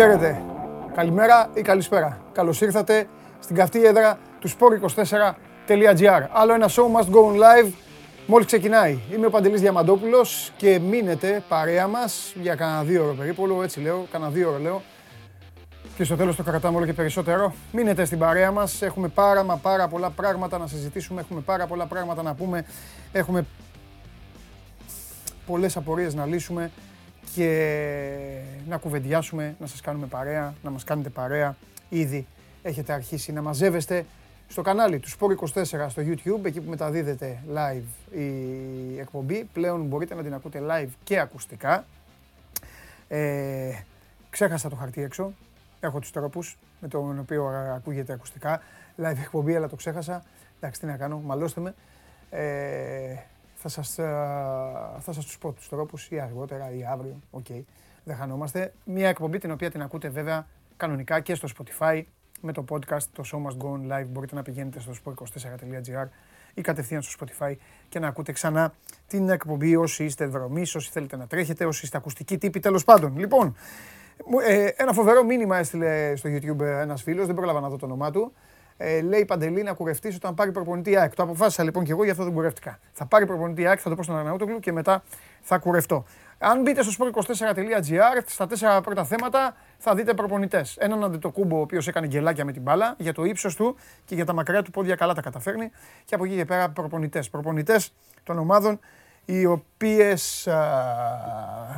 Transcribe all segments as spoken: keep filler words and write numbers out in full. Χαίρετε. Καλημέρα ή καλησπέρα. Καλώς ήρθατε στην καυτή έδρα του σπορτ είκοσι τέσσερα τελεία τζι άρ. Άλλο ένα show must go on live μόλις ξεκινάει. Είμαι ο Παντελής Διαμαντόπουλος και μείνετε παρέα μας για κανένα δύο ώρο περίπου. Έτσι λέω, κανένα δύο ώρο λέω. Και στο τέλος το κρατάμε όλο και περισσότερο. Μείνετε στην παρέα μας. Έχουμε πάρα μα πάρα πολλά πράγματα να συζητήσουμε. Έχουμε πάρα πολλά πράγματα να πούμε. Έχουμε πολλές απορίες να λύσουμε και να κουβεντιάσουμε, να σας κάνουμε παρέα, να μας κάνετε παρέα. Ήδη έχετε αρχίσει να μαζεύεστε στο κανάλι του σπορτ είκοσι τέσσερα στο YouTube, εκεί που μεταδίδεται live η εκπομπή. Πλέον μπορείτε να την ακούτε live και ακουστικά. Ε, ξέχασα το χαρτί έξω. Έχω τους τρόπους με τον οποίο ακούγεται ακουστικά live εκπομπή, αλλά το ξέχασα. Εντάξει, τι να κάνω, μαλώστε με. Ε, Θα σας, θα σας τους πω τους τρόπους ή αργότερα ή αύριο, οκ, okay. Δεν χανόμαστε. Μια εκπομπή την οποία την ακούτε βέβαια κανονικά και στο Spotify με το podcast, το Show Must Go On Live. Μπορείτε να πηγαίνετε στο σπορτ είκοσι τέσσερα τελεία τζι άρ ή κατευθείαν στο Spotify και να ακούτε ξανά την εκπομπή όσοι είστε δρομείς, όσοι θέλετε να τρέχετε, όσοι είστε ακουστικοί τύποι, τέλος πάντων. Λοιπόν, ένα φοβερό μήνυμα έστειλε στο YouTube ένας φίλος, δεν πρόλαβα να δω το όνομά του. Ε, λέει Παντελή να κουρευτείς όταν πάρει προπονητή ΑΕΚ. Το αποφάσισα λοιπόν και εγώ, γι' αυτό δεν κουρεύτηκα. Θα πάρει προπονητή ΑΕΚ, θα το πω στον Αρναούτογλου και μετά θα κουρευτώ. Αν μπείτε στο σπορτ είκοσι τέσσερα τελεία τζι άρ, στα τέσσερα πρώτα θέματα θα δείτε προπονητές. Έναν Αντετοκούμπο, ο οποίος έκανε γελάκια με την μπάλα για το ύψος του και για τα μακριά του πόδια, καλά τα καταφέρνει. Και από εκεί και πέρα προπονητές. Προπονητές των ομάδων οι οποίες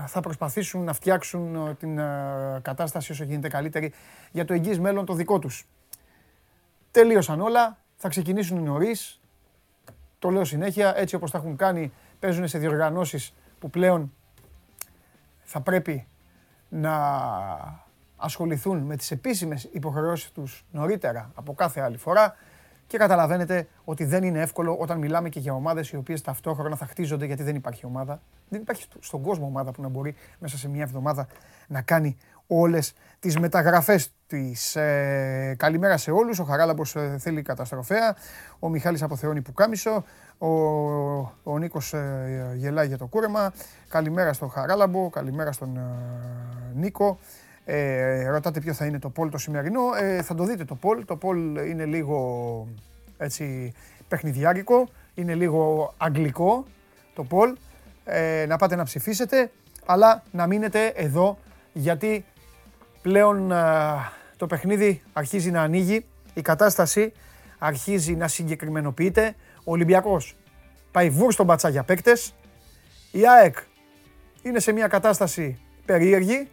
θα προσπαθήσουν να φτιάξουν την α, κατάσταση όσο γίνεται καλύτερη για το εγγύς μέλλον το δικό τους. Τελείωσαν όλα, θα ξεκινήσουν νωρίς, το λέω συνέχεια, έτσι όπως τα έχουν κάνει, παίζουν σε διοργανώσεις που πλέον θα πρέπει να ασχοληθούν με τις επίσημες υποχρεώσεις τους νωρίτερα από κάθε άλλη φορά και καταλαβαίνετε ότι δεν είναι εύκολο όταν μιλάμε και για ομάδες οι οποίες ταυτόχρονα θα χτίζονται, γιατί δεν υπάρχει ομάδα, δεν υπάρχει στον κόσμο ομάδα που να μπορεί μέσα σε μια εβδομάδα να κάνει όλες τις μεταγραφές της. Ε, καλημέρα σε όλους. Ο Χαράλαμπος ε, θέλει καταστροφέα. Ο Μιχάλης αποθεώνει πουκάμισο. Ο, ο Νίκος ε, γελάει για το κούρεμα. Καλημέρα στον Χαράλαμπο. Καλημέρα στον ε, Νίκο. Ε, ρωτάτε ποιο θα είναι το poll το σημερινό. Ε, θα το δείτε το poll. Το poll είναι λίγο έτσι παιχνιδιάρικο. Είναι λίγο αγγλικό το poll. Ε, να πάτε να ψηφίσετε. Αλλά να μείνετε εδώ γιατί... Πλέον το παιχνίδι αρχίζει να ανοίγει, η κατάσταση αρχίζει να συγκεκριμενοποιείται. Ο Ολυμπιακός πάει βουρ στον πατσά για παίκτες. Η ΑΕΚ είναι σε μια κατάσταση περίεργη.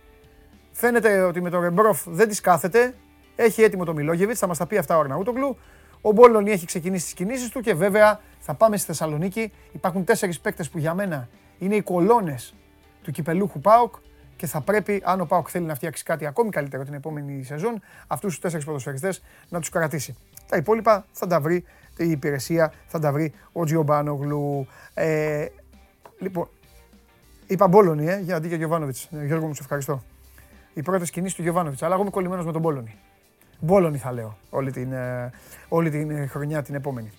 Φαίνεται ότι με τον Ρεμπρόφ δεν της κάθεται. Έχει έτοιμο το Μιλόγεβιτς, θα μας τα πει αυτά ο Αρναούτογλου. Ο Μπόλονι έχει ξεκινήσει τις κινήσεις του και βέβαια θα πάμε στη Θεσσαλονίκη. Υπάρχουν τέσσερις παίκτες που για μένα είναι οι κολώνες του κυπελούχου ΠΑΟΚ. Και θα πρέπει, αν ο ΠΑΟΚ θέλει να φτιάξει κάτι ακόμη καλύτερο την επόμενη σεζόν, αυτούς τους τέσσερις ποδοσφαιριστές να τους κρατήσει. Τα υπόλοιπα θα τα βρει η υπηρεσία, θα τα βρει ο Τζιομπάνογλου. Ε, λοιπόν, είπα Μπόλονι, ε, γιατί για Γιωβάνοβιτς. Γιώργο μου, σε ευχαριστώ. Οι πρώτες κινήσεις του Γιωβάνοβιτς, αλλά εγώ είμαι κολλημένος με τον Μπόλονι. Μπόλονι θα λέω όλη την, όλη την χρονιά την επόμενη.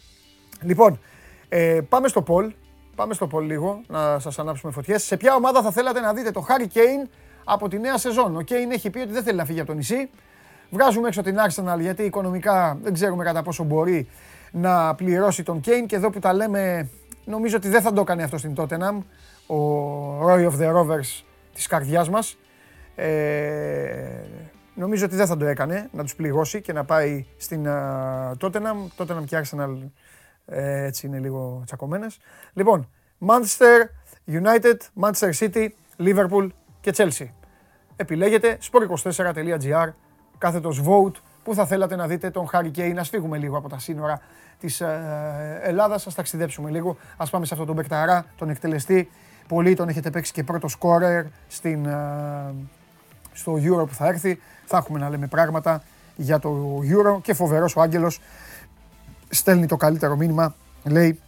Λοιπόν, ε, πάμε στο Πολ. Πάμε στο πολύ λίγο, να σας ανάψουμε φωτιές. Σε ποια ομάδα θα θέλατε να δείτε το Χάρι Κέιν από τη νέα σεζόν? Ο Κέιν έχει πει ότι δεν θέλει να φύγει από το νησί. Βγάζουμε έξω την Arsenal γιατί οικονομικά δεν ξέρουμε κατά πόσο μπορεί να πληρώσει τον Κέιν. Και εδώ που τα λέμε, νομίζω ότι δεν θα το έκανε αυτό στην Tottenham. Ο Roy of the Rovers της καρδιάς μας. Ε, νομίζω ότι δεν θα το έκανε να τους πληρώσει και να πάει στην uh, Tottenham. Tottenham και Arsenal... Έτσι είναι λίγο τσακωμένες. Λοιπόν, Manchester United, Manchester City, Liverpool και Chelsea. Επιλέγετε σπορτ είκοσι τέσσερα τελεία τζι άρ, κάθετος vote, που θα θέλατε να δείτε τον Χάρι Κέιν. Ας φύγουμε λίγο από τα σύνορα της ε, Ελλάδας, ας ταξιδέψουμε λίγο. Ας πάμε σε αυτόν τον παικταρά, τον εκτελεστή. Πολλοί τον έχετε παίξει και πρώτο scorer στην, ε, στο Euro που θα έρθει. Θα έχουμε να λέμε πράγματα για το Euro και φοβερός ο Άγγελος. Στέλνει το καλύτερο μήνυμα, λέει,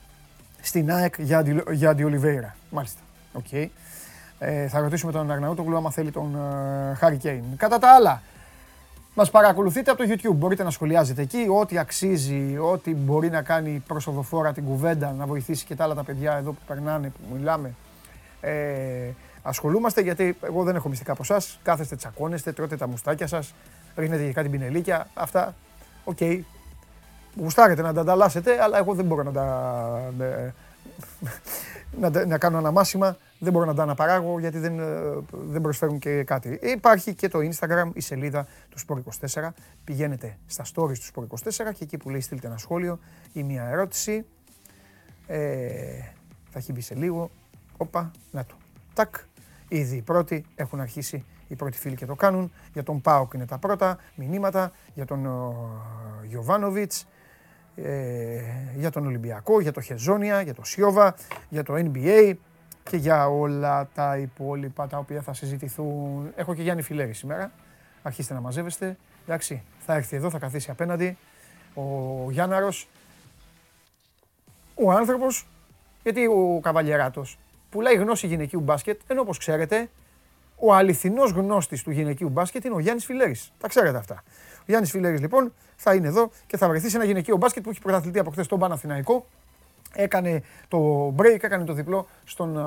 στην ΑΕΚ για, αντι, για Αντιολιβέιρα. Μάλιστα. Okay. Ε, θα ρωτήσουμε τον Αρναούτογλου άμα θέλει τον Χάρι uh, Κέιν. Κατά τα άλλα, μας παρακολουθείτε από το YouTube. Μπορείτε να σχολιάζετε εκεί. Ό,τι αξίζει, ό,τι μπορεί να κάνει προσοδοφόρα την κουβέντα, να βοηθήσει και τα άλλα τα παιδιά εδώ που περνάνε, που μιλάμε. Ε, ασχολούμαστε, γιατί εγώ δεν έχω μυστικά από εσάς. Κάθεστε, τσακώνεστε, τρώτε τα μουστάκια σας, ρίχνετε και κάτι πινελίκια. Αυτά, οκ. Okay. Γουστάρετε να τα ανταλλάσσετε, αλλά εγώ δεν μπορώ να τα. να, να κάνω αναμάσιμα, δεν μπορώ να τα αναπαράγω γιατί δεν, δεν προσφέρουν και κάτι. Υπάρχει και το Instagram, η σελίδα του σπορτ είκοσι τέσσερα. Πηγαίνετε στα stories του σπορτ είκοσι τέσσερα και εκεί που λέει στείλτε ένα σχόλιο ή μια ερώτηση. Ε, θα έχει μπει σε λίγο. Όπα, να το. Τακ. Ήδη οι πρώτοι έχουν αρχίσει, οι πρώτοι φίλοι και το κάνουν. Για τον ΠΑΟΚ είναι τα πρώτα μηνύματα, για τον Γιωβάνοβιτς, ε, για τον Ολυμπιακό, για το Χεζόνια, για το Σιώβα, για το εν μπι έι και για όλα τα υπόλοιπα τα οποία θα συζητηθούν. Έχω και Γιάννη Φιλέρη σήμερα. Αρχίστε να μαζεύεστε. Εντάξει, θα έρθει εδώ, θα καθίσει απέναντι ο Γιάνναρος. Ο άνθρωπος, γιατί ο καβαλιεράτος πουλάει γνώση γυναικείου μπάσκετ, ενώ όπως ξέρετε, ο αληθινός γνώστης του γυναικείου μπάσκετ είναι ο Γιάννης Φιλέρης. Τα ξέρετε αυτά. Ο Γιάννης Φιλέρης λοιπόν θα είναι εδώ και θα βρεθεί σε ένα γυναικείο μπάσκετ που έχει πρωταθλητή από χθες τον Παναθηναϊκό. Έκανε το break, έκανε το διπλό στον,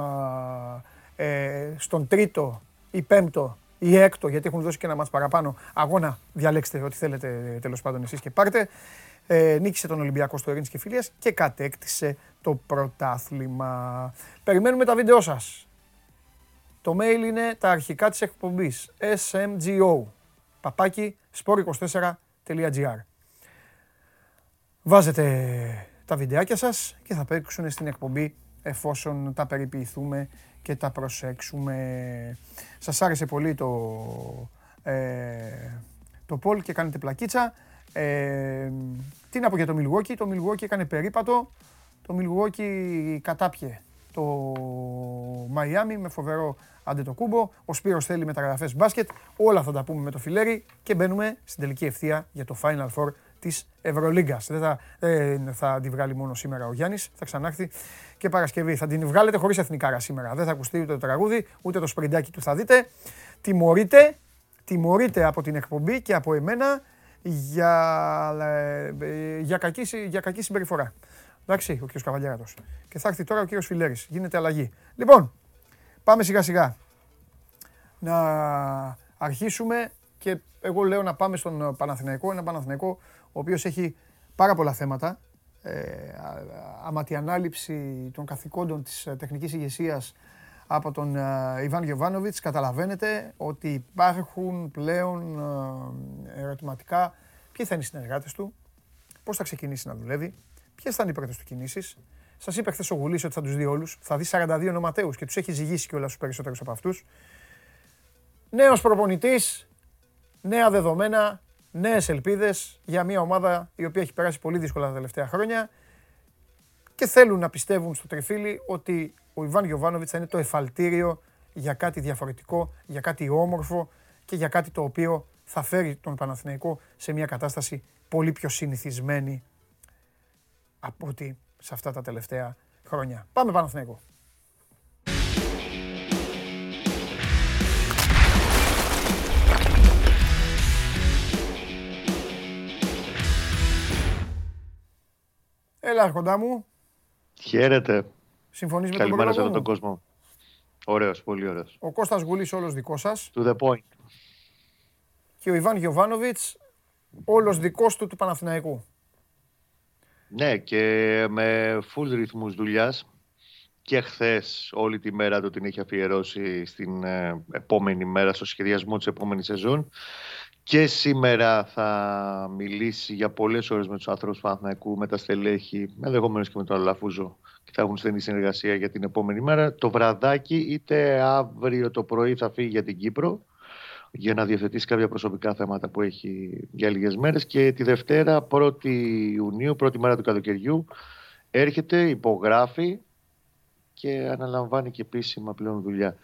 ε, στον τρίτο ή πέμπτο ή έκτο, γιατί έχουν δώσει και ένα μάτς παραπάνω αγώνα. Διαλέξτε ό,τι θέλετε τέλος πάντων εσείς και πάρτε. Ε, νίκησε τον Ολυμπιακό στο Ειρήνης και Φιλίας και κατέκτησε το πρωτάθλημα. Περιμένουμε τα βίντεό σας. Το mail είναι τα αρχικά της εκπομπής smgo παπάκι σπορτ είκοσι τέσσερα τελεία τζι άρ. Βάζετε τα βιντεάκια σας και θα παίξουν στην εκπομπή εφόσον τα περιποιηθούμε και τα προσέξουμε. Σας άρεσε πολύ το, ε, το poll και κάνετε πλακίτσα. Ε, τι να πω για το Milwaukee, το Milwaukee έκανε περίπατο, το Milwaukee κατάπιε το Μαϊάμι με φοβερό Αντετοκούμπο, ο Σπύρος θέλει μεταγραφές μπάσκετ, όλα θα τα πούμε με το Φιλέρι και μπαίνουμε στην τελική ευθεία για το Final Four της Ευρωλίγκας. Δεν θα, δεν θα την βγάλει μόνο σήμερα ο Γιάννης, θα ξανάρθει και Παρασκευή. Θα την βγάλετε χωρίς εθνικάρα σήμερα, δεν θα ακουστεί ούτε το τραγούδι, ούτε το σπριντάκι του θα δείτε. Τιμωρείτε, τιμωρείτε από την εκπομπή και από εμένα για, για, κακή, για κακή συμπεριφορά. Εντάξει, ο κύριος Καβαλιάραντος. Και θα έρθει τώρα ο κύριος Φιλέρης. Γίνεται αλλαγή. Λοιπόν, πάμε σιγά σιγά να αρχίσουμε και εγώ λέω να πάμε στον Παναθηναϊκό. Ένα Παναθηναϊκό ο οποίος έχει πάρα πολλά θέματα. Ε, άμα τη ανάληψη των καθηκόντων της τεχνικής ηγεσίας από τον Ιβάν Γιωβάνοβιτς, καταλαβαίνετε ότι υπάρχουν πλέον ερωτηματικά ποιοι θα είναι οι συνεργάτες του, πώς θα ξεκινήσει να δουλεύει, ποιες θα είναι οι πρώτες του κινήσεις. Σας είπε χθες ο Γουλής ότι θα τους δει όλους, θα δει σαράντα δύο ονοματέους και τους έχει ζυγίσει κιόλας τους περισσότερους από αυτούς. Νέος προπονητής, νέα δεδομένα, νέες ελπίδες για μια ομάδα η οποία έχει περάσει πολύ δύσκολα τα τελευταία χρόνια και θέλουν να πιστεύουν στο τριφύλι ότι ο Ιβάν Γιωβάνοβιτς θα είναι το εφαλτήριο για κάτι διαφορετικό, για κάτι όμορφο και για κάτι το οποίο θα φέρει τον Παναθηναϊκό σε μια κατάσταση πολύ πιο συνηθισμένη από ό,τι σε αυτά τα τελευταία χρόνια. Πάμε Παναθηναϊκό. Έλα κοντά μου. Χαίρετε. Συμφωνείς με τον Κώστα? Καλημέρα σε αυτόν τον κόσμο. Ωραίος, πολύ ωραίος. Ο Κώστας Γουλής όλος δικός σας. To the point. Και ο Ιβάν Γιωβάνοβιτς όλος δικός του του Παναθηναϊκού. Ναι, και με full ρυθμούς δουλειάς. Και χθες όλη τη μέρα του την έχει αφιερώσει στην επόμενη μέρα, στο σχεδιασμό της επόμενης σεζόν. Και σήμερα θα μιλήσει για πολλές ώρες με τους ανθρώπους του Παναθηναϊκού, με τα στελέχη, ενδεχομένως και με τον Αλαφούζο. Και θα έχουν στενή συνεργασία για την επόμενη μέρα. Το βραδάκι, είτε αύριο το πρωί, θα φύγει για την Κύπρο για να διευθετήσει κάποια προσωπικά θέματα που έχει για λίγες μέρες. Και τη Δευτέρα, πρώτη Ιουνίου, πρώτη μέρα του καλοκαιριού, έρχεται, υπογράφει και αναλαμβάνει και επίσημα πλέον δουλειά.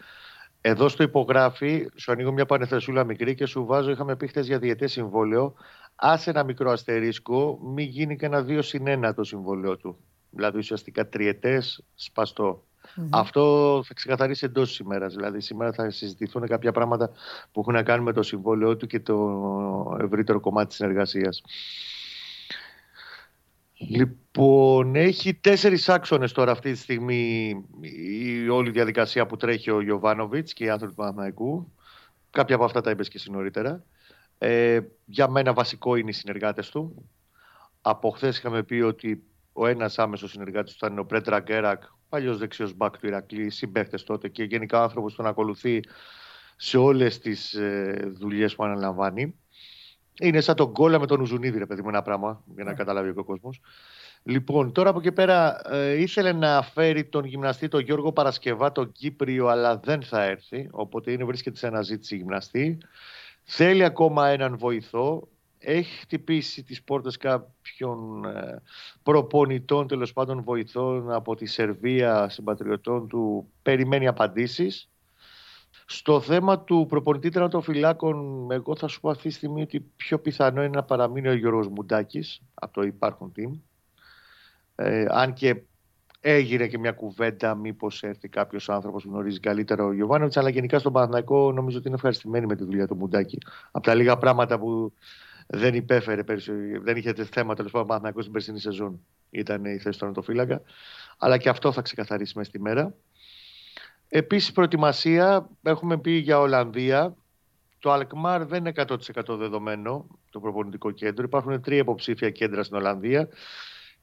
Εδώ στο υπογράφει, σου ανοίγω μια πανεθεσούλα μικρή και σου βάζω, είχαμε πει χτες για διετές συμβόλαιο, άσε ένα μικρό αστερίσκο, μην γίνει κανένα δύο συν ένα το συμβόλαιο του. Δηλαδή ουσιαστικά τριετές σπαστό. Mm-hmm. Αυτό θα ξεκαθαρίσει εντός της ημέρας. Δηλαδή σήμερα θα συζητηθούν κάποια πράγματα που έχουν να κάνουν με το συμβόλαιό του και το ευρύτερο κομμάτι της συνεργασίας. Λοιπόν, έχει τέσσερις άξονες τώρα αυτή τη στιγμή η όλη διαδικασία που τρέχει ο Γιωβάνοβιτς και οι άνθρωποι του Παναθηναϊκού. Κάποια από αυτά τα είπες και εσύ νωρίτερα. Ε, για μένα βασικό είναι οι συνεργάτες του. Από χθες είχαμε πει ότι ο ένας άμεσος συνεργάτης του ήταν ο Πρέτρα Γκέρακ, παλιός δεξιός μπακ του Ηρακλή, συμπαίχτες τότε και γενικά άνθρωπος τον ακολουθεί σε όλες τις ε, δουλειές που αναλαμβάνει. Είναι σαν τον Γκόλα με τον Ουζουνίδη, ρε παιδί μου, ένα πράγμα, για να yeah. καταλάβει ο κόσμος. Λοιπόν, τώρα από εκεί πέρα ε, ήθελε να φέρει τον γυμναστή, τον Γιώργο Παρασκευά, τον Κύπριο, αλλά δεν θα έρθει. Οπότε είναι, βρίσκεται σε αναζήτηση γυμναστή. Θέλει ακόμα έναν βοηθό. Έχει χτυπήσει τις πόρτες κάποιων ε, προπονητών, τέλος πάντων βοηθών από τη Σερβία, συμπατριωτών του. Περιμένει απαντήσεις. Στο θέμα του προπονητή τερματοφυλάκων, εγώ θα σου πω αυτή τη στιγμή ότι πιο πιθανό είναι να παραμείνει ο Γιώργος Μουντάκης από το υπάρχον team. Ε, αν και έγινε και μια κουβέντα, μήπως έρθει κάποιος άνθρωπος που γνωρίζει καλύτερα ο Γιωβάνοβιτς, αλλά γενικά στον Παναθηναϊκό νομίζω ότι είναι ευχαριστημένοι με τη δουλειά του Μουντάκη. Από τα λίγα πράγματα που δεν υπέφερε, δεν είχε θέμα τέλος πάντων ο Παναθηναϊκός στην περσινή σεζόν, ήταν η θέση του τερματοφύλακα. Αλλά και αυτό θα ξεκαθαρίσει μέσα στη μέρα. Επίσης, προετοιμασία, έχουμε πει για Ολλανδία. Το Αλκμάρ δεν είναι εκατό τοις εκατό δεδομένο το προπονητικό κέντρο. Υπάρχουν τρία υποψήφια κέντρα στην Ολλανδία.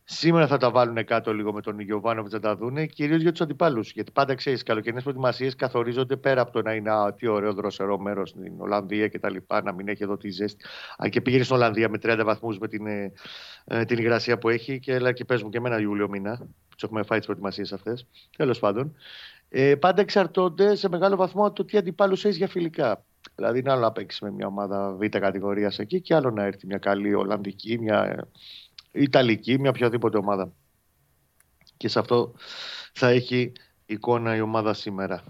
Σήμερα θα τα βάλουν κάτω λίγο με τον Γιωβάνοβιτς να τα δούνε, κυρίως για τους αντιπάλους. Γιατί πάντα ξέρεις, οι καλοκαιρινές προετοιμασίες καθορίζονται πέρα από το να είναι α, τι ωραίο δροσερό μέρος στην Ολλανδία κτλ. Να μην έχει εδώ τη ζέστη. Αν και πήγαινε στην Ολλανδία με τριάντα βαθμούς με την, ε, ε, την υγρασία που έχει, και, αλλά και παίζουν και εμένα Ιούλιο μήνα, που έχουμε φάει τις προετοιμασίες αυτές. Τέλος πάντων. Ε, πάντα εξαρτώνται σε μεγάλο βαθμό από το τι αντιπάλους έχεις για φιλικά. Δηλαδή, είναι άλλο να παίξει με μια ομάδα Β' κατηγορίας εκεί και άλλο να έρθει μια καλή Ολλανδική, μια Ιταλική, μια οποιαδήποτε ομάδα. Και σε αυτό θα έχει εικόνα η ομάδα σήμερα.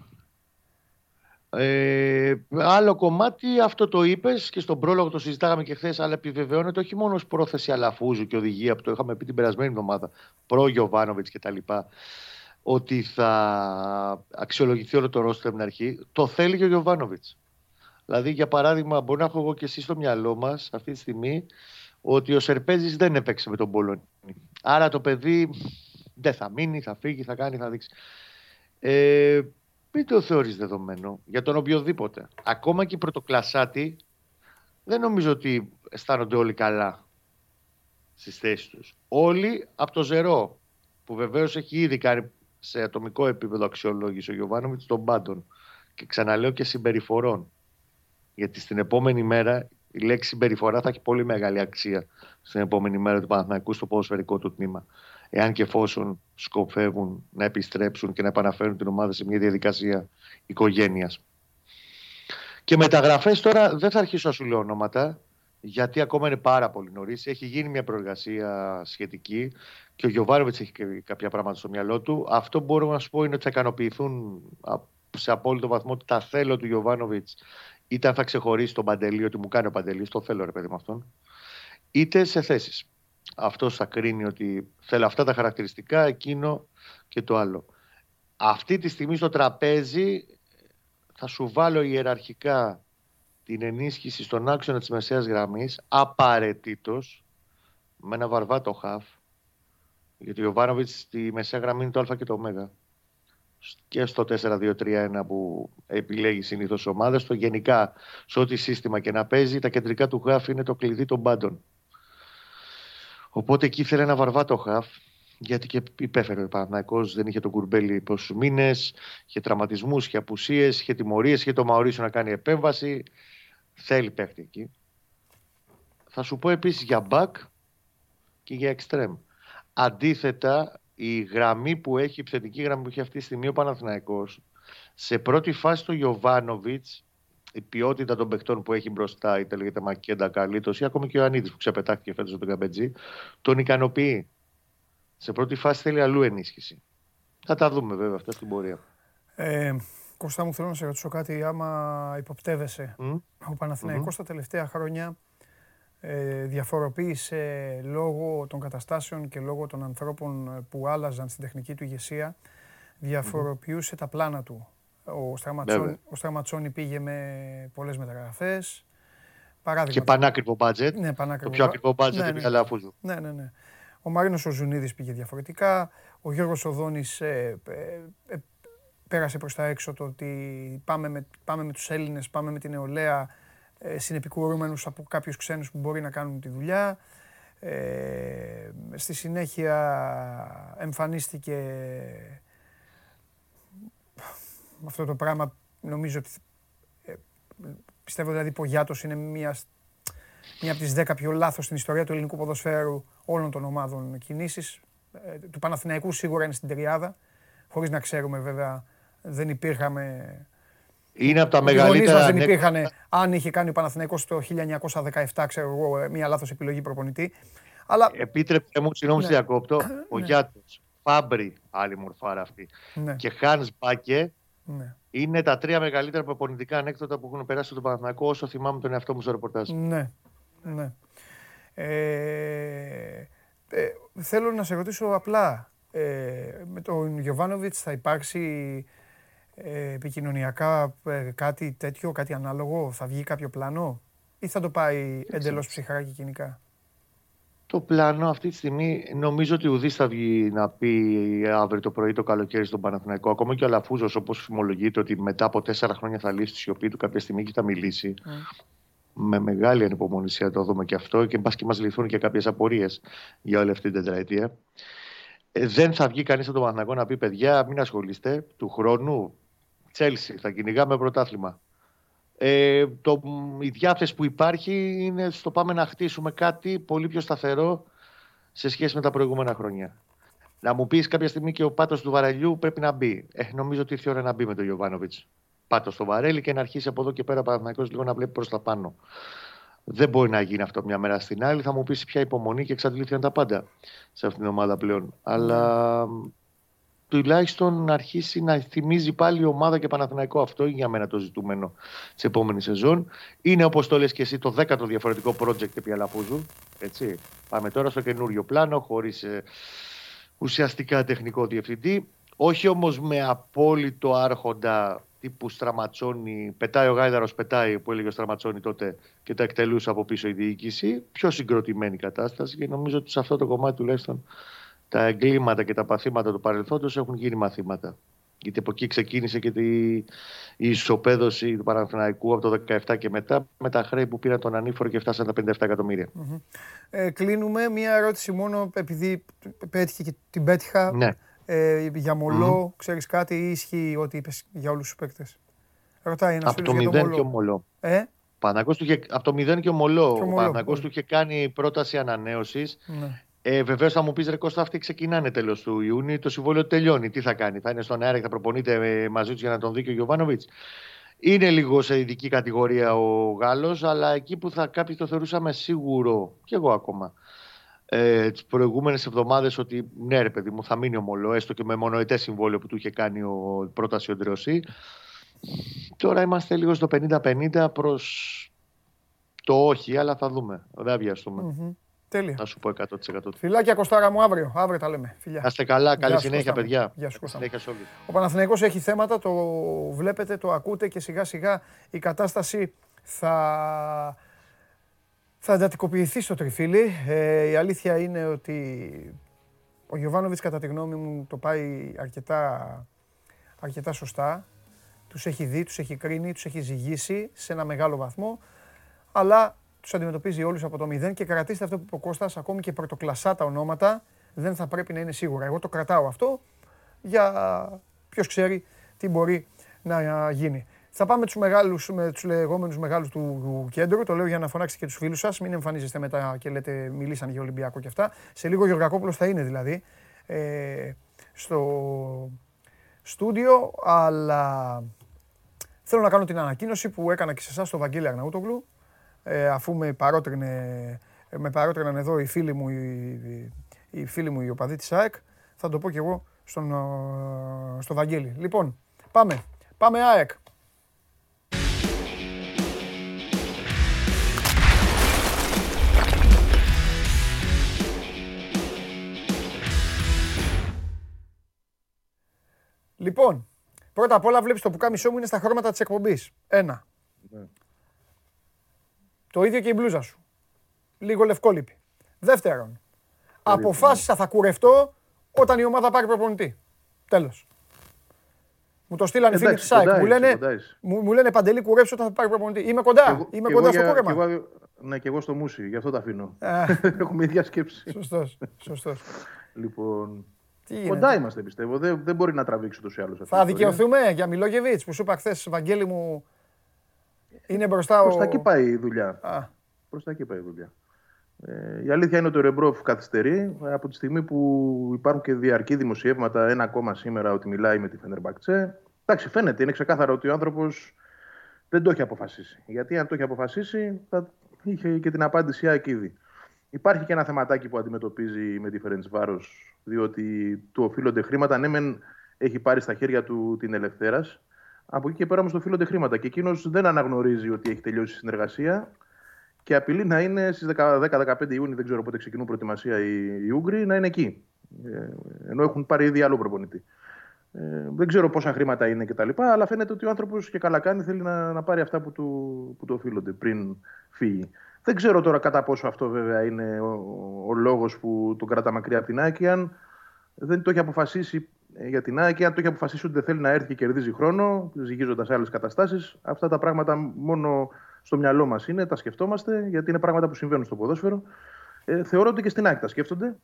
Ε, άλλο κομμάτι, αυτό το είπες και στον πρόλογο το συζητάγαμε και χθες, αλλά επιβεβαιώνεται όχι μόνο ως πρόθεση Αλαφούζου και οδηγία που το είχαμε πει την περασμένη εβδομάδα, προ Γιωβάνοβιτς κτλ. Ότι θα αξιολογηθεί όλο το ρόστερ από την αρχή, το θέλει και ο Γιωβάνοβιτς. Δηλαδή, για παράδειγμα, μπορεί να έχω εγώ και εσύ στο μυαλό μας αυτή τη στιγμή ότι ο Σερπέζης δεν έπαιξε με τον Μπόλονι. Άρα το παιδί δεν θα μείνει, θα φύγει, θα κάνει, θα δείξει. Ε, μην το θεωρείς δεδομένο για τον οποιοδήποτε. Ακόμα και οι πρωτοκλασσάτοι δεν νομίζω ότι αισθάνονται όλοι καλά στις θέσεις τους. Όλοι από το ζερό, που βεβαίως έχει ήδη κάνει σε ατομικό επίπεδο αξιολόγηση ο Γιωβάνοβιτς των πάντων και ξαναλέω και συμπεριφορών, γιατί στην επόμενη μέρα η λέξη συμπεριφορά θα έχει πολύ μεγάλη αξία στην επόμενη μέρα του Παναθηναϊκού στο ποδοσφαιρικό του τμήμα, εάν και εφόσον σκοπεύουν να επιστρέψουν και να επαναφέρουν την ομάδα σε μια διαδικασία οικογένειας. Και μεταγραφές τώρα δεν θα αρχίσω να σου λέω ονόματα, γιατί ακόμα είναι πάρα πολύ νωρίς. Έχει γίνει μια προεργασία σχετική και ο Γιωβάνοβιτς έχει κάποια πράγματα στο μυαλό του. Αυτό που μπορώ να σου πω είναι ότι θα ικανοποιηθούν σε απόλυτο βαθμό ότι τα θέλω του Γιωβάνοβιτς, είτε αν θα ξεχωρίσει τον Παντελή, ότι μου κάνει ο Παντελής, το θέλω ρε παιδί με αυτόν, είτε σε θέσεις. Αυτός θα κρίνει ότι θέλω αυτά τα χαρακτηριστικά, εκείνο και το άλλο. Αυτή τη στιγμή στο τραπέζι θα σου βάλω ιεραρχικά την ενίσχυση στον άξονα της μεσαίας γραμμής, απαραίτητος, με ένα βαρβάτο χαφ, γιατί ο Γιωβάνοβιτς στη μεσαία γραμμή είναι το α και το ω, και στο τέσσερα δύο τρία ένα που επιλέγει συνήθως ομάδες, το γενικά σε ό,τι σύστημα και να παίζει, τα κεντρικά του χαφ είναι το κλειδί των πάντων. Οπότε εκεί ήθελε ένα βαρβάτο χαφ, γιατί και υπέφερε ο Παναθηναϊκός, δεν είχε τον Κουρμπέλι πόσους μήνες, είχε τραυματισμούς, είχε απουσίες, είχε τιμωρίες, είχε το Μαωρίσιο να κάνει επέμβαση. Θέλει παίχτη εκεί. Θα σου πω επίσης για μπακ και για εξτρέμ. Αντίθετα, η γραμμή που έχει, η επιθετική γραμμή που έχει αυτή τη στιγμή ο Παναθηναϊκός, σε πρώτη φάση του Γιωβάνοβιτς, η ποιότητα των παιχτών που έχει μπροστά, είτε λέγεται Μακέντα, Καλίτος ή ακόμη και ο Ιωαννίδης που ξεπετάχθηκε φέτος από τον Καμπετζή, τον ικανοποιεί. Σε πρώτη φάση θέλει αλλού ενίσχυση. Θα τα δούμε βέβαια αυτά στην πορεία. Ε... Κώστα μου, θέλω να σε ρωτήσω κάτι, άμα υποπτεύεσαι. Mm. Ο Παναθηναϊκός mm-hmm. τα τελευταία χρόνια ε, διαφοροποίησε λόγω των καταστάσεων και λόγω των ανθρώπων που άλλαζαν στην τεχνική του ηγεσία, διαφοροποιούσε mm-hmm. τα πλάνα του. Ο, Στραματσόν, yeah. ο Στραματσόνι πήγε με πολλές μεταγραφές. Παράδειγμα, και πανάκριβο μπάτζετ. Ναι, πανάκριβο. Το πιο ακριβό μπάτζετ είναι η Αλαφούζου. Ναι, ναι, ναι. Ο Μαρίνος ο Ζουνίδης πήγε διαφορετικά. Ο Γιώργος Οδόνης ε, ε, ε, πέρασε προς τα έξω το ότι πάμε με, πάμε με τους Έλληνες, πάμε με την νεολαία, ε, συνεπικουρούμενους από κάποιους ξένους που μπορεί να κάνουν τη δουλειά. Ε, στη συνέχεια εμφανίστηκε αυτό το πράγμα, νομίζω ότι ε, πιστεύω δηλαδή Πογιάτος είναι μια, μια από τις δέκα πιο λάθος στην ιστορία του ελληνικού ποδοσφαίρου όλων των ομάδων κινήσεις. Ε, του Παναθηναϊκού σίγουρα είναι στην τριάδα, χωρίς να ξέρουμε βέβαια, δεν υπήρχαμε... Είναι από τα μεγαλύτερα... Δεν υπήρχαν, αν είχε κάνει ο Παναθηναϊκός το χίλια εννιακόσια δεκαεπτά, ξέρω εγώ, μία λάθος επιλογή προπονητή. Αλλά... Επίτρεψε μου, συγγνώμη, ναι. διακόπτω, ναι. Ο Γιάτος, Φάμπρι, άλλη μορφάρα αυτή, ναι. και Χάνς Μπάκε, ναι. είναι τα τρία μεγαλύτερα προπονητικά ανέκδοτα που έχουν περάσει τον Παναθηναϊκό, όσο θυμάμαι τον εαυτό μου στο ρεπορτάζ. Ναι, ναι. Ε, ε, θέλω να σε ρωτήσω απλά, ε, με τον Γιωβάνοβιτς θα υπάρξει... επικοινωνιακά κάτι τέτοιο, κάτι ανάλογο, θα βγει κάποιο πλάνο ή θα το πάει εντελώς ψυχρά και κοινικά? Το πλάνο αυτή τη στιγμή νομίζω ότι ουδής θα βγει να πει αύριο το πρωί, το καλοκαίρι στον Παναθηναϊκό. Ακόμα και ο Αλαφούζος, όπως φημολογείται ότι μετά από τέσσερα χρόνια θα λύσει τη σιωπή του κάποια στιγμή και θα μιλήσει. Mm. Με μεγάλη ανυπομονησία το δούμε και αυτό και μπας και μας λυθούν και κάποιες απορίες για όλη αυτή την τετραετία. Δεν θα βγει κανείς από τον Παναθηναϊκό να πει παιδιά, μην ασχολείστε, του χρόνου Chelsea, θα κυνηγάμε πρωτάθλημα. Ε, το, η διάθεση που υπάρχει είναι στο πάμε να χτίσουμε κάτι πολύ πιο σταθερό σε σχέση με τα προηγούμενα χρόνια. Να μου πεις κάποια στιγμή και ο πάτος του βαρελιού πρέπει να μπει. Ε, νομίζω ότι ήρθε η ώρα να μπει με τον Γιωβάνοβιτς. Πάτος στο βαρέλι και να αρχίσει από εδώ και πέρα ο Παναθηναϊκός λίγο να βλέπει προς τα πάνω. Δεν μπορεί να γίνει αυτό μια μέρα στην άλλη. Θα μου πεις ποια υπομονή και εξαντλήθηκαν τα πάντα σε αυτήν την ομάδα πλέον. Αλλά... τουλάχιστον να αρχίσει να θυμίζει πάλι η ομάδα και Παναθηναϊκό. Αυτό είναι για μένα το ζητούμενο της επόμενης σεζόν. Είναι, όπως το λες και εσύ, το δέκατο διαφορετικό project επί Αλαφούζου. Έτσι. Πάμε τώρα στο καινούριο πλάνο, χωρίς ε, ουσιαστικά τεχνικό διευθυντή. Όχι όμως με απόλυτο άρχοντα τύπου Στραματσόνη, πετάει ο Γάιδαρος, πετάει που έλεγε ο Στραματσόνη τότε και τα εκτελούσε από πίσω η διοίκηση. Πιο συγκροτημένη κατάσταση και νομίζω ότι σε αυτό το κομμάτι τουλάχιστον. Τα εγκλήματα και τα παθήματα του παρελθόντος έχουν γίνει μαθήματα. Γιατί από εκεί ξεκίνησε και τη... η ισοπαίδωση του Παναθηναϊκού από το δύο χιλιάδες δεκαεπτά και μετά, με τα χρέη που πήραν τον ανήφορο και φτάσαν τα πενήντα επτά εκατομμύρια. Mm-hmm. Ε, κλείνουμε. Μία ερώτηση μόνο, επειδή πέτυχε και την πέτυχα. Ναι. Ε, για Μολό, mm-hmm. ξέρεις κάτι ή ισχύει ό,τι είπες για όλους τους παίκτες? Ρωτάει ένας φίλος για τον Μολό. Από το μηδέν και ο Μολό. Ε? Είχε... Από το μηδέν και ο Μολό. Ο Παναθηναϊκός του είχε κάνει πρόταση ανανέωσης. Ναι. Ε, Βεβαίως θα μου πεις ρε Κώστα, αυτοί ξεκινάνε τέλος του Ιούνιου, το συμβόλαιο τελειώνει. Τι θα κάνει, θα είναι στον αέρα και θα προπονείται μαζί τους για να τον δει και ο Γιωβάνοβιτς? Είναι λίγο σε ειδική κατηγορία ο Γάλλος, αλλά εκεί που θα κάποιοι το θεωρούσαμε σίγουρο, και εγώ ακόμα, ε, τις προηγούμενες εβδομάδες, ότι ναι, ρε παιδί μου, θα μείνει ο Μολό, έστω και με μονοετέ συμβόλαιο που του είχε κάνει ο πρόταση ο Ντρεωσή. Τώρα είμαστε λίγο στο πενήντα πενήντα προς το όχι, αλλά θα δούμε. Δεν βιαστούμε. Mm-hmm. Τέλεια. Να σου πω εκατό τοις εκατό. Φιλάκια Κωστάρα μου, αύριο. Αύριο τα λέμε. Φιλιά. Να είστε καλά. Καλή Γεια συνέχεια, Κωστά, παιδιά. Γεια σου, Κώστα. Ο Παναθηναϊκός έχει θέματα, το βλέπετε, το ακούτε και σιγά σιγά η κατάσταση θα, θα εντατικοποιηθεί στο τριφύλι. Ε, η αλήθεια είναι ότι ο Γιωβάνοβιτς, κατά τη γνώμη μου, το πάει αρκετά, αρκετά σωστά. Τους έχει δει, τους έχει κρίνει, τους έχει ζυγίσει σε ένα μεγάλο βαθμό. Αλλά... τους αντιμετωπίζει όλους από το μηδέν και κρατήστε αυτό που είπε ο Κώστας, ακόμη και πρωτοκλασσά τα ονόματα δεν θα πρέπει να είναι σίγουρα. Εγώ το κρατάω αυτό για ποιος ξέρει τι μπορεί να γίνει. Θα πάμε τους μεγάλους, με τους λεγόμενους μεγάλους του κέντρου, το λέω για να φωνάξετε και τους φίλους σας, μην εμφανίζεστε μετά και λέτε μιλήσαν για Ολυμπιακό και αυτά. Σε λίγο ο Γεωργακόπουλος θα είναι δηλαδή ε, στο στούντιο, αλλά θέλω να κάνω την ανακοίνωση που έκανα και σε εσάς, στον Βαγγέλη Αρναούτογλου. Ε, αφού με παρότρινε, με παρότριναν εδώ οι φίλοι μου, οι, οι φίλοι μου, οι οπαδοί της ΑΕΚ, θα το πω και εγώ στον, στον Βαγγέλη. Λοιπόν, πάμε. Πάμε ΑΕΚ. Λοιπόν, πρώτα απ' όλα βλέπεις το πουκάμισό μου είναι στα χρώματα της εκπομπής. Ένα. Ναι. Το ίδιο και η μπλούζα σου. Λίγο λευκό λείπει. Δεύτερον, Αποφάσισα θα κουρευτώ όταν η ομάδα πάρει προπονητή. Τέλος. Μου το στείλανε φίλοι της ΑΕΚ. Μου λένε, μου, μου λένε Παντελή, κουρέψω όταν θα πάρει προπονητή. Είμαι κοντά. Εγώ, Είμαι κοντά στο κούρεμα. Εγώ, ναι, και εγώ στο Μούσι, γι' αυτό τα αφήνω. Έχουμε ίδια σκέψη. Σωστός. Σωστός. Λοιπόν. Κοντά είμαστε, πιστεύω. Δεν, δεν μπορεί να τραβήξει τους ή άλλους. Θα δικαιωθούμε για Μιλόγεβιτς που σου είπα χθες, Βαγγέλη μου. Είναι μπροστά ο. Προς τα εκεί πάει η δουλειά. Προς τα εκεί πάει η δουλειά. Ε, η αλήθεια είναι ότι ο Ρεμπρόφ καθυστερεί από τη στιγμή που υπάρχουν και διαρκή δημοσιεύματα. Ένα ακόμα σήμερα ότι μιλάει με τη Φεντερμπαχτσέ. Εντάξει, φαίνεται, είναι ξεκάθαρο ότι ο άνθρωπος δεν το έχει αποφασίσει. Γιατί αν το έχει αποφασίσει, θα είχε και την απάντηση ΑΕΚ ήδη. Υπάρχει και ένα θεματάκι που αντιμετωπίζει με τη Φερεντσβάρος, διότι του οφείλονται χρήματα. Ναι, μεν έχει πάρει στα χέρια του την Ελευθέρας. Από εκεί και πέρα όμως του οφείλονται χρήματα. Και εκείνος δεν αναγνωρίζει ότι έχει τελειώσει η συνεργασία. Και απειλεί να είναι στις δέκα με δεκαπέντε Ιούνιου, δεν ξέρω πότε ξεκινούν προετοιμασία οι, οι Ούγγροι, να είναι εκεί. Ε, ενώ έχουν πάρει ήδη άλλο προπονητή. Ε, δεν ξέρω πόσα χρήματα είναι κτλ. Αλλά φαίνεται ότι ο άνθρωπος και καλά κάνει, θέλει να, να πάρει αυτά που του, που του οφείλονται πριν φύγει. Δεν ξέρω τώρα κατά πόσο αυτό βέβαια είναι ο, ο λόγος που τον κρατά μακριά από την ΑΕΚ. Αν δεν το έχει αποφασίσει για την ΑΕΚ, αν το έχει αποφασίσει ότι δεν θέλει να έρθει και κερδίζει χρόνο, ζυγίζοντας άλλες καταστάσεις, αυτά τα πράγματα μόνο. Στο μυαλό μας είναι, τα σκεφτόμαστε, γιατί είναι πράγματα που συμβαίνουν στο ποδόσφαιρο. Ε, θεωρώ ότι και στην ΑΕΚ τα σκέφτονται.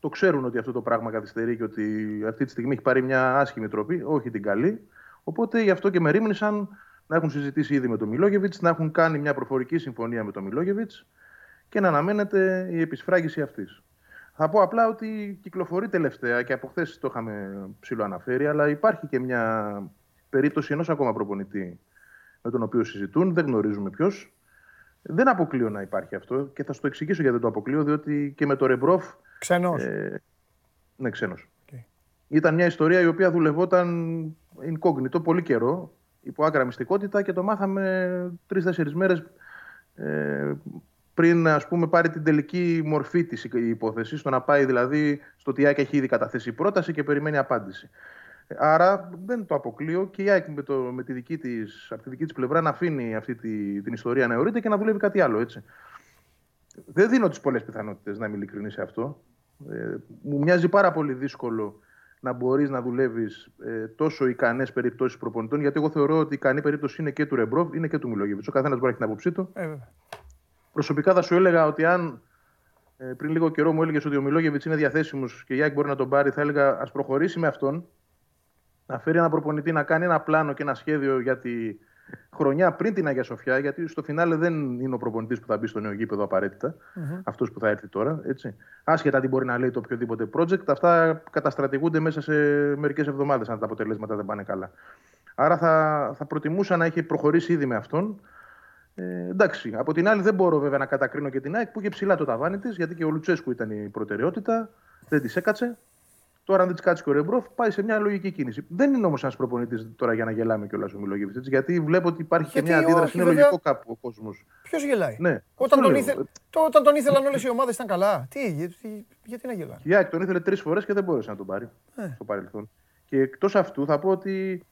Το ξέρουν ότι αυτό το πράγμα καθυστερεί και ότι αυτή τη στιγμή έχει πάρει μια άσχημη τροπή, όχι την καλή. Οπότε γι' αυτό και με ρίμνησαν να έχουν συζητήσει ήδη με τον Μιλόγεβιτς, να έχουν κάνει μια προφορική συμφωνία με τον Μιλόγεβιτς και να αναμένεται η επισφράγιση αυτής. Θα πω απλά ότι κυκλοφορεί τελευταία και από χθες το είχαμε ψηλοαναφέρει, αλλά υπάρχει και μια περίπτωση ενός ακόμα προπονητή με τον οποίο συζητούν, δεν γνωρίζουμε ποιος. Δεν αποκλείω να υπάρχει αυτό και θα σου το εξηγήσω γιατί δεν το αποκλείω, διότι και με το Ρεμπρόφ. Ξένος. Ε, ναι, ξένος. Okay. Ήταν μια ιστορία η οποία δουλευόταν incognito πολύ καιρό, υπό άκρα μυστικότητα και το μάθαμε τρεις-τέσσερις μέρες ε, πριν, ας πούμε, πάρει την τελική μορφή της η υπόθεση, στο να πάει δηλαδή στο ότι η ΑΕΚ έχει ήδη καταθέσει πρόταση και περιμένει απάντηση. Άρα δεν το αποκλείω και η ΑΕΚ με, το, με τη δική της, από τη δική της πλευρά να αφήνει αυτή τη, την ιστορία να αιωρείται και να δουλεύει κάτι άλλο, έτσι. Δεν δίνω τις πολλές πιθανότητες, να είμαι ειλικρινής σε αυτό. Ε, μου μοιάζει πάρα πολύ δύσκολο να μπορείς να δουλεύεις ε, τόσο ικανές περιπτώσεις προπονητών, γιατί εγώ θεωρώ ότι η ικανή περίπτωση είναι και του Ρεμπρόβ, είναι και του Μιλόγεβιτς. Ο καθένας μπορεί να έχει την άποψή του. Ε, Προσωπικά θα σου έλεγα ότι αν ε, πριν λίγο καιρό μου έλεγες ότι ο Μιλόγεβιτς είναι διαθέσιμος και η ΑΕΚ μπορεί να τον πάρει, θα έλεγα ας προχωρήσει με αυτόν. Να φέρει ένα προπονητή να κάνει ένα πλάνο και ένα σχέδιο για τη χρονιά πριν την Αγία Σοφιά, γιατί στο φινάλε δεν είναι ο προπονητής που θα μπει στο νέο γήπεδο απαραίτητα, mm-hmm. αυτός που θα έρθει τώρα. Έτσι. Άσχετα τι μπορεί να λέει το οποιοδήποτε project, αυτά καταστρατηγούνται μέσα σε μερικές εβδομάδες, αν τα αποτελέσματα δεν πάνε καλά. Άρα θα, θα προτιμούσα να έχει προχωρήσει ήδη με αυτόν. Ε, εντάξει. Από την άλλη, δεν μπορώ βέβαια να κατακρίνω και την ΑΕΚ που είχε ψηλά το ταβάνι της, γιατί και ο Λουτσέσκου ήταν η προτεραιότητα, δεν της έκατσε. Τώρα, αν δεν τη κάτσει και ο Ρεμπρόφ, πάει σε μια λογική κίνηση. Δεν είναι όμως ένας προπονητής τώρα για να γελάμε κιόλας ο Μιλόγεβιτς. Γιατί βλέπω ότι υπάρχει γιατί και μια αντίδραση. Είναι βέβαια... λογικό κάπου ο κόσμος. Ποιος γελάει. Ναι, όταν, τον ήθε... το, όταν τον ήθελαν όλες οι ομάδες ήταν καλά. Τι, γιατί, γιατί να γελάει. Η ΑΕΚ τον ήθελε τρεις φορές και δεν μπόρεσε να τον πάρει ε. στο παρελθόν. Και εκτός αυτού θα πω ότι.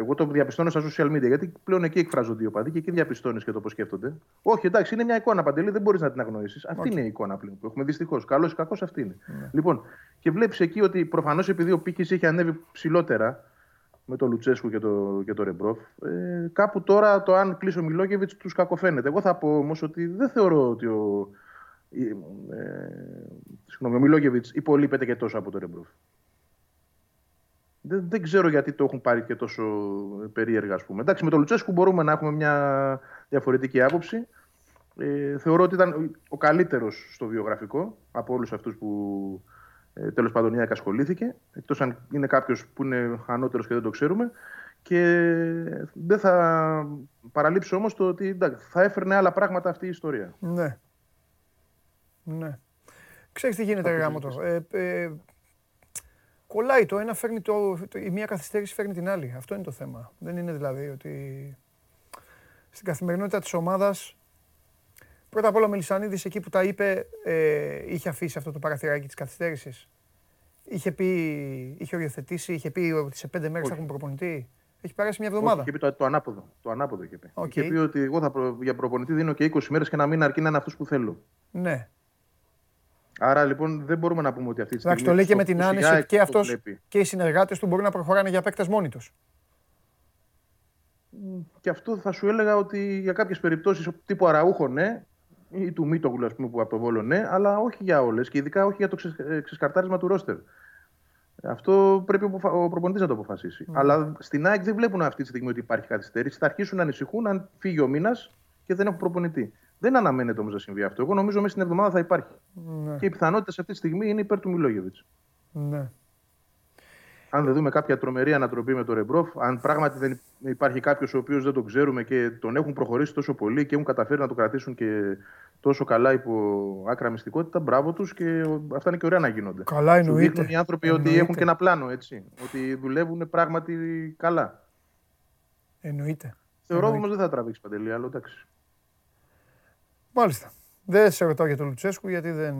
Εγώ το διαπιστώνω στα social media, γιατί πλέον εκεί εκφράζονται οι οπαδοί και εκεί διαπιστώνεις και το πώς σκέφτονται. Όχι, εντάξει, είναι μια εικόνα, Παντελή, δεν μπορείς να την αγνοήσεις. Αυτή okay. είναι η εικόνα πλέον που έχουμε. Δυστυχώς. Καλός ή κακός, αυτή είναι. Yeah. Λοιπόν, και βλέπεις εκεί ότι προφανώς επειδή ο Πίκης είχε ανέβει ψηλότερα με τον Λουτσέσκου και τον το Ρεμπρόφ, ε, κάπου τώρα το αν κλείσει ο Μιλόγεβιτς τους κακοφαίνεται. Εγώ θα πω όμως ότι δεν θεωρώ ότι ο, ε, ε, συγγνώμη, ο Μιλόγεβιτς υπολείπεται και τόσο από τον Ρεμπρόφ. Δεν, δεν ξέρω γιατί το έχουν πάρει και τόσο περίεργα, ας πούμε. Εντάξει, με τον Λουτσέσκου μπορούμε να έχουμε μια διαφορετική άποψη. Ε, θεωρώ ότι ήταν ο καλύτερος στο βιογραφικό από όλους αυτούς που ε, τέλος πάντων η ΑΕΚ ασχολήθηκε. Εκτός αν είναι κάποιος που είναι ανώτερος και δεν το ξέρουμε. Και δεν θα παραλείψω όμως το ότι εντάξει, θα έφερνε άλλα πράγματα αυτή η ιστορία. Ναι. Ναι. Ξέρεις τι γίνεται, Γάμοτο. Ε, ε... Κολλάει το ένα, φέρνει το, το, η μία καθυστέρηση φέρνει την άλλη. Αυτό είναι το θέμα. Δεν είναι δηλαδή ότι στην καθημερινότητα της ομάδας, πρώτα απ' όλα ο Μελισσανίδης εκεί που τα είπε, ε, είχε αφήσει αυτό το παραθυράκι της καθυστέρησης. Είχε, πει, είχε οριοθετήσει, είχε πει ότι σε πέντε μέρες θα έχουμε προπονητή. Έχει περάσει μια εβδομάδα. Όχι, είχε πει το, το ανάποδο. Το ανάποδο είχε πει. Okay. Είχε πει ότι εγώ θα προ, για προπονητή δίνω και είκοσι μέρες και να μην αρκεί να είναι αυτούς που θέλω. Ναι. Άρα λοιπόν δεν μπορούμε να πούμε ότι αυτή τη στιγμή. Εντάξει, το λέει και με την άνεση και αυτό και οι συνεργάτες του μπορεί να προχωράνε για παίκτες μόνοι τους. Και αυτό θα σου έλεγα ότι για κάποιες περιπτώσεις τύπου Αραούχο ναι, ή του Μίτογλου ας πούμε που από το Βόλο ναι, αλλά όχι για όλες και ειδικά όχι για το ξεσκαρτάρισμα του ρόστερ. Αυτό πρέπει ο προπονητής να το αποφασίσει. Mm. Αλλά στην ΑΕΚ δεν βλέπουν αυτή τη στιγμή ότι υπάρχει καθυστέρηση. Θα αρχίσουν να ανησυχούν αν φύγει ο μήνας και δεν έχουν προπονητή. Δεν αναμένεται όμως να συμβεί αυτό. Εγώ νομίζω μέσα στην εβδομάδα θα υπάρχει. Mm. Και οι πιθανότητες αυτή τη στιγμή είναι υπέρ του Μιλόγεβιτς. Mm. Αν δεν δούμε κάποια τρομερή ανατροπή με τον Ρεμπρόφ, αν πράγματι δεν υπάρχει κάποιος ο οποίος δεν τον ξέρουμε και τον έχουν προχωρήσει τόσο πολύ και έχουν καταφέρει να το κρατήσουν και τόσο καλά υπό άκρα μυστικότητα, μπράβο τους και αυτά είναι και ωραία να γίνονται. Καλά εννοείται. Σου δείχνουν οι άνθρωποι εννοείται. Ότι έχουν και ένα πλάνο, έτσι. Ότι δουλεύουν πράγματι καλά. Εννοείται. Θεωρώ εννοείται. Όμως δεν θα τραβήξει Παντελή, αλλά εντάξει. Μάλιστα. Δεν σε ρωτάω για τον Λουτσέσκου, γιατί δεν.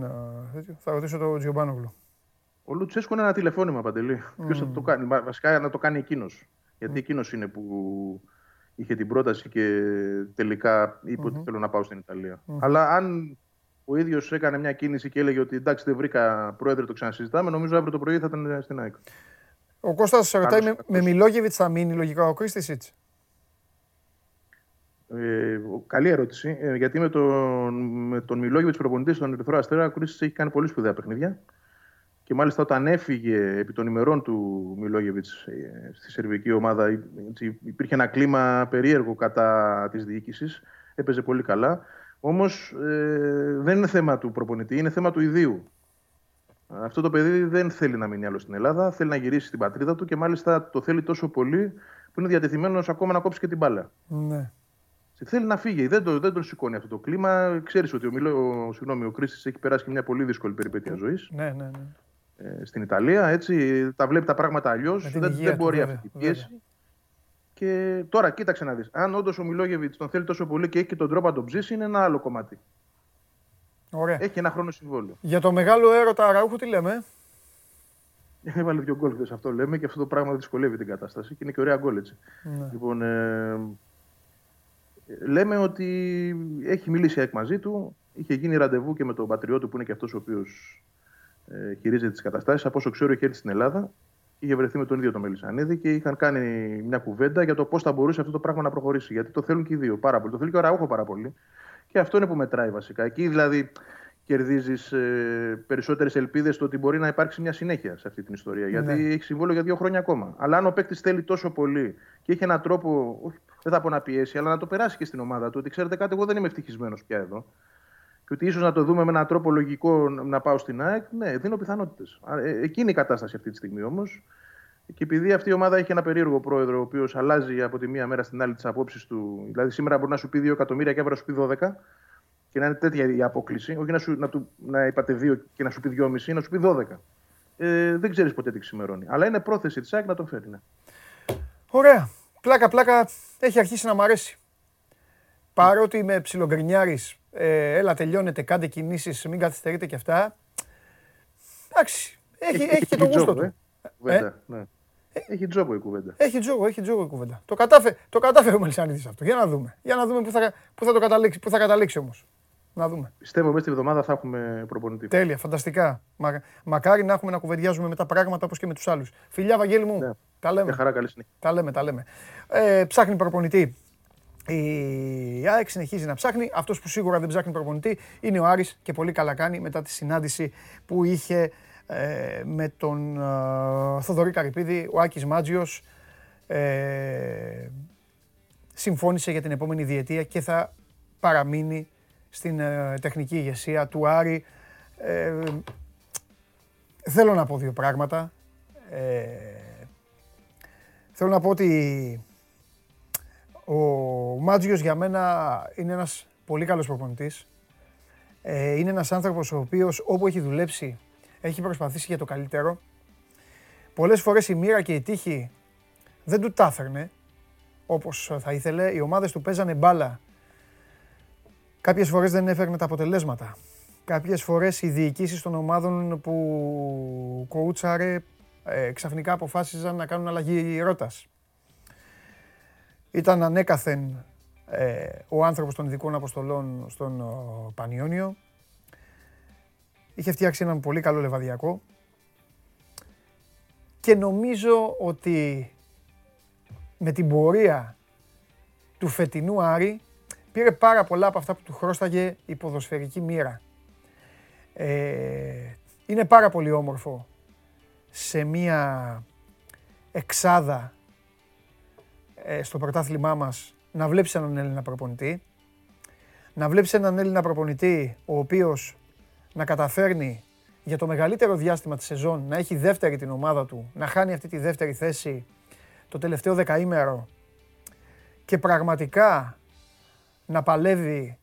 Θα ρωτήσω τον Τζιομπάνογλου. Ο Λουτσέσκου είναι ένα τηλεφώνημα, Παντελή. Mm. Ποιος θα το κάνει, βασικά να το κάνει εκείνος. Γιατί εκείνος είναι που είχε την πρόταση και τελικά είπε mm-hmm. ότι θέλω να πάω στην Ιταλία. Mm-hmm. Αλλά αν ο ίδιος έκανε μια κίνηση και έλεγε ότι εντάξει δεν βρήκα πρόεδρε, το ξανασυζητάμε, νομίζω αύριο το πρωί θα ήταν στην ΑΕΚ. Ο Κώστας σε ρωτάει με, με Μιλόγεβιτς θα μείνει λογικά ο Κρίστησιτς. Ε, καλή ερώτηση. Ε, γιατί με τον, με τον Μιλόγεβιτς προπονητή στον Ερυθρό Αστέρα, ο Κρίστησιτς έχει κάνει πολύ σπουδαία παιχνίδια. Και μάλιστα όταν έφυγε επί των ημερών του Μιλόγεβιτς στη σερβική ομάδα, υπήρχε ένα κλίμα περίεργο κατά της διοίκησης. Έπαιζε πολύ καλά. Όμως ε, δεν είναι θέμα του προπονητή, είναι θέμα του ιδίου. Αυτό το παιδί δεν θέλει να μείνει άλλο στην Ελλάδα, θέλει να γυρίσει στην πατρίδα του και μάλιστα το θέλει τόσο πολύ που είναι διατεθειμένος ακόμα να κόψει και την μπάλα. Ναι. Θέλει να φύγει, δεν τον δεν το σηκώνει αυτό το κλίμα. Ξέρεις ότι ο, ο, συγγνώμη, ο Κρίστης έχει περάσει και μια πολύ δύσκολη περιπέτεια ζωής. Ναι, ναι, ναι. Στην Ιταλία, έτσι, τα βλέπει τα πράγματα αλλιώς, δεν, δεν μπορεί βέβαια, αυτή η πίεση. Βέβαια. Και τώρα κοίταξε να δεις, αν όντως ο Μιλόγεβιτς τον θέλει τόσο πολύ και έχει και τον τρόπο να τον ψήσει, είναι ένα άλλο κομμάτι. Ωραία. Έχει ένα χρόνο συμβόλαιο. Για το μεγάλο έρωτα Αραούχου τι λέμε? Έβαλε δύο γκολ, αυτό λέμε, και αυτό το πράγμα δυσκολεύει την κατάσταση και είναι και ωραία γκολ έτσι. Ναι. Λοιπόν, ε, λέμε ότι έχει μιλήσει εκ μαζί του, είχε γίνει ραντεβού και με τον πατριό του που είναι και αυτός ο οποίος χειρίζεται τις καταστάσεις. Από όσο ξέρω, είχε έρθει στην Ελλάδα, είχε βρεθεί με τον ίδιο τον Μελισσανίδη και είχαν κάνει μια κουβέντα για το πώς θα μπορούσε αυτό το πράγμα να προχωρήσει. Γιατί το θέλουν και οι δύο πάρα πολύ. Το θέλει και ο Ραούχο πάρα πολύ. Και αυτό είναι που μετράει βασικά. Εκεί δηλαδή κερδίζεις ε, περισσότερες ελπίδες στο ότι μπορεί να υπάρξει μια συνέχεια σε αυτή την ιστορία. Ναι. Γιατί έχει συμβόλαιο για δύο χρόνια ακόμα. Αλλά αν ο παίκτης θέλει τόσο πολύ και έχει έναν τρόπο, όχι, δεν θα πω να πιέσει, αλλά να το περάσει και στην ομάδα του, ότι ξέρετε κάτι, εγώ δεν είμαι ευτυχισμένος πια εδώ. Και ότι ίσως να το δούμε με έναν τρόπο λογικό να πάω στην ΑΕΚ, ναι, δίνω πιθανότητες. Εκείνη είναι η κατάσταση αυτή τη στιγμή όμως. Και επειδή αυτή η ομάδα έχει ένα περίεργο πρόεδρο, ο οποίος αλλάζει από τη μία μέρα στην άλλη τις απόψεις του, δηλαδή σήμερα μπορεί να σου πει δύο εκατομμύρια και αύριο να σου πει δώδεκα, και να είναι τέτοια η απόκληση, όχι να, σου, να, του, να είπατε δύο και να σου πει δυόμιση, να σου πει δώδεκα. Ε, δεν ξέρεις ποτέ τι ξημερώνει. Αλλά είναι πρόθεση της ΑΕΚ να τον φέρει. Ναι. Ωραία. Πλάκα-πλάκα έχει αρχίσει να μ' αρέσει. Παρότι είμαι ψιλογκρινιάρης. Ε, έλα, τελειώνετε, κάντε κινήσεις, μην καθυστερείτε και αυτά. Εντάξει, έχει, έχει, έχει και τον γούστο του. Ε, ε, ναι. Έχει τζόγο η κουβέντα. Έχει τζόγο, έχει τζόγο η κουβέντα. Το κατάφερε, το κατάφερε ο Μελισσανίδης αυτό. Για να δούμε. Για να δούμε πού θα, πού θα το καταλήξει, πού θα καταλήξει όμως. Να δούμε. Πιστεύω μέσα τη βδομάδα θα έχουμε προπονητή. Τέλεια, φανταστικά. Μα, μακάρι να έχουμε να κουβεντιάζουμε με τα πράγματα όπως και με τους άλλους. Φιλιά, Βαγγέλη μου. Ναι. Τα λέμε. Χαρά, καλή συνέχεια. Τα λέμε, τα λέμε. Ε, ψάχνει προπονητή. Η ΑΕΚ συνεχίζει να ψάχνει. Αυτός που σίγουρα δεν ψάχνει προπονητή είναι ο Άρης και πολύ καλά κάνει μετά τη συνάντηση που είχε ε, με τον ε, Θοδωρή Καρυπίδη. Ο Άκης Μάτζιος ε, συμφώνησε για την επόμενη διετία και θα παραμείνει στην ε, τεχνική ηγεσία του Άρη. Ε, θέλω να πω δύο πράγματα. Ε, θέλω να πω ότι ο Μάτζιος για μένα είναι ένας πολύ καλός προπονητής. Ε, είναι ένας άνθρωπος ο οποίος όπου έχει δουλέψει έχει προσπαθήσει για το καλύτερο. Πολλές φορές η μοίρα και η τύχη δεν του τάφερνε όπως θα ήθελε. Οι ομάδες του παίζανε μπάλα. Κάποιες φορές δεν έφερνε τα αποτελέσματα. Κάποιες φορές οι διοικήσεις των ομάδων που κοούτσαρε ε, ξαφνικά αποφάσιζαν να κάνουν αλλαγή ρότας. Ήταν ανέκαθεν ε, ο άνθρωπος των ειδικών αποστολών στον ο, Πανιόνιο. Είχε φτιάξει έναν πολύ καλό λεβαδιακό. Και νομίζω ότι με την πορεία του φετινού Άρη πήρε πάρα πολλά από αυτά που του χρόσταγε η ποδοσφαιρική μοίρα. Ε, είναι πάρα πολύ όμορφο σε μία εξάδα ε, στο πρωτάθλημά μας να βλέπεις έναν Έλληνα προπονητή. Να βλέπεις έναν Έλληνα προπονητή ο οποίος να καταφέρνει για το μεγαλύτερο διάστημα της σεζόν να έχει δεύτερη την ομάδα του, να χάνει αυτή τη δεύτερη θέση το τελευταίο δεκαήμερο και πραγματικά να παλεύει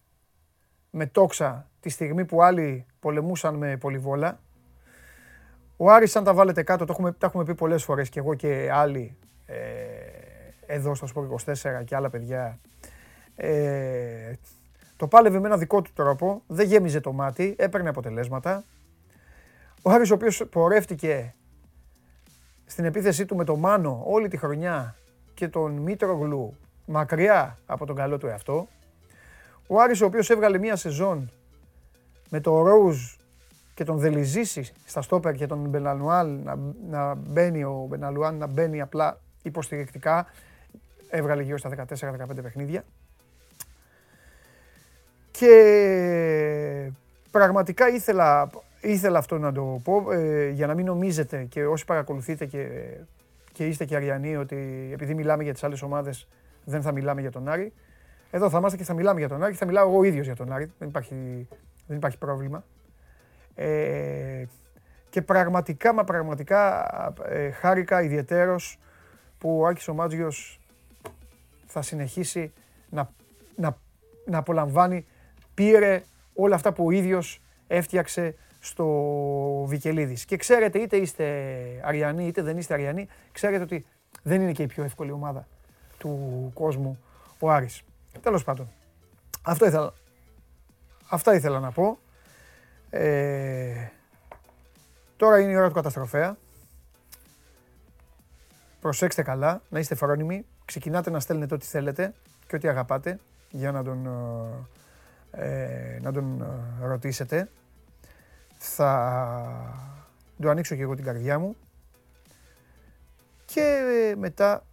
με τόξα τη στιγμή που άλλοι πολεμούσαν με πολυβόλα. Ο Άρης, αν τα βάλετε κάτω, το έχουμε, τα έχουμε πει πολλές φορές και εγώ και άλλοι ε, εδώ στο σπορ είκοσι τέσσερα και άλλα παιδιά, ε, το πάλευε με ένα δικό του τρόπο, δεν γέμιζε το μάτι, έπαιρνε αποτελέσματα. Ο Άρης, ο οποίος πορεύτηκε στην επίθεσή του με τον Μάνο όλη τη χρονιά και τον Μήτρογλου μακριά από τον καλό του εαυτό. Ο Άρης, ο οποίος έβγαλε μία σεζόν με τον Ρόουζ και τον Δελιζίση στα στόπερ και τον Μπεναλουάν να, να μπαίνει, ο Μπεναλουάν να μπαίνει απλά υποστηρικτικά. Έβγαλε γύρω στα δεκατέσσερα δεκαπέντε παιχνίδια. Και πραγματικά ήθελα... Ήθελα αυτό να το πω, ε, για να μην νομίζετε και όσοι παρακολουθείτε και, και είστε και αριανοί ότι επειδή μιλάμε για τις άλλες ομάδες δεν θα μιλάμε για τον Άρη. Εδώ θα είμαστε και θα μιλάμε για τον Άρη και θα μιλάω εγώ ίδιος για τον Άρη. Δεν υπάρχει, δεν υπάρχει πρόβλημα. Ε, και πραγματικά, μα πραγματικά ε, χάρηκα ιδιαιτέρως που ο Άκης ο Μάτζιος θα συνεχίσει να, να, να απολαμβάνει, πήρε όλα αυτά που ο ίδιος έφτιαξε στο Βικελίδης. Και ξέρετε, είτε είστε αριανοί είτε δεν είστε αριανοί, ξέρετε ότι δεν είναι και η πιο εύκολη ομάδα του κόσμου ο Άρης. Τέλος πάντων, αυτό ήθελα, αυτά ήθελα να πω. Ε, τώρα είναι η ώρα του καταστροφέα. Προσέξτε καλά, να είστε φρόνιμοι. Ξεκινάτε να στέλνετε ό,τι θέλετε και ό,τι αγαπάτε για να τον, ε, να τον ε, ρωτήσετε. Θα το ανοίξω και εγώ την καρδιά μου και μετά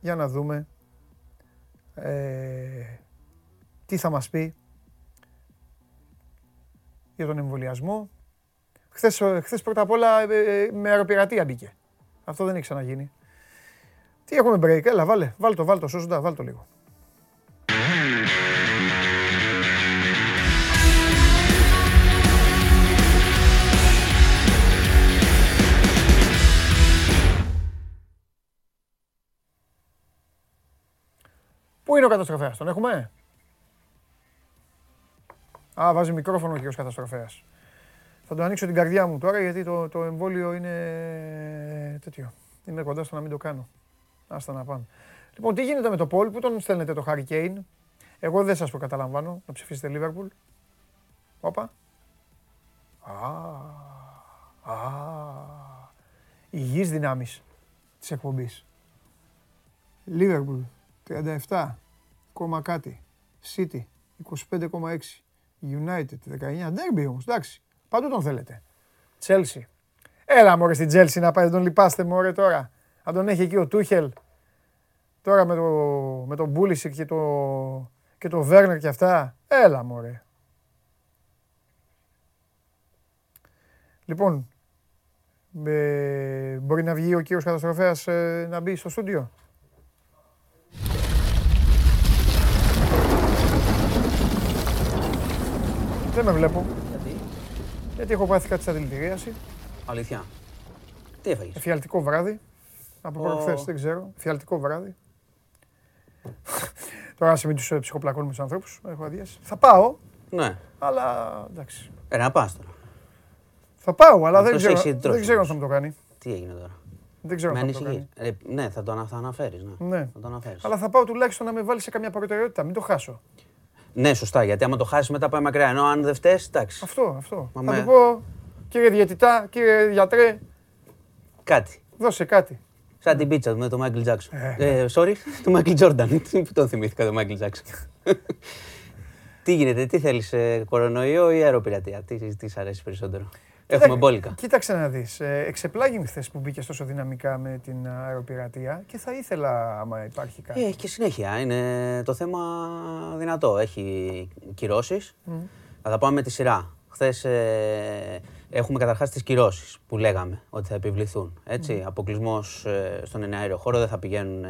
για να δούμε ε, τι θα μας πει για τον εμβολιασμό. Χθες, χθες πρώτα απ' όλα ε, με αεροπειρατεία μπήκε. Αυτό δεν έχει ξαναγίνει. Τι έχουμε break, έλα βάλε, βάλ το, βάλ το σώζοντα, βάλ το λίγο. Πού είναι ο καταστροφέας, τον έχουμε? Α, βάζει μικρόφωνο ο κύριος καταστροφέας. Θα τον ανοίξω την καρδιά μου τώρα γιατί το, το εμβόλιο είναι τέτοιο. Είναι κοντά στο να μην το κάνω. Άστα να πάμε. Λοιπόν, τι γίνεται με το Πολ, πού τον στέλνετε το Χάρι Κέιν? Εγώ δεν σας προκαταλαμβάνω, να ψηφίσετε Liverpool. Όπα. Α, α, υγιείς δυνάμεις της εκπομπής. Liverpool τριάντα επτά, κάτι. City είκοσι πέντε κόμμα έξι. United δεκαεννιά. Derby όμως, εντάξει. Παντού τον θέλετε. Chelsea. Έλα μωρέ στην Chelsea να πάει, να τον λυπάστε μωρέ τώρα. Αν τον έχει εκεί ο Τούχελ. Τώρα με τον με το Πούλησικ και τον και το Βέρνερ και αυτά. Έλα μωρέ. Λοιπόν, ε, μπορεί να βγει ο κύριος καταστροφέας ε, να μπει στο στούντιο. Δεν με βλέπω. Γιατί? Γιατί έχω πάθει κάτι στα δηλητηρίαση. Αλήθεια. Τι έφαγες? Φιαλτικό βράδυ. Από προχθές, δεν ξέρω. Φιαλτικό βράδυ. Τώρα σε μην τους ψυχοπλακώνουμε τους ανθρώπους. Έχω αδειάσει. Θα πάω. Ναι. Αλλά εντάξει. Ε, να πας τώρα. Θα πάω, αλλά δεν ξέρω, δεν ξέρω αν θα μου το κάνει. Τι έγινε τώρα? Δεν ξέρω αν θα μου το κάνει. Ε, ναι, θα το θα αναφέρεις, ναι. Ναι. Θα το αναφέρεις. Αλλά θα πάω τουλάχιστον να με βάλεις σε καμιά προτεραιότητα. Μην το χάσω. Ναι, σωστά, γιατί άμα το χάσεις μετά πάει μακριά. Ενώ αν δεν φταίσεις, εντάξει. Αυτό, αυτό. Μα θα με... του πω, κύριε διαιτητά, κύριε γιατρέ. Κάτι. Δώσε κάτι. Σαν την πίτσα με τον Μάικλ Τζάκσον. Ε, sorry, τον Μάικλ Τζόρνταν. Τον θυμήθηκα τον Μάικλ Τζάκσον. Τι γίνεται, τι θέλεις, κορονοϊό ή αεροπειρατεία, τι, τι σ' αρέσει περισσότερο? Έχουμε μπόλικα. Κοίταξε να δεις. Εξεπλάγει χθες που μπήκες τόσο δυναμικά με την αεροπειρατεία και θα ήθελα, άμα υπάρχει κάτι. Έχει και συνέχεια. Είναι το θέμα δυνατό. Έχει κυρώσεις. Mm. Θα τα πάμε με τη σειρά. Χθες ε, έχουμε καταρχάς τις κυρώσεις που λέγαμε ότι θα επιβληθούν. Έτσι. Mm. Αποκλεισμός ε, στον εναέριο χώρο. Δεν θα πηγαίνουν ε,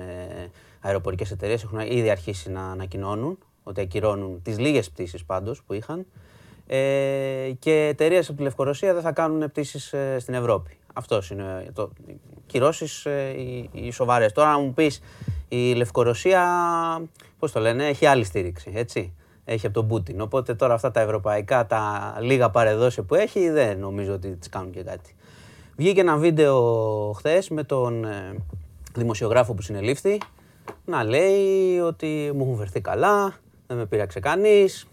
αεροπορικές εταιρείες. Έχουν ήδη αρχίσει να ανακοινώνουν ότι ακυρώνουν τις λίγες πτήσεις πάντως που είχαν. Ε, και εταιρείες από τη Λευκορωσία δεν θα κάνουν πτήσεις ε, στην Ευρώπη. Αυτός είναι το κυρώσεις ε, οι, οι σοβαρές. Τώρα να μου πεις, η Λευκορωσία, πώς το λένε, έχει άλλη στήριξη, έτσι. Έχει από τον Πούτιν. Οπότε τώρα αυτά τα ευρωπαϊκά, τα λίγα παρεδόσια που έχει, δεν νομίζω ότι τις κάνουν και κάτι. Βγήκε ένα βίντεο χθες με τον ε, δημοσιογράφο που συνελήφθη να λέει ότι μου έχουν φερθεί καλά. Δεν με πείραξε κανείς.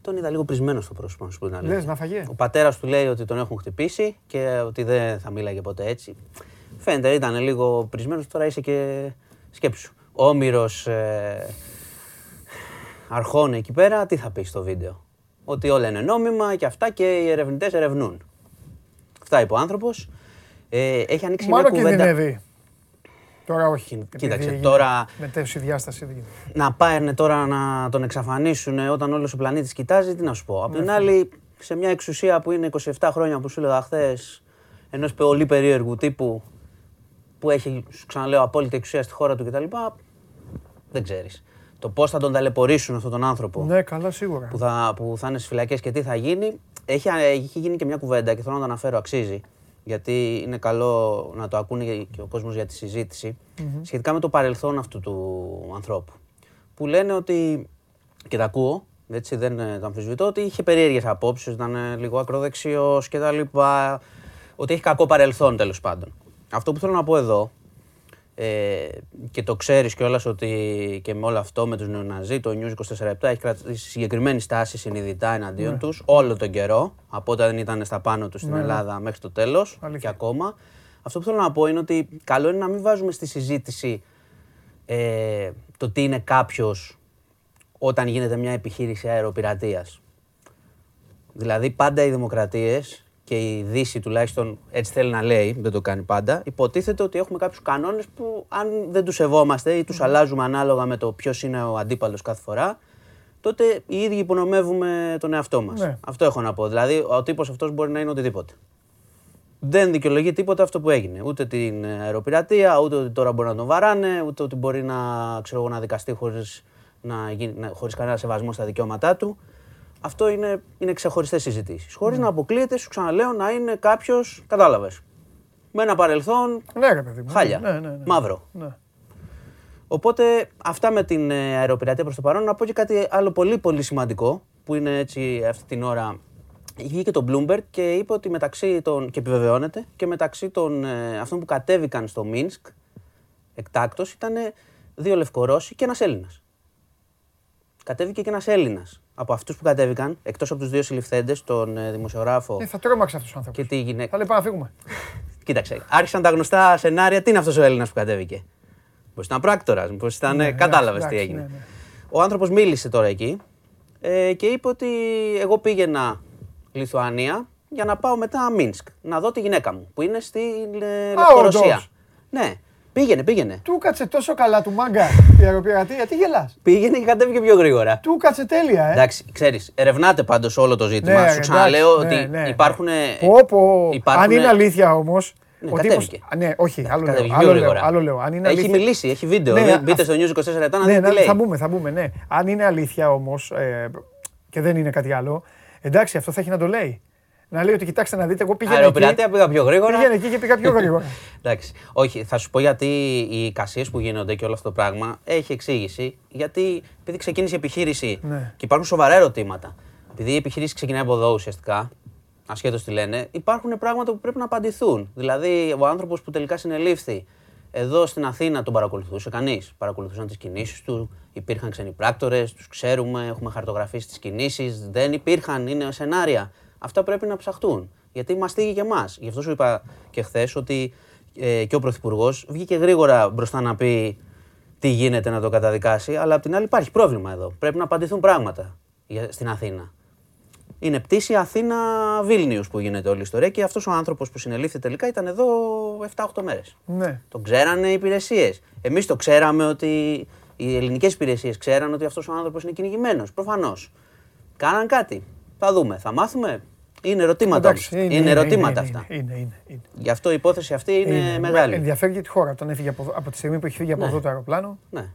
Τον είδα λίγο πρισμένο στο πρόσωπο σου. Λες να φαγεί. Ο πατέρας του λέει ότι τον έχουν χτυπήσει και ότι δεν θα μίλαγε ποτέ έτσι. Φαίνεται, ήταν λίγο πρισμένο, τώρα είσαι και σκέψου. Όμηρος ε, αρχών εκεί πέρα, τι θα πει στο βίντεο? Ότι όλα είναι νόμιμα και αυτά και οι ερευνητές ερευνούν. Αυτά είπε ο άνθρωπος. Ε, έχει ανοίξει μια κουβέντα. Μάλλον κινδυνεύει. Τώρα όχι. Κοίταξε, τώρα. Μετεύσει η διάσταση, δεν γίνεται. Να πάρουν τώρα να τον εξαφανίσουν όταν όλος ο πλανήτης κοιτάζει, τι να σου πω. Απ' την άλλη, σε μια εξουσία που είναι είκοσι επτά χρόνια που σου έλεγα χθες, ενός πολύ περίεργου τύπου που έχει, σου ξαναλέω, απόλυτη εξουσία στη χώρα του κτλ. Δεν ξέρεις. Το πώς θα τον ταλαιπωρήσουν αυτόν τον άνθρωπο. Ναι, καλά, σίγουρα. Που θα, που θα είναι στις φυλακές και τι θα γίνει. Έχει, έχει γίνει και μια κουβέντα και θέλω να το αναφέρω, αξίζει. Γιατί είναι καλό να το ακούνε και ο κόσμος για τη συζήτηση, mm-hmm. σχετικά με το παρελθόν αυτού του ανθρώπου. Που λένε ότι, και τα ακούω, έτσι δεν το αμφισβητώ, ότι είχε περίεργες απόψεις, ήταν λίγο ακροδεξιός και τα λοιπά, ότι έχει κακό παρελθόν τέλος πάντων. Αυτό που θέλω να πω εδώ, ε, και το ξέρεις κιόλας ότι και με όλο αυτό με τους νεοναζί, το News είκοσι τέσσερα επτά έχει κρατήσει συγκεκριμένη στάση συνειδητά εναντίον mm. τους όλο τον καιρό, από όταν ήταν στα πάνω τους στην mm. Ελλάδα μέχρι το τέλος. Αλήθεια. Και ακόμα. Αυτό που θέλω να πω είναι ότι καλό είναι να μην βάζουμε στη συζήτηση ε, το τι είναι κάποιος όταν γίνεται μια επιχείρηση αεροπειρατείας. Δηλαδή πάντα οι δημοκρατίες και η Δύση τουλάχιστον έτσι θέλει να λέει, δεν το κάνει πάντα, υποτίθεται ότι έχουμε κάποιους κανόνες που αν δεν τους σεβόμαστε ή τους mm. αλλάζουμε ανάλογα με το ποιος είναι ο αντίπαλος κάθε φορά, τότε οι ίδιοι υπονομεύουμε τον εαυτό μας. Mm. Αυτό έχω να πω. Δηλαδή ο τύπος αυτός μπορεί να είναι οτιδήποτε. Δεν δικαιολογεί τίποτα αυτό που έγινε. Ούτε την αεροπειρατεία, ούτε ότι τώρα μπορεί να τον βαράνε, ούτε ότι μπορεί να, ξέρω, να δικαστεί χωρίς, να, χωρίς κανένα σεβασμό στα δικαιώματά του. Αυτό είναι, είναι ξεχωριστές συζητήσεις. Χωρίς mm. να αποκλείεται, σου ξαναλέω, να είναι κάποιος, κατάλαβες, με ένα παρελθόν, ναι, ρε παιδί μου, χάλια, ναι, ναι, ναι, ναι. μαύρο. Ναι. Οπότε αυτά με την αεροπειρατεία προς το παρόν. Να πω και κάτι άλλο πολύ πολύ σημαντικό, που είναι έτσι αυτή την ώρα. Βγήκε το Bloomberg και είπε ότι μεταξύ των, και επιβεβαιώνεται, και μεταξύ των ε, αυτών που κατέβηκαν στο Μίνσκ, εκτάκτος, ήταν δύο Λευκορώσοι και ένας Έλληνας. Κατέβηκε και ένας Έλληνας. Από αυτούς που κατέβηκαν, εκτός από τους δύο συλληφθέντες, τον ε, δημοσιογράφο. Ε, θα τρόμαξε αυτούς τους ανθρώπους. Και τη γυναίκα. Θα λέει πάμε να φύγουμε. Κοίταξε, άρχισαν τα γνωστά σενάρια. Τι είναι αυτός ο Έλληνας που κατέβηκε? Μήπως ήταν πράκτορας, μήπως ήταν. Ναι, κατάλαβες, ναι, τι έγινε. Ναι, ναι. Ο άνθρωπος μίλησε τώρα εκεί ε, και είπε ότι εγώ πήγαινα Λιθουανία για να πάω μετά Μίνσκ. Να δω τη γυναίκα μου που είναι στη ε, Λευκορωσία. Ναι. Πήγαινε, πήγαινε. Του κάτσε τόσο καλά του μάγκα η αεροπειρατεία, τι γελάς? Πήγαινε και κατέβηκε πιο γρήγορα. Του κάτσε τέλεια, ε. Εντάξει, ξέρεις, ερευνάτε πάντως όλο το ζήτημα. Ναι, σου ξαναλέω, ναι, ότι ναι, υπάρχουν. Πω, πω. Υπάρχουν. Αν είναι αλήθεια όμως. Ναι, ο τύπος, ναι, όχι, ναι, άλλο, λέω, άλλο, λέω, άλλο λέω. Αν είναι έχει αλήθεια, μιλήσει, έχει βίντεο. Ναι, ναι, μπείτε α, στο News είκοσι τέσσερα λεπτά να, ναι, δείτε τι λέει. Θα μπούμε, θα μπούμε, ναι. Αν είναι αλήθεια όμως ε, και δεν είναι κάτι άλλο, εντάξει, αυτό θα έχει να το λέει. Να λέει ότι κοιτάξτε να δείτε, εγώ πήγαινε αεροπειρατεία, πήγα πιο γρήγορα. Πήγαινε εκεί και πήγα πιο γρήγορα. Εντάξει. Όχι, θα σου πω γιατί οι εικασίες που γίνονται και όλο αυτό το πράγμα έχει εξήγηση. Γιατί επειδή ξεκίνησε η επιχείρηση ναι. και υπάρχουν σοβαρά ερωτήματα. Επειδή η επιχείρηση ξεκινάει από εδώ ουσιαστικά, ασχέτως τι λένε, υπάρχουν πράγματα που πρέπει να απαντηθούν. Δηλαδή, ο άνθρωπος που τελικά συνελήφθη εδώ στην Αθήνα τον παρακολουθούσε κανείς? Παρακολουθούσαν τις κινήσεις του, υπήρχαν ξένοι πράκτορες, τους ξέρουμε, έχουμε χαρτογραφήσει τις κινήσεις, δεν υπήρχαν, είναι σενάρια. Αυτά πρέπει να ψαχτούν, γιατί μαστίγει και εμάς. Γι' αυτό σου είπα και χθες ότι ε, και ο Πρωθυπουργός βγήκε γρήγορα μπροστά να πει τι γίνεται, να το καταδικάσει, αλλά απ' την άλλη υπάρχει πρόβλημα εδώ. Πρέπει να απαντηθούν πράγματα. στην Αθήνα. Είναι πτήση Αθήνα-Βίλνιους που γίνεται όλη η ιστορία και αυτός ο άνθρωπος που συνελήφθη τελικά ήταν εδώ εφτά οκτώ μέρες. Ναι. Το ξέρανε οι υπηρεσίες. Εμείς το ξέραμε ότι οι ελληνικές υπηρεσίες ξέρανε ότι αυτός ο άνθρωπος είναι κυνηγημένος. Προφανώς. Κάναν κάτι. Θα δούμε. Θα μάθουμε. Είναι ερωτήματα. Εντάξει, είναι, είναι ερωτήματα είναι, είναι, αυτά. Είναι, είναι, είναι. Γι' αυτό η υπόθεση αυτή είναι, είναι μεγάλη. Ενδιαφέρει και τη χώρα. Τον έφυγε από, από τη στιγμή που έχει φύγει από ναι. εδώ το αεροπλάνο. Ναι.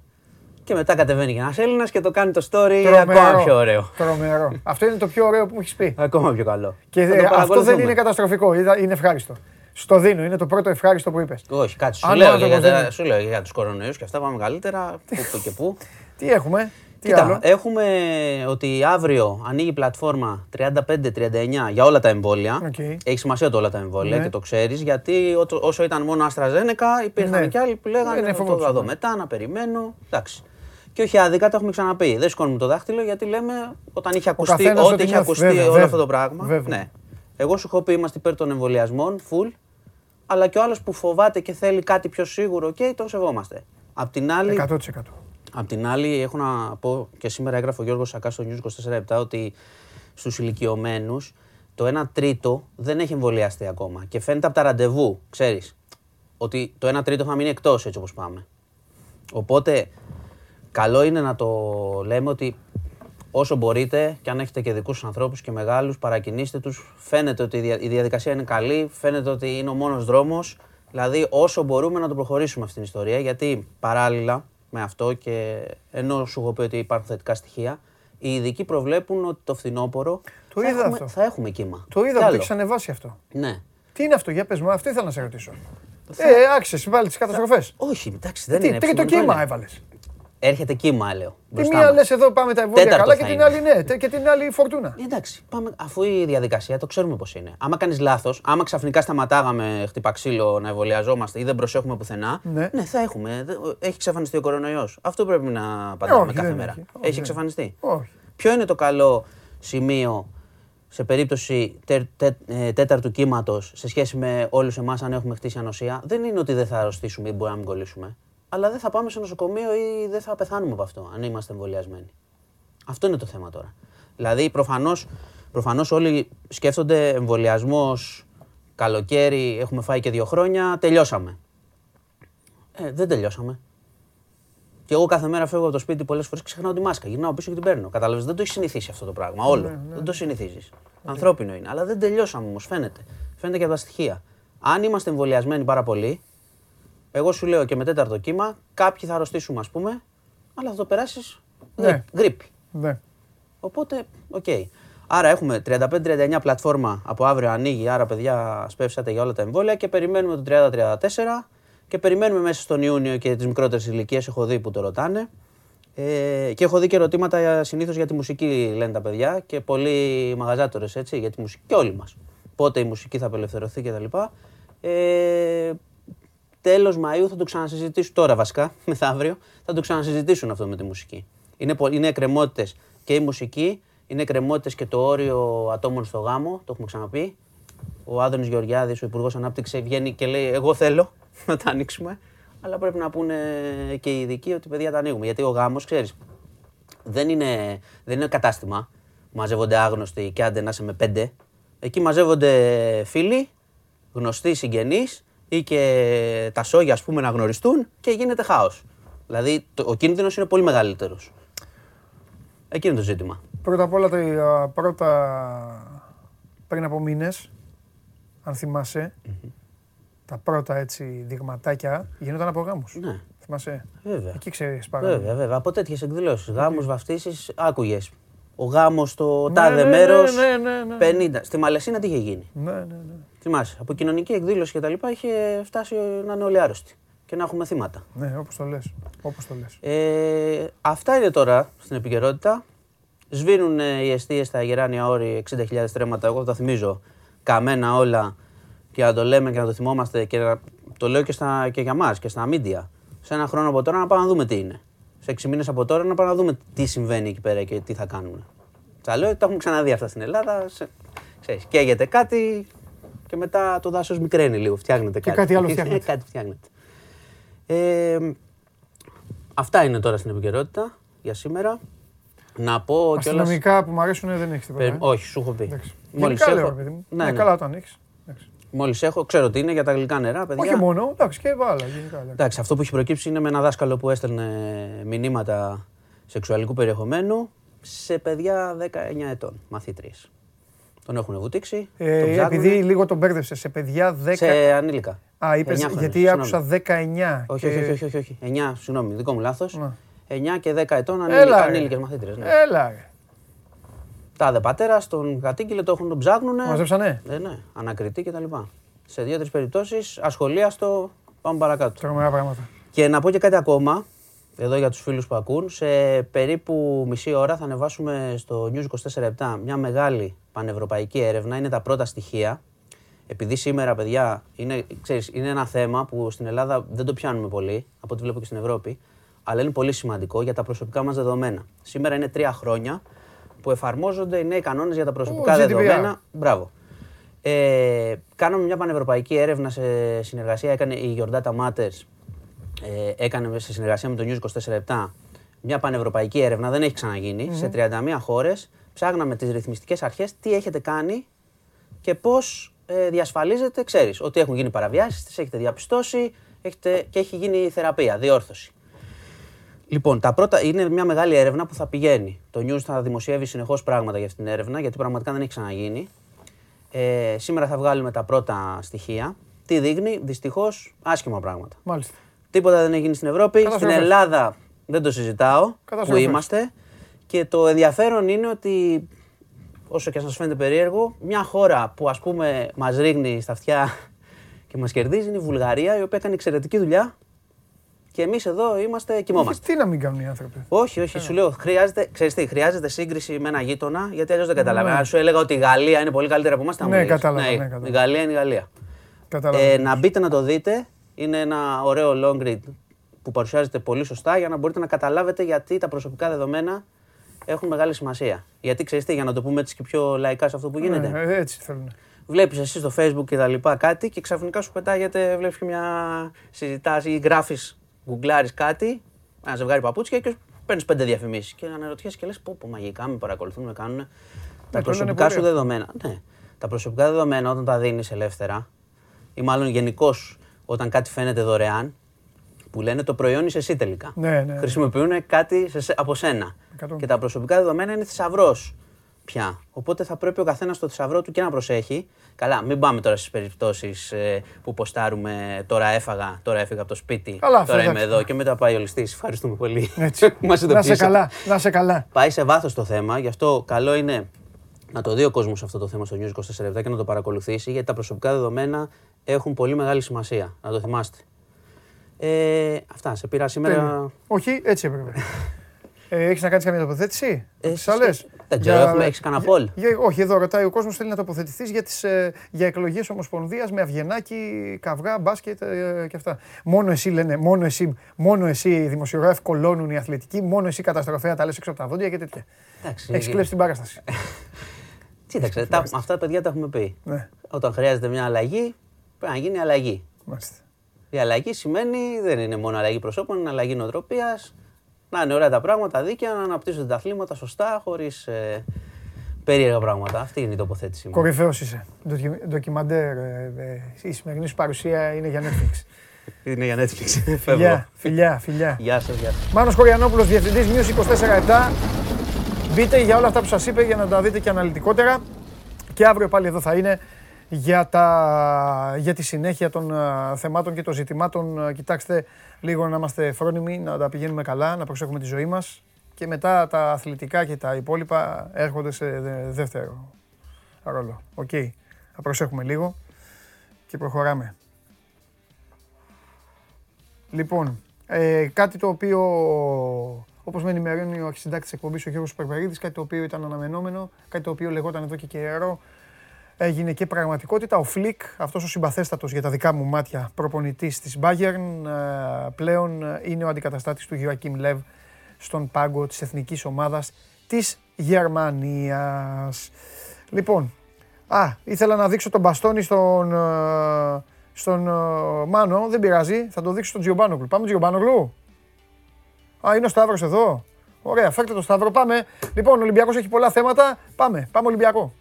Και μετά κατεβαίνει ένας Έλληνας και το κάνει το story τρομερό, ακόμα πιο ωραίο. Τρομερό. Αυτό είναι το πιο ωραίο που μου έχεις πει. Ακόμα πιο καλό. Και ε, αυτό δεν είναι καταστροφικό. Είναι ευχάριστο. Στο δίνω. Είναι το πρώτο ευχάριστο που είπες. Όχι, κάτι. Σου, λέω, για τα, σου λέω για τους κορονοϊούς και αυτά πάμε καλύτερα. Πού και πού. Τι έχουμε. Κοίτα, έχουμε ότι αύριο ανοίγει η πλατφόρμα τριάντα πέντε τριάντα εννιά για όλα τα εμβόλια. Okay. Έχει σημασία το όλα τα εμβόλια ναι. και το ξέρεις, γιατί ό, όσο ήταν μόνο AstraZeneca υπήρχαν ναι. κι άλλοι που λέγανε ναι, το θα δω μετά, να περιμένω. Εντάξει. Και όχι άδικα, το έχουμε ξαναπεί. Δεν σηκώνουμε το δάχτυλο γιατί λέμε όταν είχε ακουστεί, ό,τι είχε ακουστεί βέβαια, όλο βέβαια, αυτό το πράγμα. Βέβαια. Ναι. Εγώ σου έχω πει είμαστε υπέρ των εμβολιασμών, full, αλλά και ο άλλος που φοβάται και θέλει κάτι πιο σίγουρο και okay, τον σεβόμαστε. Απ' την άλλη. εκατό τοις εκατό. Απ' την άλλη, έχω να πω και σήμερα έγραφε ο Γιώργος Σακάς στο News είκοσι τέσσερα επτά ότι στους ηλικιωμένους το ένα τρίτο δεν έχει εμβολιαστεί ακόμα. Και φαίνεται από τα ραντεβού, ξέρεις, ότι το ένα τρίτο θα μείνει εκτός έτσι όπως πάμε. Οπότε, καλό είναι να το λέμε ότι όσο μπορείτε και αν έχετε και δικούς ανθρώπους και μεγάλους, παρακινήστε τους. Φαίνεται ότι η διαδικασία είναι καλή, φαίνεται ότι είναι ο μόνος δρόμος. Δηλαδή, όσο μπορούμε να το προχωρήσουμε αυτήν την ιστορία, γιατί παράλληλα. Με αυτό και ενώ σου έχω πει ότι υπάρχουν θετικά στοιχεία, οι ειδικοί προβλέπουν ότι το φθινόπωρο το θα, είδα έχουμε, αυτό. θα έχουμε κύμα. Το είδα, το έχεις ανεβάσει αυτό. Ναι. Τι είναι αυτό, για πες μου, αυτό ήθελα να σε ρωτήσω. Θα... Ε, άξιες, βάλει τις καταστροφές. Θα... Όχι, εντάξει, δεν τι, είναι. Τρίτο κύμα έβαλες. Έρχεται κύμα, λέω. Τη μία λες εδώ πάμε τα εμβόλια καλά και την άλλη ναι, και την άλλη φορτούνα. Εντάξει, πάμε, αφού η διαδικασία το ξέρουμε πώς είναι. Άμα κάνεις λάθος, άμα ξαφνικά σταματάγαμε χτυπαξίλο να εμβολιαζόμαστε ή δεν προσέχουμε πουθενά, ναι, ναι θα έχουμε. Έχει εξαφανιστεί ο κορονοϊός. Αυτό πρέπει να απαντάμε κάθε μέρα. Έχει, όχι, έχει εξαφανιστεί. Όχι. Ποιο είναι το καλό σημείο σε περίπτωση τέ, τέ, τέ, τέταρτου κύματος σε σχέση με όλους εμάς αν έχουμε χτίσει ανοσία, δεν είναι ότι δεν θα αρρωστήσουμε ή μπορεί να μην κολλήσουμε. Αλλά δεν θα πάμε σε νοσοκομείο ή δεν θα πεθάνουμε από αυτό, αν είμαστε εμβολιασμένοι. Αυτό είναι το θέμα τώρα. Δηλαδή, προφανώς, προφανώς όλοι σκέφτονται εμβολιασμός, καλοκαίρι, έχουμε φάει και δύο χρόνια, τελειώσαμε. Ε, δεν τελειώσαμε. Και εγώ κάθε μέρα φεύγω από το σπίτι πολλές φορές και ξεχνάω τη μάσκα. Γυρνάω πίσω και την παίρνω. Κατάλαβες, δεν το έχεις συνηθίσει αυτό το πράγμα. Όλο. Ναι, ναι. Δεν το συνηθίζεις. Okay. Ανθρώπινο είναι. Αλλά δεν τελειώσαμε όμως, φαίνεται. Φαίνεται και από τα στοιχεία. Αν είμαστε εμβολιασμένοι πάρα πολύ. Εγώ σου λέω και με τέταρτο κύμα, κάποιοι θα αρρωστήσουμε ας πούμε, αλλά θα το περάσεις ναι. γρίπη. Ναι. Οπότε, οκ. Okay. Άρα έχουμε τριάντα πέντε τριάντα εννιά πλατφόρμα από αύριο ανοίγει, άρα παιδιά σπεύσατε για όλα τα εμβόλια και περιμένουμε το τριάντα τριάντα τέσσερα και περιμένουμε μέσα στον Ιούνιο και τις μικρότερες ηλικίες, έχω δει που το ρωτάνε. Ε, και έχω δει και ερωτήματα συνήθως για τη μουσική λένε τα παιδιά και πολλοί μαγαζάτορες έτσι, για τη μουσική και όλοι μας. Πότε η μουσική θα απελευθερωθεί κτλ. Ε, Τέλος Μαΐου θα το ξανασυζητήσουν, τώρα βασικά, μεθαύριο, θα το ξανασυζητήσουν αυτό με τη μουσική. Είναι, είναι εκκρεμότητες και η μουσική, είναι εκκρεμότητες και το όριο ατόμων στο γάμο, το έχουμε ξαναπεί. Ο Άδωνης Γεωργιάδης, ο Υπουργός Ανάπτυξης, βγαίνει και λέει εγώ θέλω να τα ανοίξουμε, αλλά πρέπει να πούνε και οι ειδικοί ότι παιδιά τα ανοίγουμε. Γιατί ο γάμος, ξέρεις, δεν είναι, δεν είναι κατάστημα, μαζεύονται άγνωστοι και άντε να είσαι με πέντε. Εκεί μαζεύονται φίλοι, γνωστοί, συγγενείς, ή και τα σόγια ας πούμε να γνωριστούν και γίνεται χάος. Δηλαδή το, ο κίνδυνος είναι πολύ μεγαλύτερος. Εκείνο το ζήτημα. Πρώτα απ' όλα τα πρώτα πριν από μήνες, αν θυμάσαι, mm-hmm. τα πρώτα έτσι δειγματάκια γινόταν από γάμους. Ναι. Θυμάσαι. Βέβαια. Εκεί ξέρεις πάρα πολύ. Βέβαια, βέβαια. Από τέτοιες εκδηλώσεις, okay. γάμους, βαφτίσεις, άκουγες. Ο γάμος στο ναι, τάδε ναι, μέρος, ναι, ναι, ναι, ναι. πενήντα. Στη Μαλαισίνα τι είχε γίνει. Ναι, ναι, ναι. Θυμάσαι, από κοινωνική εκδήλωση και τα λοιπά είχε φτάσει να είναι όλοι άρρωστοι και να έχουμε θύματα. Ναι, όπως το λες. Όπως το λες. Ε, αυτά είναι τώρα στην επικαιρότητα. Σβήνουν οι εστίες στα γεράνια όρη εξήντα χιλιάδες τρέματα. Εγώ τα θυμίζω καμένα όλα και να το λέμε και να το θυμόμαστε και να... το λέω και, στα... και για μας και στα media. Σε ένα χρόνο από τώρα να πάμε να δούμε τι είναι. Σε έξι μήνες από τώρα να πάμε να δούμε τι συμβαίνει εκεί πέρα και τι θα κάνουμε. Τα λέω, τα έχουμε ξαναδεί αυτά στην Ελλάδα. Σε... Ξέρεις, καίγεται κάτι. Και μετά το δάσος μικραίνει λίγο, φτιάχνεται κάτι. Και κάτι άλλο φτιάχνεται. Ε, κάτι φτιάχνεται. Ε, αυτά είναι τώρα στην επικαιρότητα για σήμερα. Να πω κιόλας. Αστυνομικά που μου αρέσουν δεν έχεις τίποτα. Όχι, σου έχω πει. Μόλις έχω. Ναι, καλά το ανοίξεις. Μόλις έχω, ξέρω τι είναι για τα γλυκά νερά, παιδιά. Όχι μόνο, εντάξει, και βάλα γενικά. Εντάξει, αυτό που έχει προκύψει είναι με ένα δάσκαλο που έστελνε μηνύματα σεξουαλικού περιεχομένου σε παιδιά δεκαεννιά ετών, μαθήτριες. Τον έχουν βουτήξει. Ε, επειδή λίγο τον μπέρδεψε σε παιδιά δέκα. Σε ανήλικα. Α, είπες, χρόνια, γιατί συγνώμη. Άκουσα δεκαεννιά. Όχι, και... όχι, όχι, όχι, όχι. εννιά, συγγνώμη, δικό μου λάθος. Να. εννιά και δέκα ετών ανήλικα, ανήλικες μαθήτριες. Ναι. Έλα. Τάδε πατέρας, τον κατήγγειλε, το έχουν, τον ψάχνουνε. Μαζέψανε. Ναι, ναι, ανακριτή κτλ. Σε δύο-τρεις περιπτώσεις, ασχολίαστο, πάμε παρακάτω. Τρομερά πράγματα. Και να πω και κάτι ακόμα. Εδώ για τους φίλους που ακούν, σε περίπου μισή ώρα θα ανεβάσουμε στο News είκοσι τέσσερα επτά μια μεγάλη πανευρωπαϊκή έρευνα. Είναι τα πρώτα στοιχεία. Επειδή σήμερα, παιδιά, είναι, ξέρεις, είναι ένα θέμα που στην Ελλάδα δεν το πιάνουμε πολύ, από ό,τι βλέπω και στην Ευρώπη, αλλά είναι πολύ σημαντικό για τα προσωπικά μας δεδομένα. Σήμερα είναι τρία χρόνια που εφαρμόζονται οι νέοι κανόνες για τα προσωπικά δεδομένα. Μπράβο. Ε, κάναμε μια πανευρωπαϊκή έρευνα σε συνεργασία, έκανε η Your Data Matters. Ε, έκανε σε συνεργασία με το News είκοσι τέσσερα επτά μια πανευρωπαϊκή έρευνα, δεν έχει ξαναγίνει, mm-hmm. σε τριάντα μία χώρες. Ψάχναμε τις ρυθμιστικές αρχές, τι έχετε κάνει και πώς ε, διασφαλίζετε, ξέρεις, ότι έχουν γίνει παραβιάσεις, τις έχετε διαπιστώσει έχετε, και έχει γίνει θεραπεία, διόρθωση. Λοιπόν, τα πρώτα, είναι μια μεγάλη έρευνα που θα πηγαίνει. Το News θα δημοσιεύει συνεχώς πράγματα για αυτήν την έρευνα, γιατί πραγματικά δεν έχει ξαναγίνει. Ε, σήμερα θα βγάλουμε τα πρώτα στοιχεία. Τι δείχνει, δυστυχώς, άσχημα πράγματα. Μάλιστα. Τίποτα δεν έχει γίνει στην Ευρώπη. Στην Ελλάδα δεν το συζητάω, που είμαστε. Και το ενδιαφέρον είναι ότι, όσο και σας φαίνεται περίεργο, μια χώρα που ας πούμε μας ρίχνει στα αυτιά και μας κερδίζει είναι η Βουλγαρία, η οποία κάνει εξαιρετική δουλειά και εμείς εδώ είμαστε, κοιμόμαστε. Τι να μην κάνουν οι άνθρωποι. Όχι, όχι, σου λέω, χρειάζεται, ξέρεις τι, χρειάζεται σύγκριση με ένα γείτονα, γιατί αλλιώς δεν καταλαβαίνω. Αν σου έλεγα ότι η Γαλλία είναι πολύ καλύτερα από εμάς, θα μου πεις. Ναι, κατάλαβα. Η Γαλλία είναι η Γαλλία. Να μπείτε να το δείτε. Είναι ένα ωραίο long read που παρουσιάζεται πολύ σωστά για να μπορείτε να καταλάβετε γιατί τα προσωπικά δεδομένα έχουν μεγάλη σημασία. Γιατί ξέρεις τι, για να το πούμε έτσι και πιο λαϊκά σε αυτό που γίνεται. Ε, έτσι θέλουν. Βλέπεις εσύ στο Facebook και τα λοιπά κάτι και ξαφνικά σου πετάγεται, βλέπεις και μια συζητάς ή γράφεις, γκουγκλάρεις κάτι, ένα ζευγάρι παπούτσια και παίρνεις πέντε διαφημίσεις. Και αναρωτιέσαι και λες πω, πω μαγικά με παρακολουθούν, με κάνουν. Τα προσωπικά σου δεδομένα. Ναι. Τα προσωπικά δεδομένα όταν τα δίνεις ελεύθερα ή μάλλον γενικώς. Όταν κάτι φαίνεται δωρεάν, που λένε το προϊόν είσαι εσύ τελικά. Ναι, ναι, ναι. Χρησιμοποιούν κάτι σε, από σένα. εκατό τοις εκατό. Και τα προσωπικά δεδομένα είναι θησαυρός πια. Οπότε θα πρέπει ο καθένας στο θησαυρό του και να προσέχει. Καλά, μην πάμε τώρα στις περιπτώσεις ε, που ποστάρουμε τώρα έφαγα, τώρα έφυγα από το σπίτι, καλά, τώρα είμαι εδώ και μετά πάει ο ληστής. Ευχαριστούμε πολύ. Να σε καλά, να σε καλά. Πάει σε βάθος το θέμα, γι' αυτό καλό είναι να το δει ο κόσμος αυτό το θέμα στο News είκοσι τέσσερα επτά και να το παρακολουθήσει, γιατί τα προσωπικά δεδομένα έχουν πολύ μεγάλη σημασία, να το θυμάστε. Ε, αυτά, σε πήρα σήμερα... Όχι, έτσι έπρεπε. ε, έχεις να κάνεις καμία τοποθέτηση, ε, τις άλλες. Δεν ξέρω, για... έχουμε, έχεις κανένα πόλ. Όχι, εδώ ρωτάει ο κόσμος, θέλει να τοποθετηθείς για, τις, ε, για εκλογές ομοσπονδίας με αυγενάκι, καυγά, μπάσκετ ε, και αυτά. Μόνο εσύ λένε, μόνο εσύ, μόνο εσύ οι δημοσιογράφοι κολώνουν οι αθλητικοί, μόνο εσύ καταστροφέα τα λες έξω από τα δόντια και τέτοια. Έχεις κλέψει την παράσταση. Κοίταξε, αυτά παιδιά τα έχουμε πει. Όταν χρειάζεται μια αλλαγή, πρέπει να γίνει αλλαγή. Μάλιστα. Η αλλαγή σημαίνει, δεν είναι μόνο αλλαγή προσώπων, είναι αλλαγή νοοτροπίας, να είναι ωραία τα πράγματα, δίκαια, να αναπτύσσονται τα αθλήματα σωστά, χωρίς ε, περίεργα πράγματα. Αυτή είναι η τοποθέτησή μου. Κορυφαίος είσαι. Ντοκιμαντέρ. Ε, ε, η σημερινή σου παρουσία είναι για Netflix. Είναι για Netflix. Φιλιά, φιλιά, φιλιά. Γεια σας, γεια σας. Μάνος Κοριανόπουλος, διευθυντής News είκοσι τέσσερα επτά. Μπείτε για όλα αυτά που σας είπε για να τα δείτε και αναλυτικότερα. Και αύριο πάλι εδώ θα είναι. Για, τα, για τη συνέχεια των uh, θεμάτων και των ζητημάτων, uh, κοιτάξτε λίγο να είμαστε φρόνιμοι, να τα πηγαίνουμε καλά, να προσέχουμε τη ζωή μας και μετά τα αθλητικά και τα υπόλοιπα έρχονται σε δε, δεύτερο ρόλο. Οκ, okay. Θα προσέχουμε λίγο και προχωράμε. Λοιπόν, ε, κάτι το οποίο, όπως με ενημερώνει ο αρχισυντάκτης εκπομπής ο Γιώργος Περπερίδης, κάτι το οποίο ήταν αναμενόμενο, κάτι το οποίο λεγόταν εδώ και καιρό, έγινε και πραγματικότητα. Ο Φλικ, αυτός ο συμπαθέστατος για τα δικά μου μάτια προπονητής της Bayern, πλέον είναι ο αντικαταστάτης του Joachim Löw στον πάγκο της εθνικής ομάδας της Γερμανίας. Λοιπόν, α, ήθελα να δείξω τον μπαστόνι στον, στον Μάνο, δεν πειράζει, θα το δείξω στον Τζιομπάνογλου. Πάμε Τζιομπάνογλου. Α, είναι ο Σταύρος εδώ. Ωραία, φέρτε το Σταύρο, πάμε. Λοιπόν, ο Ολυμπιακός έχει πολλά θέματα. Πάμε, πάμε Ολυμπιακό.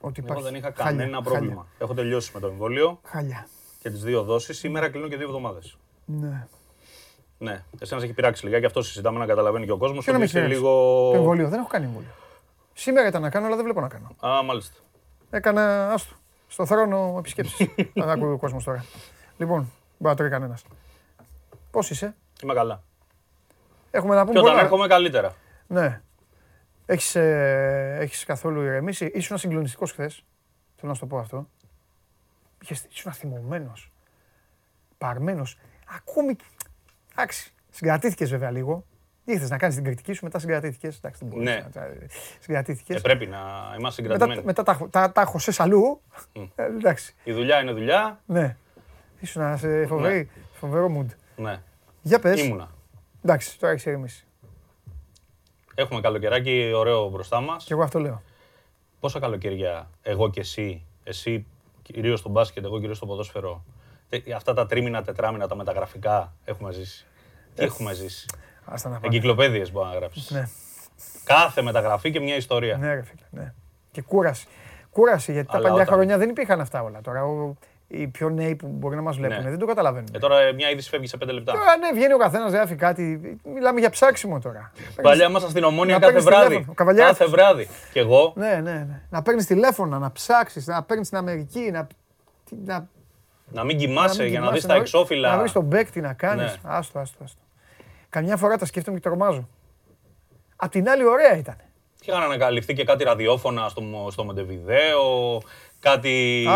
Ότι εγώ δεν είχα χάλια, κανένα πρόβλημα. Χάλια. Έχω τελειώσει με το εμβόλιο. Χάλια. Και τις δύο δόσεις. Σήμερα κλείνω και δύο εβδομάδες. Ναι. Ναι. Εσένα σε έχει πειράξει λιγάκι, αυτό συζητάμε να καταλαβαίνει και ο κόσμος. Ποιο να μην πειράξει. Λίγο... Το εμβόλιο. Δεν έχω κάνει εμβόλιο. Σήμερα ήταν να κάνω, αλλά δεν βλέπω να κάνω. Α, μάλιστα. Έκανα. Άστο. Στο θρόνο επισκέψεις. Θα ακούει ο κόσμος τώρα. Λοιπόν, μπορεί να τρώει κανένας. Πώς είσαι? Είμαι καλά. Έχουμε να πούμε. Και όταν πολλά... έρχομαι καλύτερα. Ναι. Έχεις, ε, έχεις καθόλου ηρεμήσει? Ήσουν συγκλονιστικός χθες. Θέλω να σου το πω αυτό. Ήσουν θυμωμένος. Παρμένος. Ακόμη. Εντάξει. Συγκρατήθηκες βέβαια λίγο. Ήρθες να κάνεις την κριτική σου, μετά συγκρατήθηκες. Εντάξει, δεν μπορείς. Ναι. Να... Συγκρατήθηκες. Ε, πρέπει να είμαστε συγκρατημένοι. Μετά, μετά τα, τα έχω σε αλλού. Mm. Ε, εντάξει. Η δουλειά είναι δουλειά. Ναι. Ήσουν ένα φοβερό, φοβερό mood. Ναι. Για πες. Ήμουνα. Εντάξει, τώρα έχεις ηρεμήσει. Έχουμε καλοκαιράκι ωραίο μπροστά μας. Και εγώ αυτό λέω. Πόσα καλοκαιριά εγώ και εσύ, εσύ κυρίως στο μπάσκετ, εγώ κυρίως στο ποδόσφαιρο, αυτά τα τρίμηνα, τετράμηνα, τα μεταγραφικά έχουμε ζήσει. Τι έχουμε ζήσει. Εγκυκλοπαίδειες μπορεί να γράψεις. Ναι. Κάθε μεταγραφή και μια ιστορία. Ναι, ρε φίλε, ναι. Και κούραση. Κούραση, γιατί αλλά τα παλιά όταν... χρόνια δεν υπήρχαν αυτά όλα. Τώρα ο... οι πιο νέοι που μπορεί να μας βλέπουν, ναι, δεν το καταλαβαίνουν. Ε, τώρα μια είδηση φεύγει σε πέντε λεπτά. Τώρα ναι, βγαίνει ο καθένας, γράφει κάτι. Μιλάμε για ψάξιμο τώρα. Παλιά ήμασταν στην Ομόνοια κάθε βράδυ. Κάθε βράδυ. Και εγώ. Ναι, ναι, ναι. Να παίρνεις τηλέφωνα, να ψάξεις, να παίρνεις την Αμερική, να. Να, να μην κοιμάσαι, να μην για κοιμάσαι, να δεις τα εξώφυλλα. Να βρεις τον παίκτη να κάνεις. Ναι. Άστο, άστο, άστο. Καμιά φορά τα σκέφτομαι και τρομάζω. Απ' την άλλη, ωραία ήταν. Και είχαν ανακαλυφθεί και κάτι ραδιόφωνα στο, στο Μοντεβιδέο. Κάτι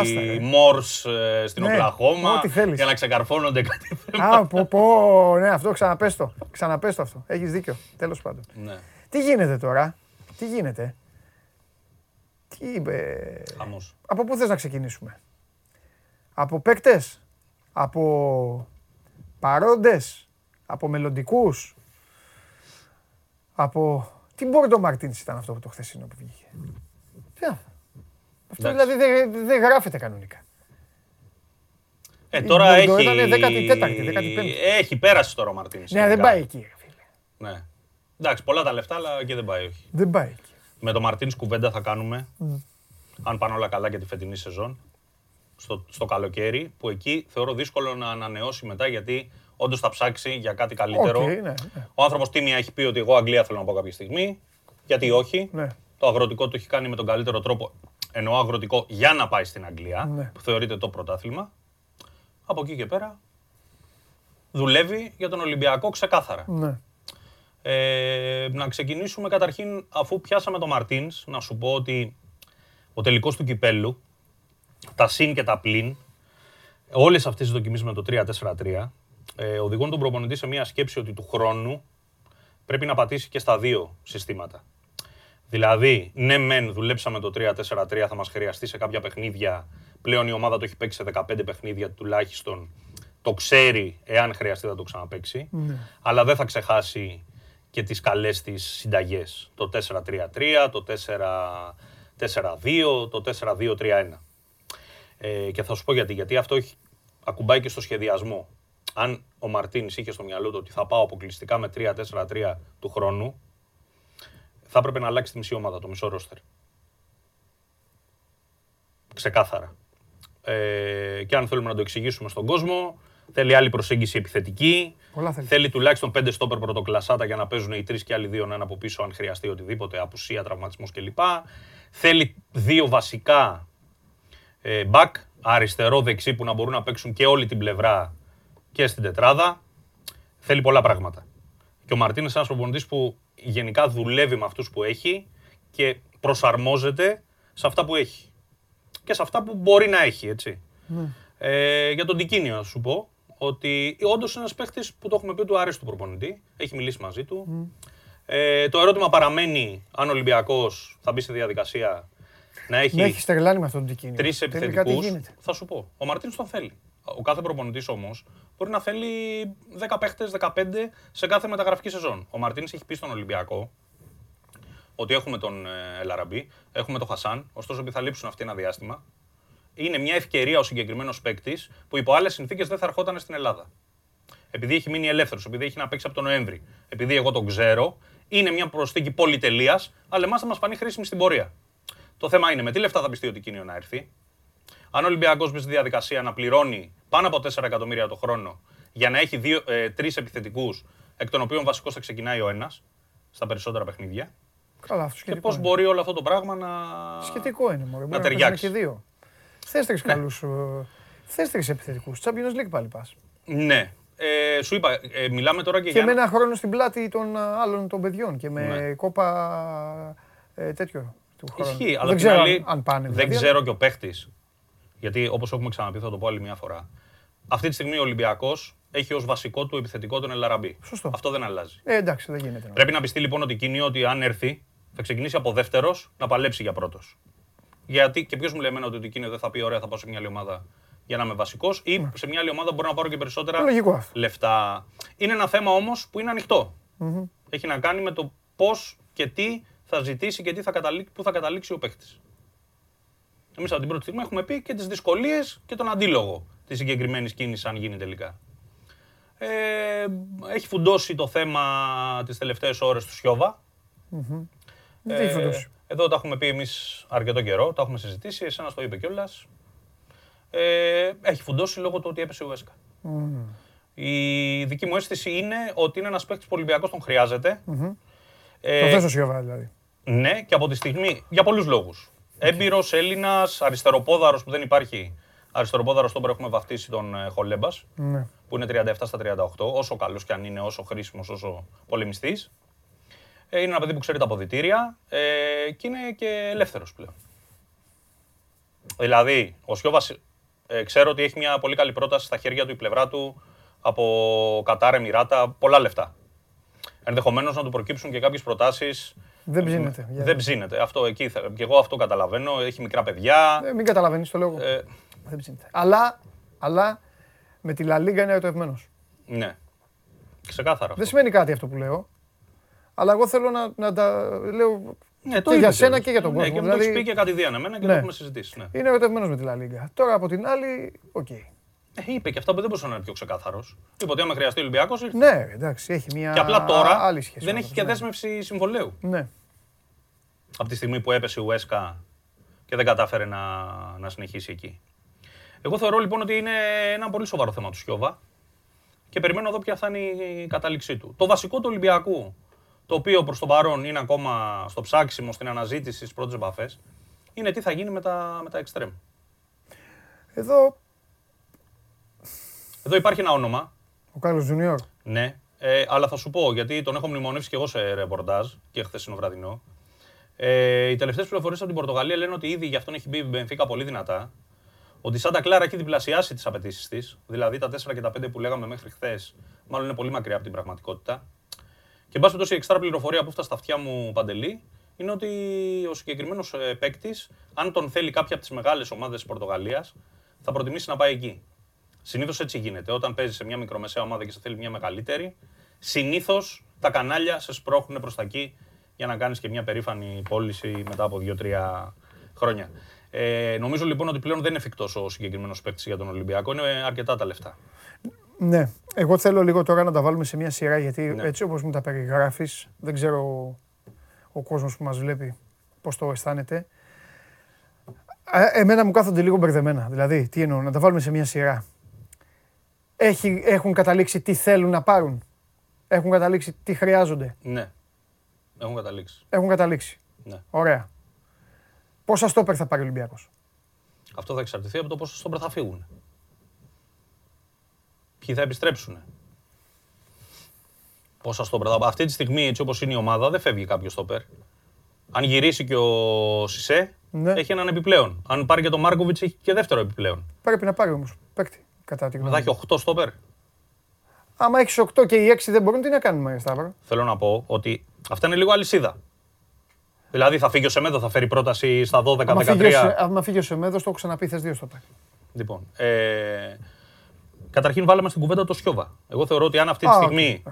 Μόρς στην Οκλαχώμα, για να ξεκαρφώνονται κάτι θέματα. Α, πω, πω, ναι, αυτό ξαναπέστο, ξαναπέστο αυτό. Έχεις δίκιο, τέλος πάντων. Ναι. Τι γίνεται τώρα, τι γίνεται, τι είπε... Χαμός. Από πού θες να ξεκινήσουμε, από παίκτες, από παρόντες, από μελλοντικούς, από... Τι Μπορντο Μαρτίνης ήταν αυτό το χθεσινό που βγήκε. Αυτό δηλαδή δεν δε γράφεται κανονικά. Ε, τώρα έχει... δεκατέσσερα, δεκαπέντε. Έχει πέρασει τώρα ο Μαρτίνης. Ναι, δεν πάει εκεί, φίλε. Ναι. Εντάξει, πολλά τα λεφτά, αλλά και δεν πάει, όχι. Δεν πάει εκεί. Με τον Μαρτίνης κουβέντα θα κάνουμε, mm. αν πάνε όλα καλά και τη φετινή σεζόν, στο, στο καλοκαίρι, που εκεί θεωρώ δύσκολο να ανανεώσει μετά, γιατί όντως θα ψάξει για κάτι καλύτερο. Okay, ναι, ναι. Ο άνθρωπος τίμια έχει πει ότι εγώ Αγγλία θέλω να πάω κάποια στιγμή, γιατί όχι. Ναι. Το αγροτικό το έχει κάνει με τον καλύτερο τρόπο. Εννοώ αγροτικό για να πάει στην Αγγλία, ναι, που θεωρείται το πρωτάθλημα. Από εκεί και πέρα δουλεύει για τον Ολυμπιακό ξεκάθαρα. Ναι. Ε, να ξεκινήσουμε καταρχήν, αφού πιάσαμε τον Μαρτίνς, να σου πω ότι ο τελικός του κυπέλλου, τα συν και τα πλην, όλες αυτές τις δοκιμήσεις με το τρία τέσσερα τρία, ε, οδηγούν τον προπονητή σε μια σκέψη ότι του χρόνου πρέπει να πατήσει και στα δύο συστήματα. Δηλαδή, ναι μεν δουλέψαμε το τρία τέσσερα τρία, θα μας χρειαστεί σε κάποια παιχνίδια. Πλέον η ομάδα το έχει παίξει σε δεκαπέντε παιχνίδια τουλάχιστον. Το ξέρει, εάν χρειαστεί θα το ξαναπαίξει. Ναι. Αλλά δεν θα ξεχάσει και τις καλές της συνταγές. Το τέσσερα τρία τρία, το τέσσερα τέσσερα δύο, το τέσσερα δύο τρία ένα. Ε, και θα σου πω γιατί. Γιατί αυτό έχει, ακουμπάει και στο σχεδιασμό. Αν ο Μαρτίνης είχε στο μυαλό του ότι θα πάω αποκλειστικά με τρία τέσσερα τρία του χρόνου, θα έπρεπε να αλλάξει τη μισή ομάδα, το μισό ρόστερ. Ξεκάθαρα. Ε, και αν θέλουμε να το εξηγήσουμε στον κόσμο, θέλει άλλη προσέγγιση επιθετική. Θέλει. θέλει τουλάχιστον πέντε στόπερ πρωτοκλασάτα για να παίζουν οι τρεις και άλλοι δύο να είναι από πίσω, αν χρειαστεί οτιδήποτε, απουσία, τραυματισμός κλπ. Θέλει δύο βασικά ε, back, αριστερό, δεξί, που να μπορούν να παίξουν και όλη την πλευρά και στην τετράδα. Θέλει πολλά πράγματα. Και ο Μαρτίνης είναι ένας προπονητής που γενικά δουλεύει με αυτούς που έχει και προσαρμόζεται σε αυτά που έχει. Και σε αυτά που μπορεί να έχει, έτσι. Mm. Ε, για τον Τικίνιο να σου πω ότι όντως είναι ένας παίχτης που το έχουμε πει του αρέσει του προπονητή. Έχει μιλήσει μαζί του. Mm. Ε, το ερώτημα παραμένει αν ο Ολυμπιακός θα μπει στη διαδικασία να έχει, έχει στερλάνει με αυτόν τον Τικίνιο. Τρεις επιθετικούς. Θα σου πω. Ο Μαρτίνης τον θέλει. Ο κάθε προπονητής όμως μπορεί να θέλει δέκα παίχτες, δεκαπέντε σε κάθε μεταγραφική σεζόν. Ο Μαρτίνης έχει πει στον Ολυμπιακό ότι έχουμε τον Ελαραμπή, έχουμε τον Χασάν, ωστόσο ότι θα λείψουν αυτοί ένα διάστημα. Είναι μια ευκαιρία ο συγκεκριμένος παίκτης που υπό άλλες συνθήκες δεν θα ερχόταν στην Ελλάδα. Επειδή έχει μείνει ελεύθερος, επειδή έχει να παίξει από τον Νοέμβρη, επειδή εγώ τον ξέρω, είναι μια προσθήκη πολυτελείας, αλλά εμάς θα μας φανεί χρήσιμη στην πορεία. Το θέμα είναι με τι λεφτά θα πιστεί ότι εκείνο να έρθει. Αν ο Ολυμπιακός μπει στη διαδικασία να πληρώνει πάνω από τέσσερα εκατομμύρια το χρόνο για να έχει δύο, ε, τρεις επιθετικούς, εκ των οποίων βασικός θα ξεκινάει ο ένας στα περισσότερα παιχνίδια. Καλά, και πώς μπορεί όλο αυτό το πράγμα να, σχετικό είναι, μωρέ, να ταιριάξει. Θες τρεις καλούς, θες τρεις επιθετικούς. Champions League πάλι πας. Ναι. Ε, σου είπα, ε, μιλάμε τώρα και, και για... Και με ένα χρόνο στην πλάτη των άλλων των παιδιών και με ναι. κόπα ε, τέτοιο του χρόνου. Ισχύει, αλλά δεν ξέρω άλλη, αν πάνε. Δεν ξέρω και ο παίχτης, γιατί όπως έχουμε ξαναπεί, θα το πω άλλη μια φορά. Αυτή τη στιγμή ο Ολυμπιακός έχει ως βασικό του επιθετικό τον Ελαραμπή. Σωστό. Αυτό δεν αλλάζει. Ε, εντάξει, δεν γίνεται. Πρέπει να πιστεί λοιπόν ότι εκείνη ότι αν έρθει θα ξεκινήσει από δεύτερος να παλέψει για πρώτος. Γιατί και ποιος μου λέει εμένα ότι το εκείνο δεν θα πει ωραία, θα πάω σε μια άλλη ομάδα για να είμαι βασικός ή mm. σε μια άλλη ομάδα μπορώ να πάρω και περισσότερα Λογικό. λεφτά. Είναι ένα θέμα όμως που είναι ανοιχτό. Mm-hmm. Έχει να κάνει με το πώς και τι θα ζητήσει και τι θα καταλήξει, πού θα καταλήξει ο παίκτης. Εμείς από την πρώτη στιγμή έχουμε πει και τις δυσκολίες και τον αντίλογο της συγκεκριμένης κίνησης, αν γίνει τελικά. Ε, έχει φουντώσει το θέμα τις τελευταίες ώρες του Σιώβα. Mm-hmm. Ε, τι φουντώσει. Εδώ τα έχουμε πει εμείς αρκετό καιρό, τα έχουμε συζητήσει, εσένα το είπε κιόλας. Ε, έχει φουντώσει λόγω του ότι έπεσε ο Βέσκα. Mm. Η δική μου αίσθηση είναι ότι είναι ένας παίκτης που ο Ολυμπιακός τον χρειάζεται. Mm-hmm. Ε, το θες ο Σιωβά δηλαδή. Ναι, και από τη στιγμή, για πολλούς λόγους. Okay. Έμπειρος, Έλληνας, αριστεροπόδαρος που δεν υπάρχει. Αριστεροπόδαρος τώρα έχουμε βαφτίσει τον Χολέμπας, mm. που είναι τριάντα επτά στα τριάντα οκτώ, όσο καλός κι αν είναι, όσο χρήσιμος, όσο πολεμιστής. Είναι ένα παιδί που ξέρει τα αποδυτήρια ε, και είναι και ελεύθερος πλέον. Δηλαδή, ο Σιώβας ε, ξέρω ότι έχει μια πολύ καλή πρόταση στα χέρια του, η πλευρά του, από Κατάρ, Εμιράτα, πολλά λεφτά. Ενδεχομένως να του προκύψουν και κάποιες προτάσεις. Δεν ψήνεται. Ε, δεν ψήνεται. Αυτό, εκεί, και εγώ αυτό καταλαβαίνω. Έχει μικρά παιδιά. Ε, μην καταλαβαίνεις το λόγο. Ε, δεν ψήνεται. Αλλά, αλλά με τη Λα Λίγκα είναι ερωτευμένος. Ναι. Ξεκάθαρα. Δεν σημαίνει κάτι αυτό που λέω. Αλλά εγώ θέλω να, να τα λέω ναι, και για σένα και για τον ναι, κόσμο. Και δηλαδή... μου το έχεις πει και κατηδίαν εμένα και ναι. το έχουμε συζητήσει. Ναι. Είναι ερωτευμένος με τη Λα Λίγκα. Τώρα από την άλλη, οκ. Okay. Ε, είπε και αυτά που δεν μπορούσε να είναι πιο ξεκάθαρος. Είπε ότι άμα χρειαστεί ο Ολυμπιακός. Ήρθε. Ναι, εντάξει, έχει μια και απλά τώρα άλλη σχέση. Δεν έχει και ναι. δέσμευση συμβολαίου. Ναι. Από τη στιγμή που έπεσε η Ουέσκα και δεν κατάφερε να, να συνεχίσει εκεί. Εγώ θεωρώ λοιπόν ότι είναι ένα πολύ σοβαρό θέμα του Σιώβα και περιμένω εδώ ποια θα είναι η κατάληξή του. Το βασικό του Ολυμπιακού, το οποίο προς τον παρόν είναι ακόμα στο ψάξιμο, στην αναζήτηση, στις πρώτες επαφές, είναι τι θα γίνει με τα, με τα extreme. Εδώ... Εδώ υπάρχει ένα όνομα. Ο Κάρλος Τζουνιόρ. Ναι, ε, αλλά θα σου πω, γιατί τον έχω μνημονεύσει και εγώ σε ρεπορτάζ και χθεσινό βραδινό. Ε, οι τελευταίες πληροφορίες από την Πορτογαλία λένε ότι ήδη γι' αυτόν έχει μπει η Μπενφίκα πολύ δυνατά, ότι η Σάντα Κλάρα έχει διπλασιάσει τις απαιτήσεις της, δηλαδή τα τέσσερα και τα πέντε που λέγαμε μέχρι χθες, μάλλον είναι πολύ μακριά από την πραγματικότητα. Και μπας με τόση εξτρά πληροφορία που έφτασε στα αυτιά μου, Παντελή, είναι ότι ο συγκεκριμένος παίκτης, αν τον θέλει κάποια από τις μεγάλες ομάδες της Πορτογαλίας, θα προτιμήσει να πάει εκεί. Συνήθως έτσι γίνεται. Όταν παίζει σε μια μικρομεσαία ομάδα και σε θέλει μια μεγαλύτερη, συνήθως τα κανάλια σε σπρώχνουν προς τα εκεί για να κάνεις και μια περήφανη πώληση μετά από δύο τρία χρόνια. Ε, νομίζω λοιπόν ότι πλέον δεν είναι εφικτός ο συγκεκριμένος παίκτης για τον Ολυμπιακό. Είναι αρκετά τα λεφτά. Ναι, εγώ θέλω λίγο τώρα να τα βάλουμε σε μια σειρά, γιατί ναι. έτσι όπως μου τα περιγράφεις, δεν ξέρω ο, ο κόσμος που μας βλέπει πώς το αισθάνεται. Ε, εμένα μου κάθονται λίγο μπερδεμένα, δηλαδή τι εννοώ, να τα βάλουμε σε μια σειρά. Έχει, έχουν καταλήξει τι θέλουν να πάρουν, έχουν καταλήξει τι χρειάζονται. Ναι, έχουν καταλήξει. Έχουν καταλήξει, ναι. Ωραία. Πόσα στόπερ θα πάρει ο Ολυμπιακός? Αυτό θα εξαρτηθεί από το πόσα στόπερ θα φύγουν. Ποιοι θα επιστρέψουν. Πόσα στόπερ θα... Αυτή τη στιγμή, έτσι όπως είναι η ομάδα, δεν φεύγει κάποιο στόπερ. Αν γυρίσει και ο Σισε, ναι. έχει έναν επιπλέον. Αν πάρει και τον Μάρκοβιτς, έχει και δεύτερο επιπλέον. Πρέπει να πάρει όμως παίκτη. Κατά τη γνώμη. Θα έχει οκτώ στόπερ. Άμα έχεις οκτώ και οι έξι δεν μπορούν, τι να κάνουμε, Σταύρο? Θέλω να πω ότι αυτά είναι λίγο αλυσίδα. Δηλαδή θα φύγει ο Σεμέδο, θα φέρει πρόταση στα δώδεκα δεκατρία. Άμα φύγει ο Σεμέδο, το έχω ξαναπεί, θες δύο στόπερ. Λοιπόν. Ε... Καταρχήν βάλαμε στην κουβέντα το Σιώβα. Εγώ θεωρώ ότι αν αυτή τη στιγμή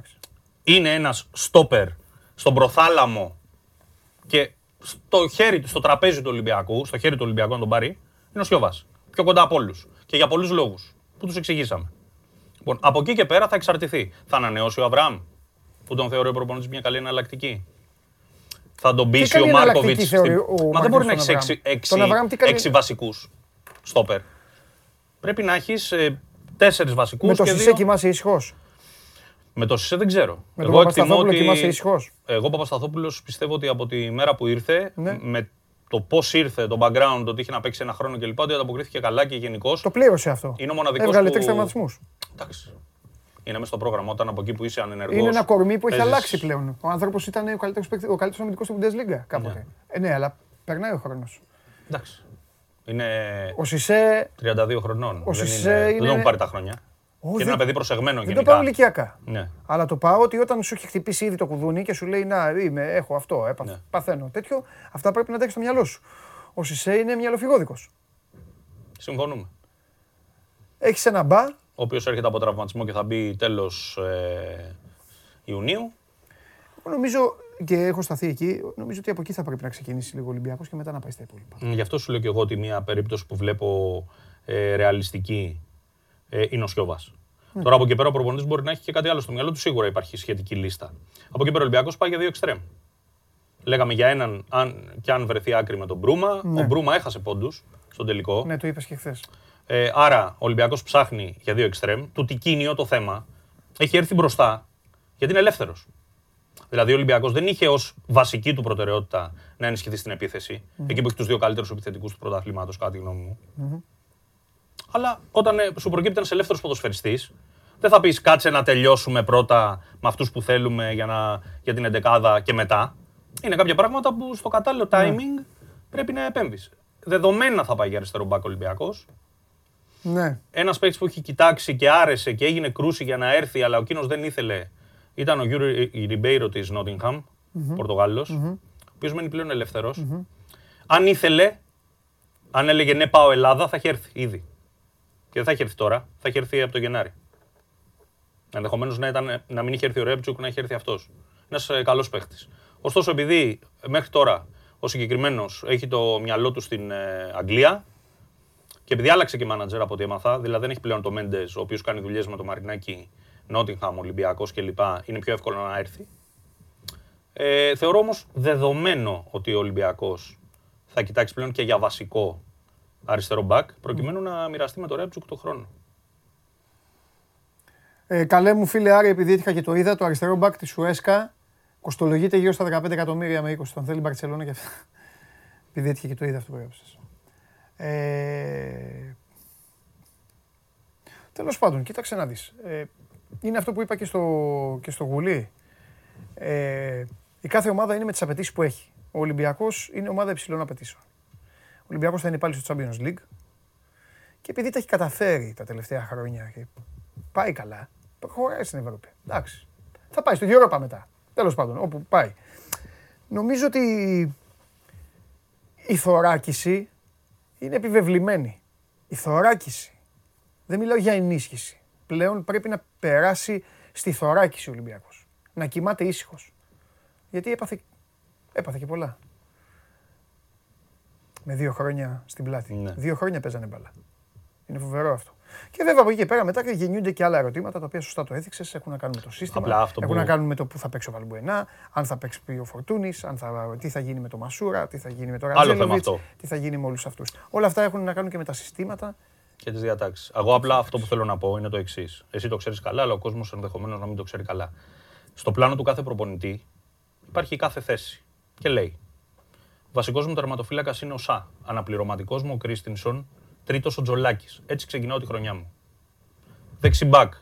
είναι ένας στόπερ στον προθάλαμο Και στο χέρι του, στο τραπέζι του Ολυμπιακού, στο χέρι του Ολυμπιακού να τον πάρει, είναι ο Σιώβας. Πιο κοντά από όλους. Και για πολλούς λόγους που τους εξηγήσαμε. Λοιπόν, από εκεί και πέρα θα εξαρτηθεί. Θα ανανεώσει ο Αβραάμ, που τον θεωρεί ο προπονητής μια καλή εναλλακτική. Θα τον πείσει ο Μάρκοβιτς. Στη... Μα δεν μπορεί να έχει έξι, έξι, έξι βασικούς στόπερ. Πρέπει να έχει τέσσερις βασικούς. Με το Σισε κοιμάσαι ήσυχος. Με το Σισε δεν ξέρω. Με εγώ εκτιμώ ότι. Εγώ, Παπασταθόπουλος, πιστεύω ότι από τη μέρα που ήρθε, ναι. με το πώς ήρθε, το background, ότι είχε να παίξει ένα χρόνο κλπ. Ότι ανταποκρίθηκε καλά και γενικώς. Το πλήρωσε αυτό. Είναι ο μοναδικός. Έβγαλε τρεις τερματισμούς. Εντάξει. Είναι μέσα στο πρόγραμμα όταν από εκεί που είσαι ανενεργός. Είναι ένα κορμί που έχει παίζεις... αλλάξει πλέον. Ο άνθρωπος ήταν ο καλύτερος, ο καλύτερος αμυντικός του Bundesliga κάποτε. Ναι. Ε, ναι, αλλά περνάει ο χρόνος. Εντάξει. Είναι ο Σισε... τριάντα δύο χρονών. Ο δεν είναι... είναι... τον πάρει τα χρόνια. Ο, και είναι ένα παιδί προσεγμένο γενικά. Δεν το πάω ηλικιακά. Ναι. Αλλά το πάω ότι όταν σου έχει χτυπήσει ήδη το κουδούνι και σου λέει να είμαι, έχω αυτό, έπα, ναι. παθαίνω τέτοιο, αυτά πρέπει να τα έχεις στο μυαλό σου. Ο Σισε είναι μυαλοφυγόδικος. Συμφωνούμε. Έχεις ένα μπα. Ο οποίος έρχεται από τραυματισμό και θα μπει τέλος ε, Ιουνίου. Νομίζω, και έχω σταθεί εκεί, νομίζω ότι από εκεί θα πρέπει να ξεκινήσει λίγο ο Ολυμπιακός και μετά να πάει στα υπόλοιπα. Γι' αυτό σου λέω και εγώ ότι μια περίπτωση που βλέπω ε, ρεαλιστική ε, είναι ο Σιώβας. Mm. Τώρα από εκεί πέρα ο προπονητής μπορεί να έχει και κάτι άλλο στο μυαλό του, σίγουρα υπάρχει σχετική λίστα. Από εκεί πέρα ο Ολυμπιακός πάει για δύο εξτρέμ. Λέγαμε για έναν, αν, και αν βρεθεί άκρη με τον Μπρούμα. Mm. Ο Μπρούμα έχασε πόντους στον τελικό. Ναι, το είπες και χθες. Ε, άρα ο Ολυμπιακός ψάχνει για δύο εξτρέμ. Του τικίνιο το θέμα έχει έρθει μπροστά γιατί είναι ελεύθερος. Δηλαδή ο Ολυμπιακός δεν είχε ως βασική του προτεραιότητα να ενισχυθεί στην επίθεση. Mm-hmm. Εκεί που έχει τους δύο καλύτερους επιθετικούς του πρωταθλήματος, κατά τη γνώμη μου. Mm-hmm. Αλλά όταν ε, σου προκύπτει ένας ελεύθερος ποδοσφαιριστής, δεν θα πεις κάτσε να τελειώσουμε πρώτα με αυτούς που θέλουμε για, να, για την εντεκάδα και μετά. Είναι κάποια πράγματα που στο κατάλληλο timing mm-hmm. πρέπει να επέμβεις. Δεδομένα θα πάει για αριστερό μπακ ο Ολυμπιακός. Ναι. Ένας παίκτης που έχει κοιτάξει και άρεσε και έγινε κρούση για να έρθει, αλλά ο εκείνος δεν ήθελε, ήταν ο Γιούρι Ριμπέιρο της Νότιγχαμ, mm-hmm. Πορτογάλος, mm-hmm. ο οποίος μένει πλέον ελεύθερος. Mm-hmm. Αν ήθελε, αν έλεγε ναι πάω Ελλάδα, θα είχε έρθει ήδη. Και δεν θα είχε έρθει τώρα, θα είχε έρθει από το Γενάρη. Ενδεχομένως να, ήταν, να μην είχε έρθει ο Ρέπτσουκ, να είχε έρθει αυτός. Ένας καλός παίκτης. Ωστόσο, επειδή μέχρι τώρα ο συγκεκριμένος έχει το μυαλό του στην ε, Αγγλία. Και επειδή άλλαξε και μάνατζερ από ό,τι έμαθα, δηλαδή δεν έχει πλέον το Μέντες, ο οποίος κάνει δουλειές με το Μαρινάκι, Νότιγχαμ, Ολυμπιακός κλπ. Είναι πιο εύκολο να έρθει. Ε, θεωρώ όμως δεδομένο ότι ο Ολυμπιακός θα κοιτάξει πλέον και για βασικό αριστερό μπακ, προκειμένου mm. να μοιραστεί με το Ρέπτσουκ το χρόνο. Ε, καλέ μου φίλε Άρη, επειδή έτυχα και το είδα, το αριστερό μπακ της Σουέσκα κοστολογείται γύρω στα δεκαπέντε εκατομμύρια με είκοσι. Τον θέλει η Μπαρτσελόνα και αυτά. Επειδή έτυχε και το είδα αυτό που έγραψες. Ε... Τέλος πάντων, κοίταξε να δεις. Ε, είναι αυτό που είπα και στο, και στο Γουλή. Ε, η κάθε ομάδα είναι με τις απαιτήσεις που έχει. Ο Ολυμπιακός είναι ομάδα υψηλών απαιτήσεων. Ο Ολυμπιακός θα είναι πάλι στο Champions League. Και επειδή τα έχει καταφέρει τα τελευταία χρόνια και πάει καλά, προχωράει στην Ευρώπη. Εντάξει. Θα πάει στο Europa μετά. Τέλος πάντων, όπου πάει. Νομίζω ότι η θωράκιση είναι επιβεβλημένη. Η θωράκιση. Δεν μιλάω για ενίσχυση. Πλέον πρέπει να περάσει στη θωράκιση ο Ολυμπιακός. Να κοιμάται ήσυχος. Γιατί έπαθε, έπαθε και πολλά. Με δύο χρόνια στην πλάτη. Ναι. Δύο χρόνια παίζανε μπάλα. Είναι φοβερό αυτό. Και βέβαια από εκεί και πέρα μετά γεννιούνται και άλλα ερωτήματα τα οποία σωστά το έθιξες. Έχουν να κάνουν με το σύστημα. Έχουν που... να κάνουν με το που θα παίξει ο Βαλμπουενά, αν θα παίξει ο Φορτούνης, αν θα... τι θα γίνει με το Μασούρα, τι θα γίνει με το Ραντζέλοβιτς, τι θα γίνει με όλους αυτούς. Όλα αυτά έχουν να κάνουν και με τα συστήματα. Και τις διατάξεις. Εγώ απλά αυτό που θέλω να πω είναι το εξής. Εσύ το ξέρεις καλά, αλλά ο κόσμος ενδεχομένως να μην το ξέρει καλά. Στο πλάνο του κάθε προπονητή υπάρχει κάθε θέση. Και λέει: βασικός μου τερματοφύλακας είναι ο Σα. Αναπληρωματικός μου ο Κρίστινσον. Τρίτος ο Τζολάκης. Έτσι ξεκινάω τη χρονιά μου. Δεξιμπάκ.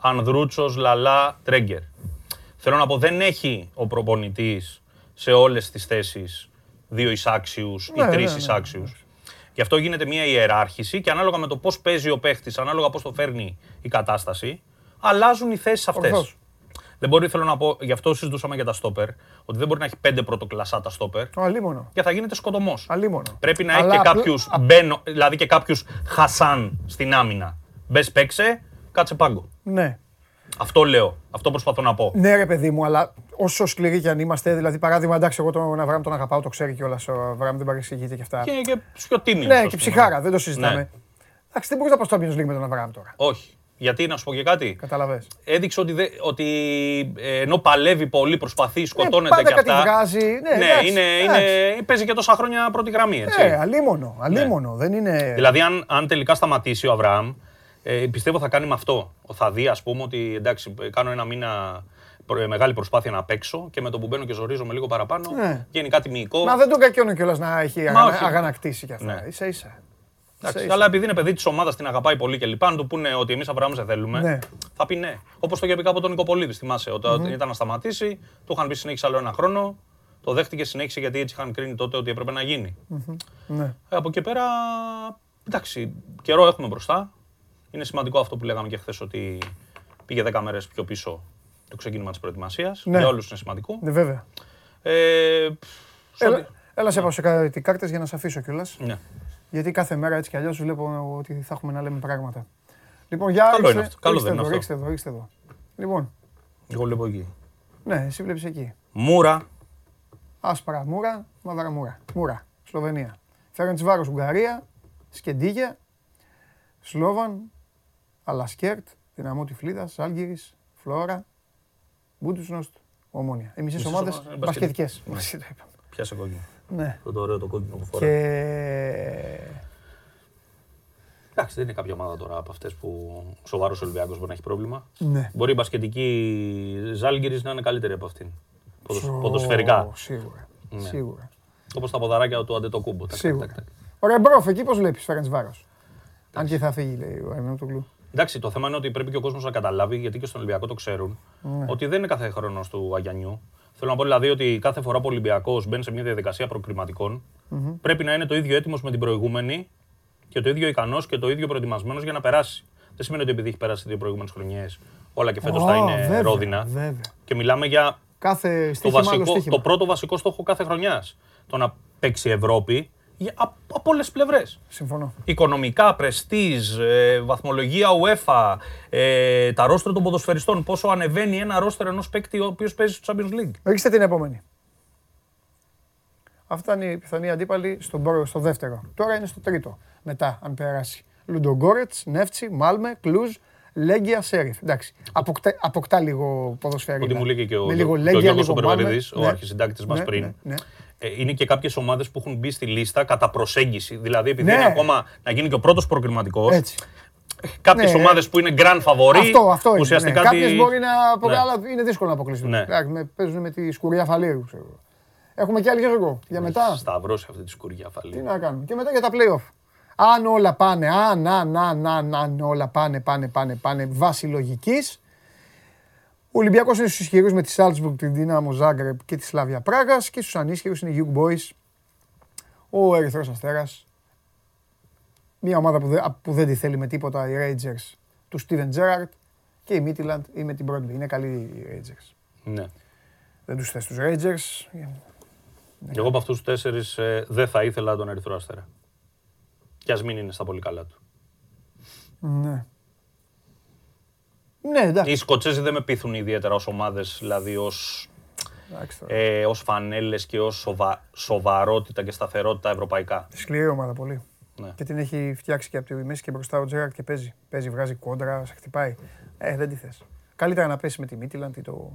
Ανδρούτσος, Λαλά, Τρέγκερ. Θέλω να πω, δεν έχει ο προπονητής σε όλες τις θέσεις δύο εισάξιους ή τρεις εισάξιους. Γι' αυτό γίνεται μια ιεράρχηση και ανάλογα με το πώς παίζει ο παίχτης, ανάλογα πώς το φέρνει η κατάσταση, αλλάζουν οι θέσεις αυτές. Δεν μπορεί, θέλω να πω, γι' αυτό συζητούσαμε για τα στόπερ, ότι δεν μπορεί να έχει πέντε πρωτοκλασσά τα στόπερ. Αλίμονο. Και θα γίνεται σκοτωμός. Αλίμονο. Πρέπει να αλλά έχει και απλ... κάποιους α... μπένο, δηλαδή και κάποιους Χασάν στην άμυνα. Μπες παίξε, κάτσε πάγκο. Ναι. Αυτό λέω. Αυτό προσπαθώ να πω. Ναι, ρε παιδί μου, αλλά όσο σκληροί κι αν είμαστε, δηλαδή παράδειγμα, εντάξει, εγώ τον Αβραάμ τον αγαπάω, το ξέρει κιόλα. Ο Αβραάμ δεν παρεξηγείται και αυτά. Και, και πιο τίμιο. Ναι, και ψυχάρα, δεν το συζητάμε. Ναι. Εντάξει, δεν μπορεί να πα στο Champions League με τον Αβραάμ τώρα. Όχι. Γιατί να σου πω και κάτι. Καταλαβες. Έδειξε ότι, δε, ότι ενώ παλεύει πολύ, προσπαθεί, σκοτώνεται ναι, και αυτά. Πάντα κατηγάζει. Ναι, ναι εντάξει, είναι, εντάξει. Είναι, παίζει και τόσα χρόνια πρώτη γραμμή. Έτσι. Ναι, αλίμονο. αλίμονο ναι. Δεν είναι... Δηλαδή, αν, αν τελικά σταματήσει ο Αβραάμ, ε, πιστεύω θα κάνει με αυτό. Θα δει, ας πούμε, ότι εντάξει, κάνω ένα μήνα μεγάλη προσπάθεια να παίξω και με το που μπαίνω και ζορίζομαι λίγο παραπάνω, ναι. Γίνει κάτι μυϊκό. Μα δεν τον κακιώνω κιόλας να έχει αγανα... αγανακτήσει κι αυτά. Ναι. Ίσα ίσα. Εντάξει, αλλά επειδή είναι παιδί της ομάδας, την αγαπάει πολύ και λοιπά, αν του πούνε ότι εμείς Αβραάμ σε θέλουμε, ναι. Θα πει ναι. Όπως το είχε πει κάποτε τον Νικοπολίδη, θυμάσαι, όταν mm-hmm. ήταν να σταματήσει, του είχαν πει συνέχισε άλλο ένα χρόνο, το δέχτηκε, συνέχισε γιατί έτσι είχαν κρίνει τότε ότι έπρεπε να γίνει. Mm-hmm. Ναι. Ε, από εκεί πέρα, εντάξει, καιρό έχουμε μπροστά. Είναι σημαντικό αυτό που λέγαμε και χθες, ότι πήγε δέκα μέρες πιο πίσω το ξεκίνημα της προετοιμασίας. Ναι. Για όλους είναι σημαντικό. Ναι, βέβαια. Ε, έλα, έλα σε ναι. Πάω κάτι κάρτες για να σε αφήσω κιόλας. Ναι. Γιατί κάθε μέρα έτσι κι αλλιώς βλέπω ότι θα έχουμε να λέμε πράγματα. Λοιπόν, για άλλο είναι αυτό. Καλό δεν είναι αυτό. Ρίξτε εδώ, ρίξτε εδώ. Λοιπόν. Εγώ βλέπω εκεί. Ναι, εσύ βλέπεις εκεί. Μούρα. Άσπρα μούρα, μαύρα μούρα. Μούρα, Σλοβενία. Φερεντσβάρος, Ουγγαρία. Σκεντίγια. Σλόβαν. Αλασκέρτ. Δυναμό Τυφλίδας. Άλγηρης. Φλόρα. Μπούντουσνοστ. Ομόνια. Εμείς οι ομάδες μπασκετικές. Πιάσε κόκκινο. Ναι. Το ωραίο το κόκκινο που φοράει. Και... Εντάξει, δεν είναι κάποια ομάδα τώρα από αυτές που ο σοβαρός Ολυμπιακός μπορεί να έχει πρόβλημα. Ναι. Μπορεί η μπασκετική Ζάλγκιρης να είναι καλύτερη από αυτήν. Ποδοσ... Ποδοσφαιρικά. Σίγουρα. Ναι. Σίγουρα. Όπως τα ποδαράκια του Αντετοκούμπο. Σίγουρα. Ο Ρεμπρόφ, εκεί πώς βλέπεις Φερεντσβάρος. Αν και θα φύγει, λέει ο Αρναούτογλου. Εντάξει, το θέμα είναι ότι πρέπει και ο κόσμος να καταλάβει, γιατί και στον Ολυμπιακό το ξέρουν, ναι. Ότι δεν είναι κάθε χρόνος του Αγιανιού. Θέλω να πω δηλαδή ότι κάθε φορά που ο Ολυμπιακός μπαίνει σε μια διαδικασία προκριματικών, mm-hmm. πρέπει να είναι το ίδιο έτοιμος με την προηγούμενη και το ίδιο ικανός και το ίδιο προετοιμασμένος για να περάσει. Δεν σημαίνει ότι επειδή έχει περάσει δύο προηγούμενες χρονιές, όλα και φέτος oh, θα είναι βέβαια, ρόδινα. Βέβαια. Και μιλάμε για κάθε το, βασικό, το πρώτο βασικό στόχο κάθε χρονιάς. Το να παίξει η Ευρώπη από όλες τις πλευρές. Συμφωνώ. Οικονομικά, πρεστίζ, ε, βαθμολογία UEFA, ε, τα ρόστρα των ποδοσφαιριστών, πόσο ανεβαίνει ένα ρόστρα ενός παίκτη ο οποίος παίζει στο Champions League. Ρίξτε την επόμενη. Αυτά είναι οι πιθανοί αντίπαλοι στο, στο δεύτερο. Τώρα είναι στο τρίτο. Μετά, αν περάσει. Λουντογκόρετς, Νεύτσι, Μάλμε, Κλούζ, Λέγκια, Σέριφ. Εντάξει. Αποκτά, αποκτά λίγο ποδοσφαιρικά. Ότι μου λέει και ο Γιώργος ο Περβερίδης, ο αρχισυντάκτης μας πριν. Είναι και κάποιες ομάδες που έχουν μπει στη λίστα κατά προσέγγιση. Δηλαδή, επειδή ναι. είναι ακόμα να γίνει και ο πρώτος προκριματικός. Κάποιες ναι. ομάδες που είναι grand favori. Αυτό, αυτό είναι. Ουσιαστικά ναι. Κάποιες μπορεί να αποκλειστούν, ναι. είναι δύσκολο να αποκλειστούν. Ναι. Παίζουν με τη σκουριά φαλήρου. Ξέρω. Έχουμε και άλλη γύρω. Για μετά. Σταυρώσει αυτή τη σκουριά φαλήρου. Τι να κάνουμε. Και μετά για τα play-off. Αν όλα πάνε, αν, αν, αν, αν, αν όλα πάνε, πάνε, πάνε, πάνε βάση λογικής. Ο Ολυμπιακός είναι στους ισχυρούς με τη Σάλτσμπουργκ, την Δίναμο Ζάγκρεπ και τη Σλάβια Πράγας και στους ανίσχυρους είναι οι Young Boys, ο Ερυθρός Αστέρας, μια ομάδα που, δε, που δεν τη θέλει με τίποτα, οι Rangers του Steven Gerrard και η Midland ή με την Brondby. Είναι καλοί οι Rangers. Ναι. Δεν τους θες τους Rangers. Εγώ από αυτούς τους τέσσερις ε, δεν θα ήθελα τον Ερυθρό Αστέρα. Κι ας μην είναι στα πολύ καλά του. Ναι. Ναι, οι Σκοτσέζοι δεν με πείθουν ιδιαίτερα ως ομάδες, δηλαδή ως, ε, ως φανέλες και ως σοβα, σοβαρότητα και σταθερότητα ευρωπαϊκά. Σκληρή ομάδα πολύ. Ναι. Και την έχει φτιάξει και από τη μέση και μπροστά ο Τζέραρτ και παίζει. Παίζει, βγάζει κόντρα, σε χτυπάει. Ε, δεν τη θες. Καλύτερα να πέσει με τη Μίτιλαντ ή το...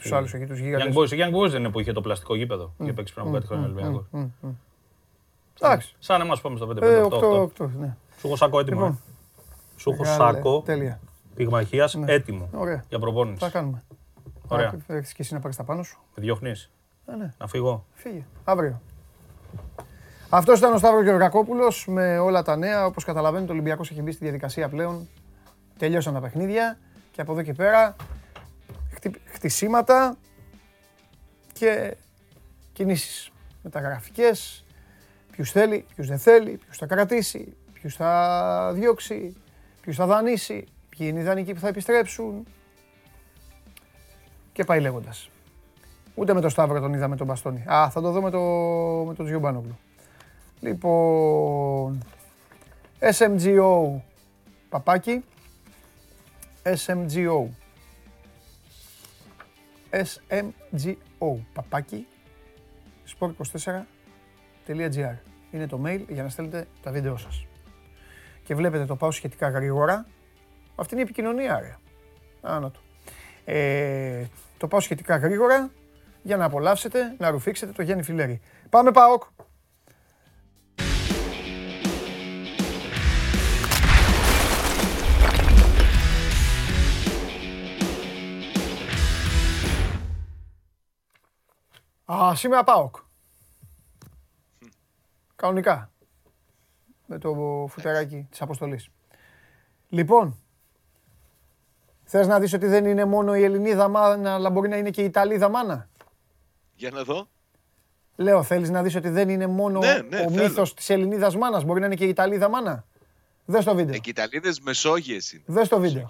τους άλλους εκεί, τους γίγαντες. Young Boys δεν είναι που είχε το πλαστικό γήπεδο και παίξει πριν από κάτι χρόνια Ολυμπιακός. Εντάξει. Σαν εμάς πάμε στο πέντε πέντε οκτώ. Σου έχω σάκο έτοιμο. Σου έχω σάκο. Τέλεια. Πυγμαχίας ναι. Έτοιμο. Ωραία. Για προπόνηση. Θα κάνουμε. Ωραία. Έχεις και εσύ να πάρεις τα πάνω σου. Με διώχνεις. Ναι, ναι. Να φύγω. Φύγε. Αύριο. Αυτός ήταν ο Σταύρος Γεωργακόπουλος με όλα τα νέα. Όπως καταλαβαίνετε, ο Ολυμπιακός έχει μπει στη διαδικασία πλέον. Τελειώσαν τα παιχνίδια και από εδώ και πέρα χτυ... χτισήματα και κινήσεις. Μεταγραφικές. Ποιους θέλει, ποιους δεν θέλει, ποιους θα κρατήσει, ποιους θα διώξει, ποιους θα δανείσει. Ποιοι είναι οι ιδανικοί που θα επιστρέψουν. Και πάει λέγοντας. Ούτε με τον Σταύρο τον είδαμε τον μπαστόνι. Α, θα το δω με τον το Τζιομπάνογλου. Λοιπόν, smgo παπάκι, smgo smgo, παπάκι, σπορτ είκοσι τέσσερα τελεία τζι αρ. Είναι το mail για να στέλνετε τα βίντεο σας. Και βλέπετε το πάω σχετικά γρήγορα. Αυτή είναι η επικοινωνία, ρε. Άνω του. Ε, το πάω σχετικά γρήγορα για να απολαύσετε, να ρουφήξετε το Γιάννη Φιλέρη. Πάμε ΠΑΟΚ! Α, σήμερα ΠΑΟΚ. Κανονικά. Με το φουτεράκι της αποστολής. Λοιπόν, θες να δεις ότι δεν είναι μόνο η Ελληνίδα μάνα, αλλά μπορεί να είναι και η Ιταλίδα μάνα. Για να δω. Λέω, θέλεις να δεις ότι δεν είναι μόνο ναι, ναι, ο θέλω. Μύθος της Ελληνίδας μάνας, μπορεί να είναι και η Ιταλίδα μάνα. Δες το βίντεο. Ε, οι Ιταλίδες μεσόγειες είναι. Δες το βίντεο.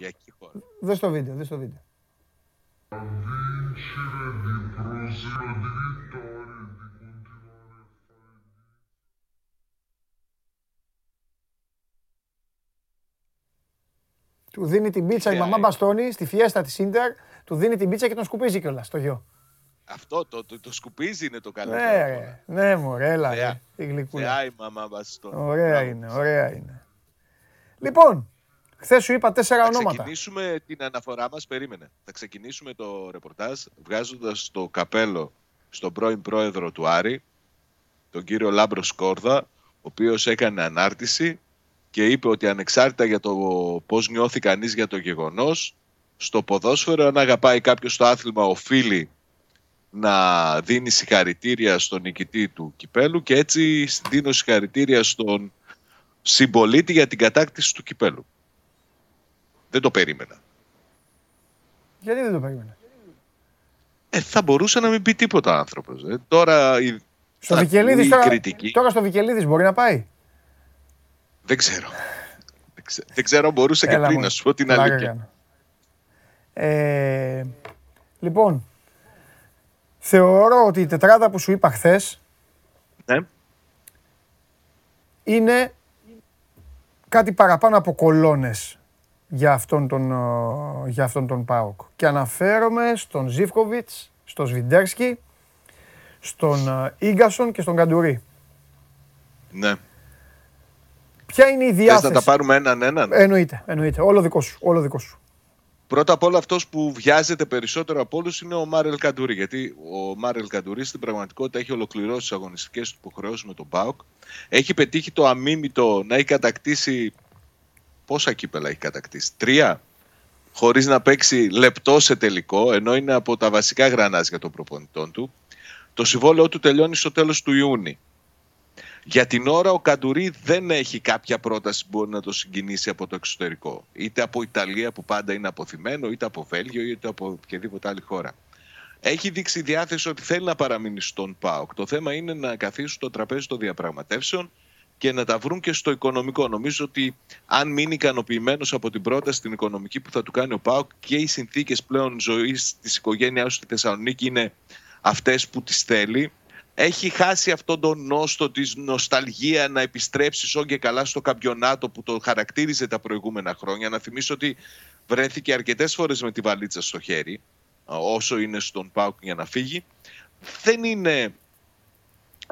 Δες το βίντεο, δες το βίντεο. Του δίνει την πίτσα η μαμά μπαστόνι στη φιέστα της Ίντερ, του δίνει την πίτσα και τον σκουπίζει κιόλας στο γιο. Αυτό το, το, το σκουπίζει είναι το καλύτερο. Ναι, ρε, ναι μωρέ, έλα, Θεά. Ρε, η γλυκούλα. Θεά η μαμά μπαστόνι. Ωραία Φράβο. Είναι, ωραία είναι. Λοιπόν, χθες σου είπα τέσσερα θα ονόματα. Θα ξεκινήσουμε την αναφορά μας, περίμενε. Θα ξεκινήσουμε το ρεπορτάζ βγάζοντας το καπέλο στον πρώην πρόεδρο του Άρη, τον κύριο Λάμπρο Σκόρδα, ο οποίος έκανε ανάρτηση και είπε ότι ανεξάρτητα για το πώς νιώθει κανείς για το γεγονός, στο ποδόσφαιρο, αν αγαπάει κάποιος το άθλημα, οφείλει να δίνει συγχαρητήρια στον νικητή του κυπέλου και έτσι δίνω συγχαρητήρια στον συμπολίτη για την κατάκτηση του κυπέλου. Δεν το περίμενα. Γιατί δεν το περίμενα? Ε, θα μπορούσε να μην πει τίποτα άνθρωπος. Ε. Τώρα η, στο Βικελίδης, η τώρα, κριτική... Τώρα στο Βικελίδης μπορεί να πάει. Δεν ξέρω. Δεν ξέρω, δεν ξέρω μπορούσε έλα και πριν να σου πω την αλήθεια. Ε, λοιπόν, θεωρώ ότι η τετράδα που σου είπα χθες ναι. είναι κάτι παραπάνω από κολόνες για αυτόν τον, για αυτόν τον ΠΑΟΚ. Και αναφέρομαι στον Ζίφκοβιτς, στον Σβιντέρσκι, στον Ίγκασον και στον Καντουρί. Ναι. Ποια είναι η διάθεση? Θες να τα πάρουμε έναν έναν? Εννοείται, εννοείται. Όλο δικό σου, όλο δικό σου. Πρώτα απ' όλα αυτός που βιάζεται περισσότερο από όλους είναι ο Μάρελ Καντουρί. Γιατί ο Μάρελ Καντουρί στην πραγματικότητα έχει ολοκληρώσει τις αγωνιστικές του υποχρεώσεις με τον ΠΑΟΚ. Έχει πετύχει το αμίμητο να έχει κατακτήσει... Πόσα κύπελα έχει κατακτήσει? Τρία. Χωρίς να παίξει λεπτό σε τελικό, ενώ είναι από τα βασικά γρανάζια των προπονητών του. Το συμβόλαιό του τελειώνει στο τέλος του Ιούνιου. Για την ώρα ο Καντουρί δεν έχει κάποια πρόταση που μπορεί να το συγκινήσει από το εξωτερικό. Είτε από Ιταλία που πάντα είναι αποθυμένο, είτε από Βέλγιο, είτε από οποιαδήποτε άλλη χώρα. Έχει δείξει διάθεση ότι θέλει να παραμείνει στον ΠΑΟΚ. Το θέμα είναι να καθίσουν στο τραπέζι των διαπραγματεύσεων και να τα βρουν και στο οικονομικό. Νομίζω ότι αν μείνει ικανοποιημένος από την πρόταση την οικονομική που θα του κάνει ο ΠΑΟΚ και οι συνθήκες πλέον ζωής της οικογένειάς στη Θεσσαλονίκη είναι αυτές που τις θέλει. Έχει χάσει αυτόν τον νόστο της νοσταλγία να επιστρέψει σ' ό, και καλά στο καμπιονάτο που το χαρακτήριζε τα προηγούμενα χρόνια. Να θυμίσω ότι βρέθηκε αρκετές φορές με τη βαλίτσα στο χέρι, όσο είναι στον ΠΑΟΚ για να φύγει. Δεν είναι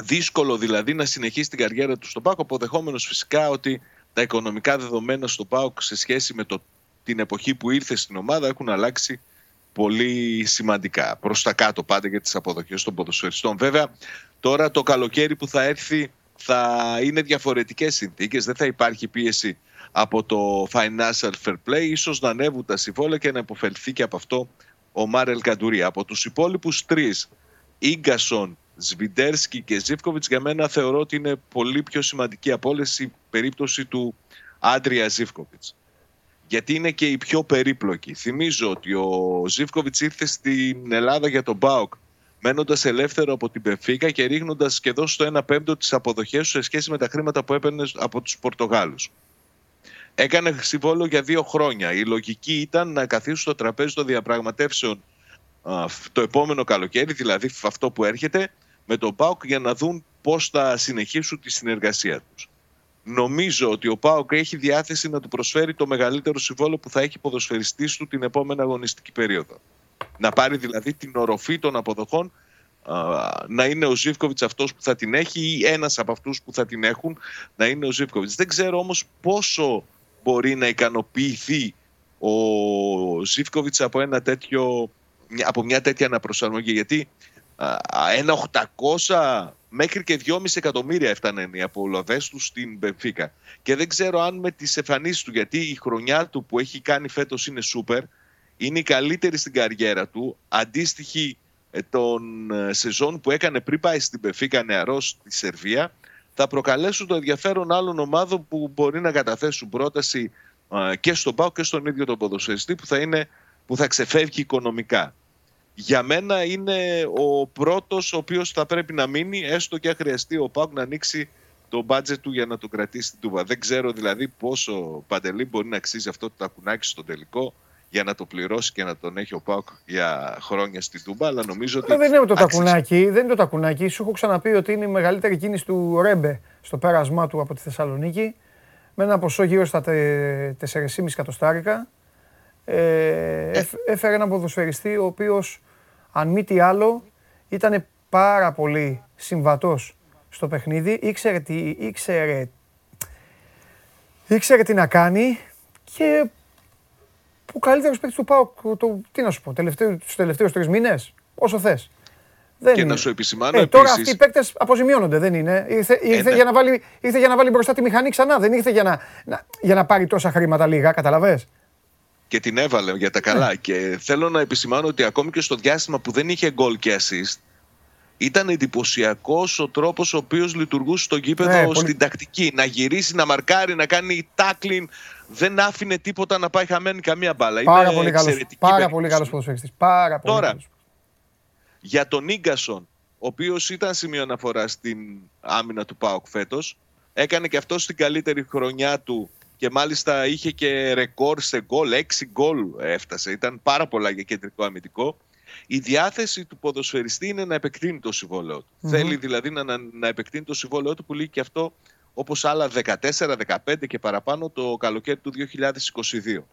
δύσκολο δηλαδή να συνεχίσει την καριέρα του στον ΠΑΟΚ, αποδεχόμενος φυσικά ότι τα οικονομικά δεδομένα στον ΠΑΟΚ σε σχέση με το, την εποχή που ήρθε στην ομάδα έχουν αλλάξει πολύ σημαντικά, προς τα κάτω πάντα για τις αποδοχές των ποδοσφαιριστών. Βέβαια, τώρα το καλοκαίρι που θα έρθει θα είναι διαφορετικές συνθήκες, δεν θα υπάρχει πίεση από το financial fair play, ίσως να ανέβουν τα συμβόλαια και να υποφελθεί και από αυτό ο Μάρελ Καντουρί. Από τους υπόλοιπους τρεις, Ίγκασον, Σβιντέρσκι και Ζίφκοβιτς, για μένα θεωρώ ότι είναι πολύ πιο σημαντική από όλες η περίπτωση του Άντρια Ζίφκοβιτς. Γιατί είναι και η πιο περίπλοκη. Θυμίζω ότι ο Ζίφκοβιτς ήρθε στην Ελλάδα για τον ΠΑΟΚ μένοντας ελεύθερο από την Μπενφίκα και ρίχνοντας σχεδόν στο ένα πέμπτο τις αποδοχές σε σχέση με τα χρήματα που έπαιρνε από τους Πορτογάλους. Έκανε συμβόλαιο για δύο χρόνια. Η λογική ήταν να καθίσουν στο τραπέζι των διαπραγματεύσεων το επόμενο καλοκαίρι, δηλαδή αυτό που έρχεται, με τον ΠΑΟΚ για να δουν πώς θα συνεχίσουν τη συνεργασία τους. Νομίζω ότι ο ΠΑΟΚ έχει διάθεση να του προσφέρει το μεγαλύτερο συμβόλαιο που θα έχει ποδοσφαιριστής του την επόμενη αγωνιστική περίοδο. Να πάρει δηλαδή την οροφή των αποδοχών, να είναι ο Ζίφκοβιτς αυτός που θα την έχει ή ένας από αυτούς που θα την έχουν να είναι ο Ζίφκοβιτς. Δεν ξέρω όμως πόσο μπορεί να ικανοποιηθεί ο Ζίφκοβιτς από, ένα τέτοιο, από μια τέτοια αναπροσαρμογή, γιατί ένα οκτακόσια μέχρι και δυόμισι εκατομμύρια έφτανε οι απολαυές του στην Μπενφίκα. Και δεν ξέρω αν με τις εμφανίσεις του, γιατί η χρονιά του που έχει κάνει φέτος είναι σούπερ, είναι η καλύτερη στην καριέρα του, αντίστοιχη των σεζόν που έκανε πριν πάει στην Μπενφίκα νεαρός στη Σερβία, θα προκαλέσουν το ενδιαφέρον άλλων ομάδων που μπορεί να καταθέσουν πρόταση και στον ΠΑΟΚ και στον ίδιο τον ποδοσφαιριστή που θα, είναι, που θα ξεφεύγει οικονομικά. Για μένα είναι ο πρώτος ο οποίος θα πρέπει να μείνει, έστω και αν χρειαστεί ο ΠΑΟΚ να ανοίξει το μπάτζετ του για να το κρατήσει την Τούβα. Δεν ξέρω δηλαδή πόσο, Παντελή, μπορεί να αξίζει αυτό το τακουνάκι στο τελικό για να το πληρώσει και να τον έχει ο ΠΑΟΚ για χρόνια στην Τούμπα, αλλά νομίζω ότι... Δεν είναι το τακουνάκι, δεν είναι το τακουνάκι. Σου έχω ξαναπεί ότι είναι η μεγαλύτερη κίνηση του Ρέμπε στο πέρασμά του από τη Θεσσαλονίκη, με ένα ποσό γύρω στα τεσσεράμισι εκατοστάρικα. Ε, ε. Έφερε έναν ποδοσφαιριστή ο οποίος, αν μη τι άλλο, ήταν πάρα πολύ συμβατός στο παιχνίδι, ήξερε τι, ήξερε, ήξερε τι να κάνει και... Ο καλύτερος παίκτης του ΠΑΟΚ, το, τι να σου πω, τελευταί, τους τελευταίους τρεις μήνες, όσο θες. Δεν και είναι. Να σου επισημάνω ε, τώρα επίσης... αυτοί οι παίκτες αποζημιώνονται, δεν είναι. Ήρθε, ήρθε, ε, για, να βάλει, ήρθε για να βάλει μπροστά τη μηχανή ξανά, δεν ήρθε για να, να, για να πάρει τόσα χρήματα λίγα, καταλαβες. Και την έβαλε για τα καλά. Ε. Και θέλω να επισημάνω ότι ακόμη και στο διάστημα που δεν είχε γκολ και assist, ήταν εντυπωσιακός ο τρόπος ο οποίος λειτουργούσε στο γήπεδο ναι, στην πολύ... τακτική. Να γυρίσει, να μαρκάρει, να κάνει tackling. Δεν άφηνε τίποτα να πάει χαμένη καμία μπάλα. Πάρα είναι πολύ καλός. Πάρα πολύ καλός ποδοσφαιριστής. Πάρα πολύ Τώρα, καλός. Για τον Ίγκασον, ο οποίος ήταν σημείο αναφορά στην άμυνα του ΠΑΟΚ φέτος, έκανε και αυτός την καλύτερη χρονιά του και μάλιστα είχε και ρεκόρ σε γκολ. Έξι γκολ έφτασε. Ήταν πάρα πολλά για κεντρικό αμυντικό. Η διάθεση του ποδοσφαιριστή είναι να επεκτείνει το συμβόλαιο του. Mm-hmm. Θέλει δηλαδή να, να, να επεκτείνει το συμβόλαιο του που λύγει και αυτό όπως άλλα δεκατέσσερα, δεκαπέντε και παραπάνω το καλοκαίρι του δύο χιλιάδες είκοσι δύο.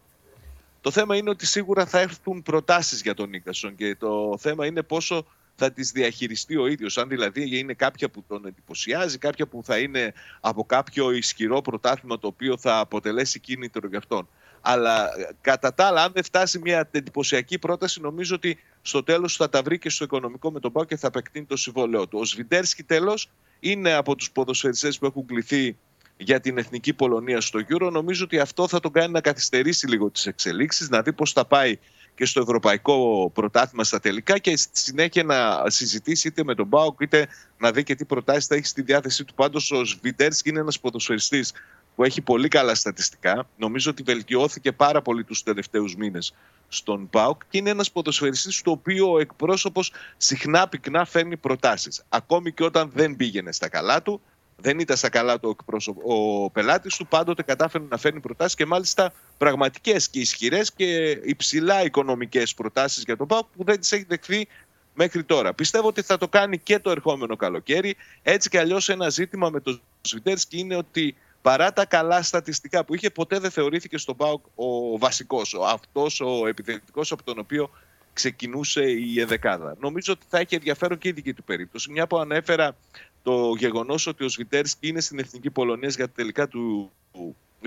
Το θέμα είναι ότι σίγουρα θα έρθουν προτάσεις για τον Νίκασον και το θέμα είναι πόσο θα τις διαχειριστεί ο ίδιος. Αν δηλαδή είναι κάποια που τον εντυπωσιάζει, κάποια που θα είναι από κάποιο ισχυρό πρωτάθλημα το οποίο θα αποτελέσει κίνητρο για αυτόν. Αλλά κατά τα άλλα, αν δεν φτάσει μια εντυπωσιακή πρόταση, νομίζω ότι στο τέλος θα τα βρει και στο οικονομικό με τον ΠΑΟΚ και θα επεκτείνει το συμβόλαιό του. Ο Σβιντέρσκι τέλος είναι από τους ποδοσφαιριστές που έχουν κληθεί για την Εθνική Πολωνία στο Euro. Νομίζω ότι αυτό θα τον κάνει να καθυστερήσει λίγο τις εξελίξεις, να δει πώς θα πάει και στο Ευρωπαϊκό Πρωτάθλημα στα τελικά και στη συνέχεια να συζητήσει είτε με τον ΠΑΟΚ είτε να δει και τι προτάσεις θα έχει στη διάθεσή του. Πάντως, ο Σβιντέρσκι είναι ένας ποδοσφαιριστής που έχει πολύ καλά στατιστικά. Νομίζω ότι βελτιώθηκε πάρα πολύ τους τελευταίους μήνες στον ΠΑΟΚ και είναι ένας ποδοσφαιριστής του οποίου ο εκπρόσωπος συχνά πυκνά φέρνει προτάσεις. Ακόμη και όταν δεν πήγαινε στα καλά του, δεν ήταν στα καλά του ο, ο πελάτης του, πάντοτε κατάφερε να φέρνει προτάσεις και μάλιστα πραγματικές και ισχυρές και υψηλά οικονομικές προτάσεις για τον ΠΑΟΚ που δεν τις έχει δεχθεί μέχρι τώρα. Πιστεύω ότι θα το κάνει και το ερχόμενο καλοκαίρι. Έτσι κι αλλιώς ένα ζήτημα με τον Σβιντέρσκι είναι ότι παρά τα καλά στατιστικά που είχε, ποτέ δεν θεωρήθηκε στον ΠΑΟΚ ο βασικός, αυτός ο επιθετικός από τον οποίο ξεκινούσε η ενδεκάδα. Νομίζω ότι θα έχει ενδιαφέρον και η δική του περίπτωση. Μια που ανέφερα το γεγονός ότι ο Σβιντέρσκι είναι στην Εθνική Πολωνία για τα τελικά του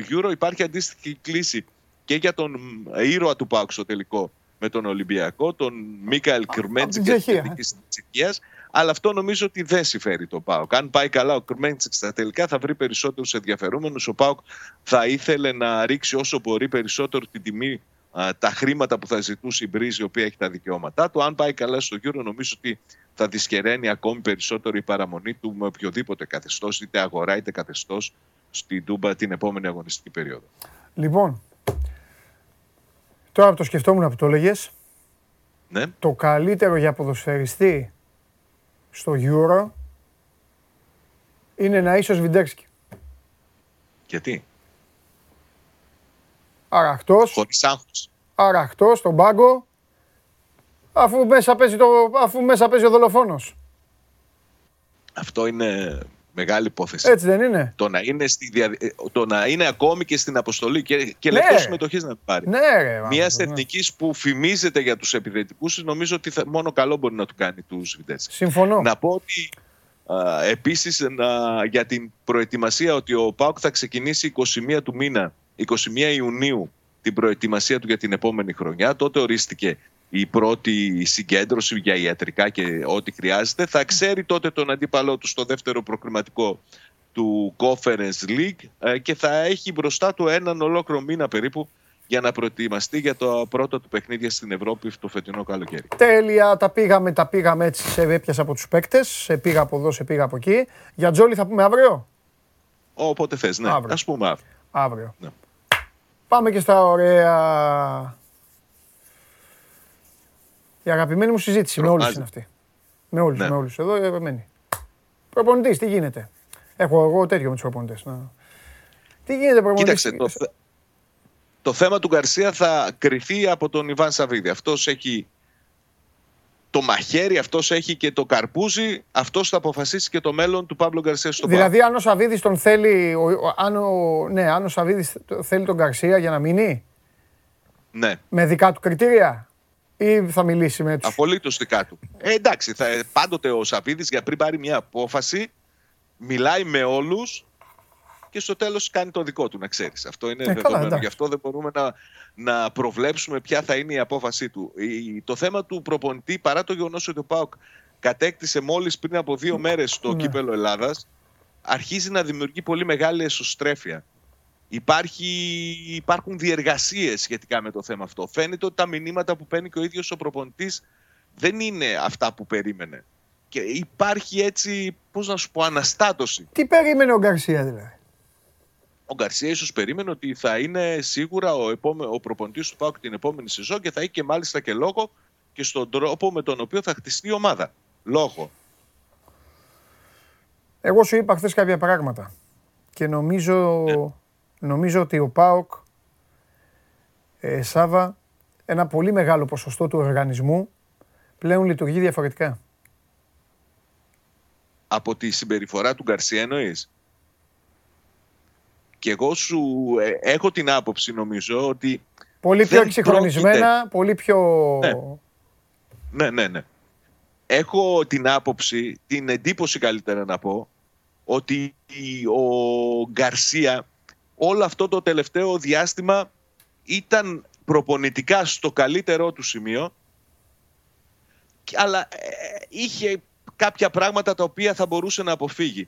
Euro, υπάρχει αντίστοιχη κλίση και για τον ήρωα του ΠΑΟΚ στο τελικό με τον Ολυμπιακό, τον Μίκαελ Κρμέντζικ της Τσεχίας. Αλλά αυτό νομίζω ότι δεν συμφέρει το ΠΑΟΚ. Αν πάει καλά ο Κρμέντζικ στα τελικά, θα βρει περισσότερους ενδιαφερόμενους. Ο ΠΑΟΚ θα ήθελε να ρίξει όσο μπορεί περισσότερο την τιμή, α, τα χρήματα που θα ζητούσε η Μπρίζη, η οποία έχει τα δικαιώματά του. Αν πάει καλά στο Euro, νομίζω ότι θα δυσκεραίνει ακόμη περισσότερο η παραμονή του με οποιοδήποτε καθεστώς, είτε αγορά είτε καθεστώς, στην Τούμπα την επόμενη αγωνιστική περίοδο. Λοιπόν, τώρα που το σκεφτόμουν που το έλεγες, ναι. Το καλύτερο για ποδοσφαιριστή στο Euro είναι να είσαι ο Σβιντέρσκι. Γιατί? Αραχτός. Χωρίς άγχος. Αραχτός στον πάγκο, αφού μέσα παίζει, το, αφού μέσα παίζει ο δολοφόνος. Αυτό είναι μεγάλη υπόθεση. Έτσι δεν είναι. Το να είναι, στη δια... το να είναι ακόμη και στην αποστολή και, και ναι, λεπτό συμμετοχή να πάρει. Ναι, μια εθνική ναι. που φημίζεται για τους επιθετικούς, νομίζω ότι θα... μόνο καλό μπορεί να του κάνει του Σβιντέρσκι. Συμφωνώ. Να πω ότι α, επίσης να... για την προετοιμασία ότι ο ΠΑΟΚ θα ξεκινήσει εικοστή πρώτη του μήνα, εικοστή πρώτη Ιουνίου, την προετοιμασία του για την επόμενη χρονιά. Τότε ορίστηκε η πρώτη συγκέντρωση για ιατρικά και ό,τι χρειάζεται. Θα ξέρει τότε τον αντίπαλό του στο δεύτερο προκριματικό του Conference League και θα έχει μπροστά του έναν ολόκληρο μήνα περίπου για να προετοιμαστεί για το πρώτο του παιχνίδι στην Ευρώπη το φετινό καλοκαίρι. Τέλεια, τα πήγαμε, τα πήγαμε έτσι, σε έπιασα από τους παίκτες, σε πήγα από εδώ, σε πήγα από εκεί. Για Τζόλι θα πούμε αύριο. Όποτε θες, ναι. Αύριο. Ας πούμε αύριο. Αύριο. Ναι. Πάμε και στα ωραία... Η αγαπημένη μου συζήτηση με όλους είναι αυτή. Με όλους, ναι. με όλους. Εδώ η αγαπημένη. Προπονητής, τι γίνεται. Έχω εγώ τέτοιο με τους προπονητές. Να. Τι γίνεται προπονητής. Κοίταξε, το, το θέμα του Γκαρσία θα κρυφθεί από τον Ιβάν Σαββίδη. Αυτός έχει το μαχαίρι, αυτός έχει και το καρπούζι. Αυτός θα αποφασίσει και το μέλλον του Πάμπλο Γκαρσία στον Πάμπλο. Δηλαδή αν ο Σαββίδης τον θέλει, αν ο, ναι, αν ο Σαββίδης θέλει τον Γκαρσία για να μείνει. Ναι. Με δικά του κριτήρια. Ή θα μιλήσει με τους. Απολύτως δικά του. Ε, εντάξει, θα, πάντοτε ο Σαββίδης για πριν πάρει μια απόφαση, μιλάει με όλους και στο τέλος κάνει το δικό του, να ξέρεις. Αυτό είναι ε, δεδομένο. Καλά, γι' αυτό δεν μπορούμε να, να προβλέψουμε ποια θα είναι η απόφασή του. Η, το θέμα του προπονητή, παρά το γεγονός ότι ο ΠΑΟΚ κατέκτησε μόλις πριν από δύο μέρες το ναι. κύπελλο Ελλάδας, αρχίζει να δημιουργεί πολύ μεγάλη εσωστρέφεια. Υπάρχει, υπάρχουν διεργασίες σχετικά με το θέμα αυτό. Φαίνεται ότι τα μηνύματα που παίρνει και ο ίδιος ο προπονητής δεν είναι αυτά που περίμενε. Και υπάρχει έτσι, πώς να σου πω, αναστάτωση. Τι περίμενε ο Γκαρσία δηλαδή? Ο Γκαρσία ίσως περίμενε ότι θα είναι σίγουρα ο, επόμε... ο προπονητής του ΠΑΟΚ την επόμενη σεζόν και θα έχει και μάλιστα και λόγο και στον τρόπο με τον οποίο θα χτιστεί η ομάδα. Λόγο. Εγώ σου είπα χθες κάποια πράγματα και νομίζω... Ναι. Νομίζω ότι ο ΠΑΟΚ, ε, Σάβα, ένα πολύ μεγάλο ποσοστό του οργανισμού πλέον λειτουργεί διαφορετικά. Από τη συμπεριφορά του Γκαρσία εννοείς. Και εγώ σου ε, έχω την άποψη νομίζω ότι... Πολύ πιο εξυγχρονισμένα, πρόκειται. πολύ πιο... Ναι. ναι, ναι, ναι. Έχω την άποψη, την εντύπωση καλύτερα να πω, ότι ο Γκαρσία... Όλο αυτό το τελευταίο διάστημα ήταν προπονητικά στο καλύτερό του σημείο, αλλά είχε κάποια πράγματα τα οποία θα μπορούσε να αποφύγει.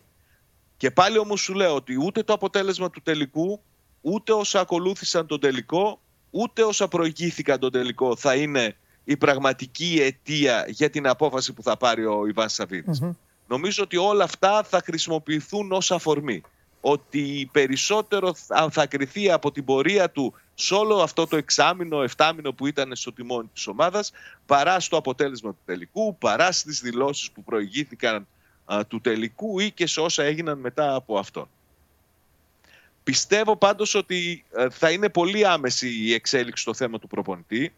Και πάλι όμως σου λέω ότι ούτε το αποτέλεσμα του τελικού, ούτε όσα ακολούθησαν τον τελικό, ούτε όσα προηγήθηκαν τον τελικό θα είναι η πραγματική αιτία για την απόφαση που θα πάρει ο Ιβάν Σαββίδης. Mm-hmm. Νομίζω ότι όλα αυτά θα χρησιμοποιηθούν ως αφορμή. Ότι περισσότερο θα κριθεί από την πορεία του σε όλο αυτό το εξάμηνο, εφτάμηνο που ήταν στο τιμόνι της ομάδας, παρά στο αποτέλεσμα του τελικού, παρά στις δηλώσεις που προηγήθηκαν α, του τελικού ή και σε όσα έγιναν μετά από αυτό. Πιστεύω πάντως ότι α, θα είναι πολύ άμεση η εξέλιξη στο θέμα του προπονητή.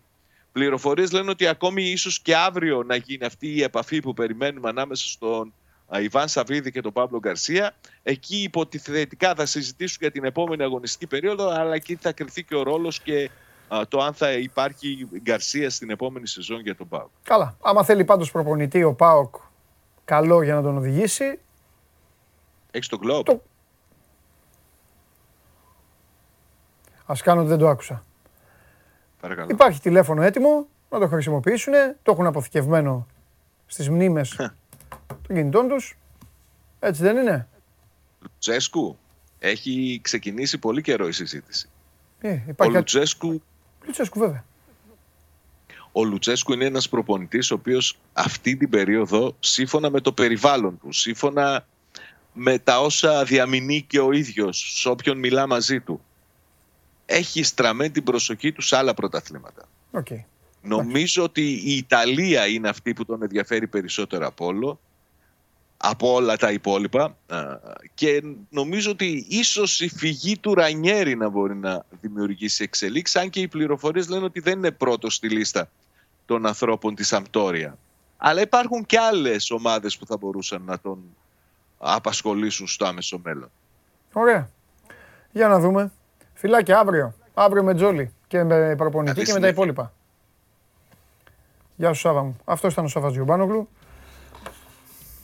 Πληροφορίες λένε ότι ακόμη ίσως και αύριο να γίνει αυτή η επαφή που περιμένουμε ανάμεσα στον Ιβάν Σαββίδη και τον Πάμπλο Γκαρσία. Εκεί υποτιθετικά θα συζητήσουν για την επόμενη αγωνιστική περίοδο, αλλά εκεί θα κριθεί και ο ρόλος και α, το αν θα υπάρχει Γκαρσία στην επόμενη σεζόν για τον ΠΑΟΚ. Καλά. Άμα θέλει πάντως προπονητή ο ΠΑΟΚ καλό για να τον οδηγήσει. Έχεις τον Κλόπ. Το... Ας κάνω ότι δεν το άκουσα. Παρακαλώ. Υπάρχει τηλέφωνο έτοιμο να το χρησιμοποιήσουν. Το έχουν αποθηκευμένο στις μνήμες των κινητών τους. Έτσι δεν είναι? Λουτσέσκου. Έχει ξεκινήσει πολύ καιρό η συζήτηση. Ε, ο Λουτσέσκου... Λουτσέσκου βέβαια. Ο Λουτσέσκου είναι ένας προπονητής ο οποίος αυτή την περίοδο, σύμφωνα με το περιβάλλον του, σύμφωνα με τα όσα διαμηνεί και ο ίδιος, σε όποιον μιλά μαζί του, έχει στραμμένη την προσοχή του σε άλλα πρωταθλήματα. Okay. Νομίζω okay. ότι η Ιταλία είναι αυτή που τον ενδιαφέρει περισσότερο από όλο. Από όλα τα υπόλοιπα, και νομίζω ότι ίσως η φυγή του Ρανιέρη να μπορεί να δημιουργήσει εξελίξη, αν και οι πληροφορίες λένε ότι δεν είναι πρώτος στη λίστα των ανθρώπων της Σαμπτόρια. Αλλά υπάρχουν και άλλες ομάδες που θα μπορούσαν να τον απασχολήσουν στο άμεσο μέλλον. Ωραία. Για να δούμε. Φιλάκια, αύριο. Αύριο με Τζόλι και με προπονητή Καλή και συνέχεια. Με τα υπόλοιπα. Γεια σου Σάβα μου. Αυτός ήταν ο Σάβας Τζιομπάνογλου.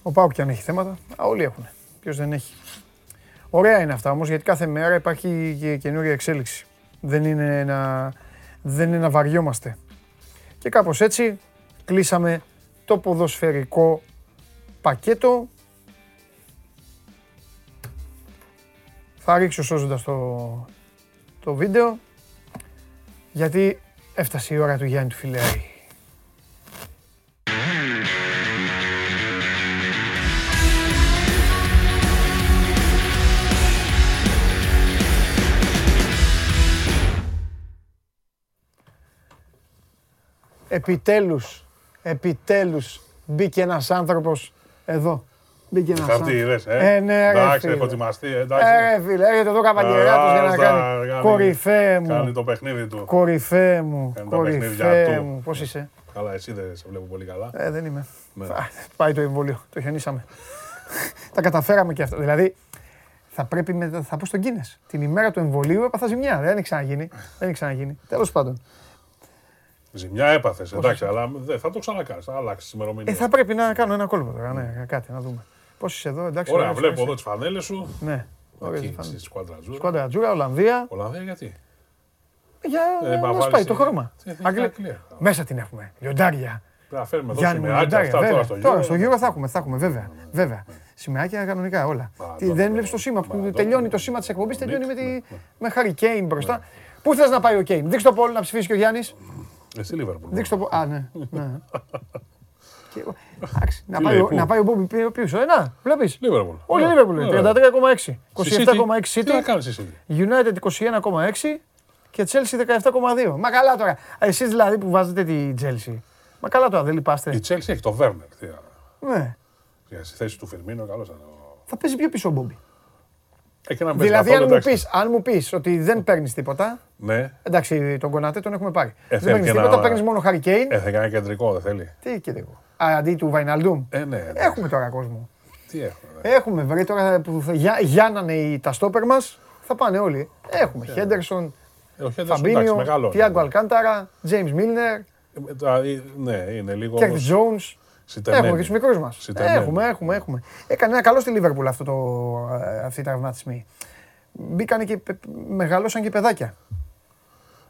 Ο ΠΑΟΚ κι αν έχει θέματα. Α, όλοι έχουν. Ποιος δεν έχει. Ωραία είναι αυτά όμως, γιατί κάθε μέρα υπάρχει και καινούρια εξέλιξη. Δεν είναι να, δεν είναι να βαριόμαστε. Και κάπως έτσι κλείσαμε το ποδοσφαιρικό πακέτο. Θα ρίξω σώζοντας το, το βίντεο, γιατί έφτασε η ώρα του Γιάννη του Φιλέρη. Επιτέλους, επιτέλους μπήκε ένας άνθρωπος εδώ. Μπήκε ένας άνθρωπος. Αυτή είδες, ε. Ε, ναι, εντάξει, έχω ετοιμαστεί, εντάξει. Ε, φίλε, έρχεται εδώ καβαλιεράτος για να κάνει. κάνει. Κορυφέ μου. Κάνει το παιχνίδι του. Κορυφέ μου, κάνει κορυφέ μου. Πώς είσαι. Καλά, εσύ δεν σε βλέπω πολύ καλά. Ε, δεν είμαι. Ναι. Πάει το εμβόλιο, το χιονίσαμε. Τα καταφέραμε και αυτό. Δηλαδή, θα πρέπει μετά, θα πω στον Κίνες. Την ημέρα του εμβολίου έπαθα ζημιά. Δεν έχει ξαναγίνει. Δεν έχει ξαναγίνει. Τέλος πάντων. Ζημιά έπαθες, εντάξει, αλλά δε, θα το ξανακάνεις, θα αλλάξεις τις ημερομηνίες. Ε, θα πρέπει να κάνω ένα κόλπο τώρα, ναι, κάτι, να δούμε. Πώς είσαι εδώ, εντάξει. Ωραία, βλέπω εδώ τις φανέλες σου. Ναι. Εκεί, στη σκουαντρατζούρα. Σκουαντρατζούρα, Ολλανδία. Ολλανδία γιατί. Για ε, να σπάει σε... το χρώμα. Αγγλία. Μέσα την έχουμε, λιοντάρια. Πρέπει να φέρουμε εδώ σημεράκια, αυτά βέβαια. Τώρα στο Euro. Τώρα στο Euro θα έχουμε, θα έχουμε, βέβαια. βέβαια. Σημεράκια κανονικά όλα. Δεν βλέπεις το σήμα, που τελειώνει το σήμα της εκπομπής, τελειώνει με Χάρι Κέιν μπροστά. Πού θες να πάει ο Κέιν, δείξτε το πόλο να ψηφίσει και ο Γιάννης. Εσύ Liverpool. Δείξτε το. Α, ναι. Να πάει ο Μπόμπι πίσω. Ε, να, βλέπεις. Liverpool. Όλοι Liverpool. τριάντα τρία κόμμα έξι. είκοσι επτά κόμμα έξι. Τι να κάνεις εσύ. United είκοσι ένα κόμμα έξι και Chelsea δεκαεπτά κόμμα δύο. Μα καλά τώρα. Εσείς δηλαδή που βάζετε τη Chelsea. Μα καλά τώρα, δεν λυπάστε. Η Chelsea έχει το Werner. Ναι. Για στη θέση του Φιρμίνο, καλώς θα το... Θα παίζει πιο πίσω ο Μπόμπι. Δηλαδή, αν μου, πεις, αν μου πεις ότι δεν παίρνεις τίποτα. Ναι. Εντάξει, τον Κονάτε τον έχουμε πάρει. Ε, δεν παίρνεις τίποτα, ένα... παίρνεις μόνο Χάρι Κέιν. Ε, θα κάνει κεντρικό, δεν θέλει. Τι κεντρικό. Αντί του Βαϊναλντούμ. Ε, ναι, έχουμε τώρα κόσμο. Τι έχουμε. Δε. Έχουμε βρει τώρα που θα για, γιάννανε τα στόπερ μας. Θα πάνε όλοι. Έχουμε. Χέντερσον, Φαμπίνιο, Τιάγκο Αλκάνταρα, Τζέιμς Μίλνερ. Ναι, είναι λίγο. Κέρτις Τζόουνς. Σιτεμένη. Έχουμε και τους μικρούς μας. Σιτεμένη. Έχουμε, έχουμε, έχουμε. Έκανε ένα καλό στη Λίβερπουλ αυτό το, αυτή η τραυματισμή. Μπήκανε και μεγαλώσαν και παιδάκια.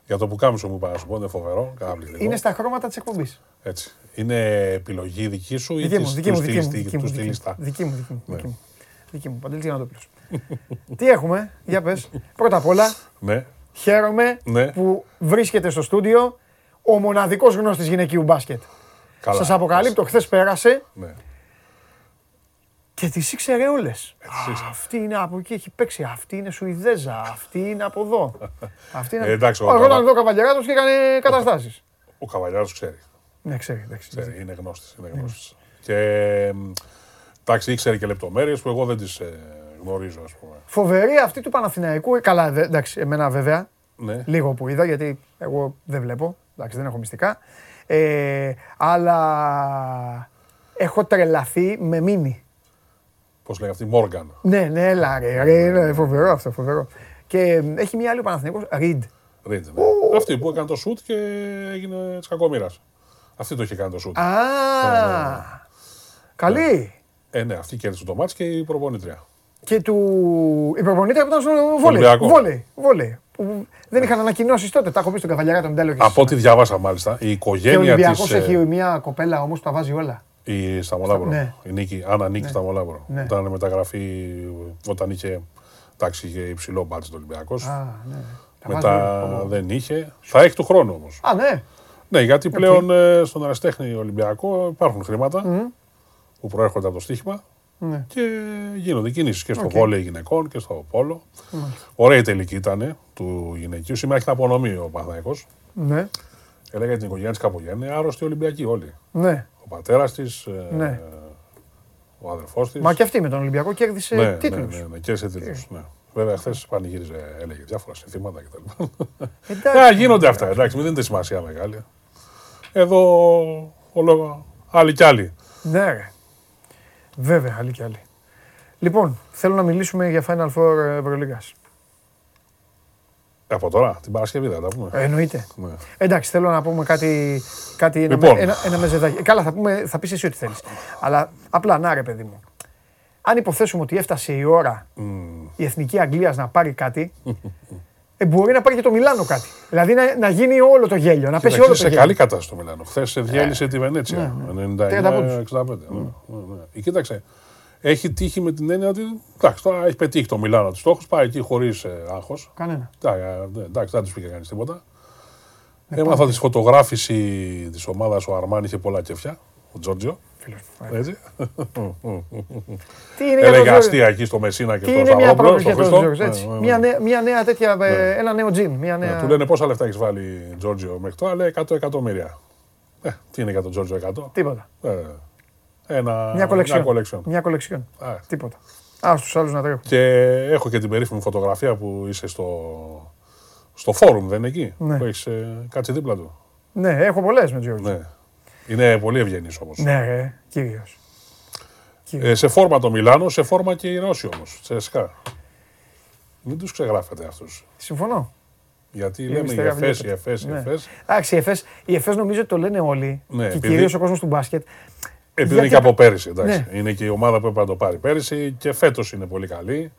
Για το πουκάμισο μου είπα να σου πω, είναι φοβερό, καταπληκτικό. Είναι στα χρώματα της εκπομπής. Έτσι. Είναι επιλογή δική σου ή της του στη λίστα. Δική μου, δική μου. Δική μου, Παντελής Διαμαντόπουλος. Τι έχουμε, για πες. Πρώτα απ' όλα, χαίρομαι που βρίσκεται στο στούντιο ο μοναδικός γνώστης γυναικείου μπάσκετ. Σας αποκαλύπτω, χθες πέρασε και τις ήξερε όλες. Αυτή είναι από εκεί, έχει παίξει, αυτή είναι Σουηδέζα, αυτή είναι από εδώ. Αυτή είναι... Εντάξει, ο Καβαλιαράτος και έκανε καταστάσεις. Ο Καβαλιαράτος ξέρει. Ναι, ξέρει, ξέρει. Είναι γνώστης, είναι γνώστης. Και εντάξει, ήξερε και λεπτομέρειες που εγώ δεν τις γνωρίζω, ας πούμε. Φοβερή αυτή του Παναθηναϊκού, καλά εντάξει, εμένα βέβαια, λίγο που είδα γιατί εγώ δεν βλέπω, εντάξει δεν έχω μυστικά. Ε, αλλά έχω τρελαθεί με μήνυ. Πώς λέει αυτή, Μόργαν. Ναι, ναι, έλα ρε, ρε, ρε, φοβερό αυτό, φοβερό. Και έχει μια άλλη ο Παναθηναϊκός, Ριντ. Ριντ, ναι. Ο... Αυτή που έκανε το σουτ και έγινε της κακομοίρας. Αυτή το είχε κάνει το σουτ. Α, ναι. Καλή. Ε, ναι, αυτή κέρδισε το μάτς και η προπονήτρια. Και του... η προπονήτρια που ήταν στο βόλεϊ. Βόλεϊ. Που δεν είχαν ανακοινώσει τότε. Τα έχω πει στον Καβαλιαρά το μετάλλιο. Από ό,τι διάβασα, μάλιστα. Η οικογένεια της. Ο Ολυμπιακός έχει μια κοπέλα όμως που τα βάζει όλα. Η Σταμολάβρο. Ναι. Η Νίκη, Άννα Νίκη, ναι. Σταμολάβρο. Ναι. Ήταν μεταγραφή όταν είχε, εντάξει, είχε υψηλό μπάτζετ ο Ολυμπιακός. Ναι. Μετά δεν είχε. Θα έχει του χρόνου όμως. Α, ναι. Ναι, γιατί πλέον okay. στον αριστέχνη Ολυμπιακό υπάρχουν χρήματα mm. που προέρχονται από το στοίχημα. Ναι. Και γίνονται κινήσεις και στο okay. βόλεϊ γυναικών και στο πόλο. Mm. Ωραία η τελική ήταν του γυναικείου. Σήμερα έχει ένα απονομή ο Παναθηναϊκός. Ναι. Έλεγα την οικογένεια της Καπογένεια, άρρωστοι Ολυμπιακοί όλοι. Ναι. Ο πατέρας της, ναι. ο αδερφός της. Μα και αυτή με τον Ολυμπιακό κέρδισε ναι, τίτλους. Ναι, ναι, ναι, κέρδισε τίτλους. Ναι. Βέβαια, χθες πανηγύριζε, έλεγε διάφορα συνθήματα κτλ. Εντάξει. Ναι, γίνονται αυτά. Εντάξει, μην δίνετε σημασία μεγάλη. Εδώ ο λόγος άλλοι κι άλλοι. Ναι. Βέβαια, άλλοι και άλλοι. Λοιπόν, θέλω να μιλήσουμε για Final Four Ευρωλίγας. Από τώρα, την Παρασκευή θα τα πούμε. Εννοείται. Ναι. Εντάξει, θέλω να πούμε κάτι, κάτι ένα, λοιπόν. ένα, ένα μεζεδάκι. Καλά, θα, πούμε, θα πεις εσύ ό,τι θέλεις. Αλλά απλά, να ρε παιδί μου. Αν υποθέσουμε ότι έφτασε η ώρα mm. η Εθνική Αγγλίας να πάρει κάτι, ε, μπορεί να πάρει και το Μιλάνο κάτι. Δηλαδή να, να γίνει όλο το γέλιο, να πέσει όλο το γέλιο. Είναι σε καλή κατάσταση το Μιλάνο. Χθες διέλυσε yeah. τη Βενέτσια. ενενήντα εννέα εξήντα πέντε. Κοίταξε. Έχει τύχει με την έννοια ότι εντάξει, τώρα έχει πετύχει το Μιλάνο τους στόχους, πάει εκεί χωρίς ε, άγχος. Κανένα. Εντάξει, δεν τους πήγε κανείς τίποτα. Ε, Έμαθα τη φωτογράφηση της ομάδας, ο Αρμάνι είχε πολλά κεφιά, ο Τζόρτζιο. Έτσι. Τι είναι για τον Αστία εκεί στο Μεσίνα και τον Σταυρόπλο, στο Χριστό. Μια νέα τέτοια, ένα νέο τζιν. Του λένε πόσα λεφτά έχεις βάλει Τζόρτζιο μέχρι τώρα, λέει εκατό εκατομμύρια. Τι είναι για τον Τζόρτζιο εκατό. Τίποτα. Ένα, μια κολεξιόν. Μια κολεξιόν. Τίποτα. Α, στους άλλους να τρέχουν. Και έχω και την περίφημη φωτογραφία που είσαι στο, στο φόρουμ, δεν είναι εκεί. Ναι. Που έχεις ε, κάτσει δίπλα του. Ναι, έχω πολλές με Τζιόβιτς. Ναι. Είναι πολύ ευγενής όμως. Ναι, ρε, κύριος. Ε, σε φόρμα το Μιλάνο, σε φόρμα και οι Ρώσοι όμως. Τσεσικά. Μην τους ξεγράφετε αυτούς. Συμφωνώ. Γιατί η λέμε η Εφές, η Εφές, η Εφές. Εντάξει, η Εφές νομίζω ότι το λένε όλοι. Ναι, και κυρίως ο κόσμος του μπάσκετ. Επειδή για είναι και από πέρυσι, εντάξει. Ναι. Είναι και η ομάδα που έπρεπε να το πάρει πέρυσι και φέτος είναι πολύ καλή.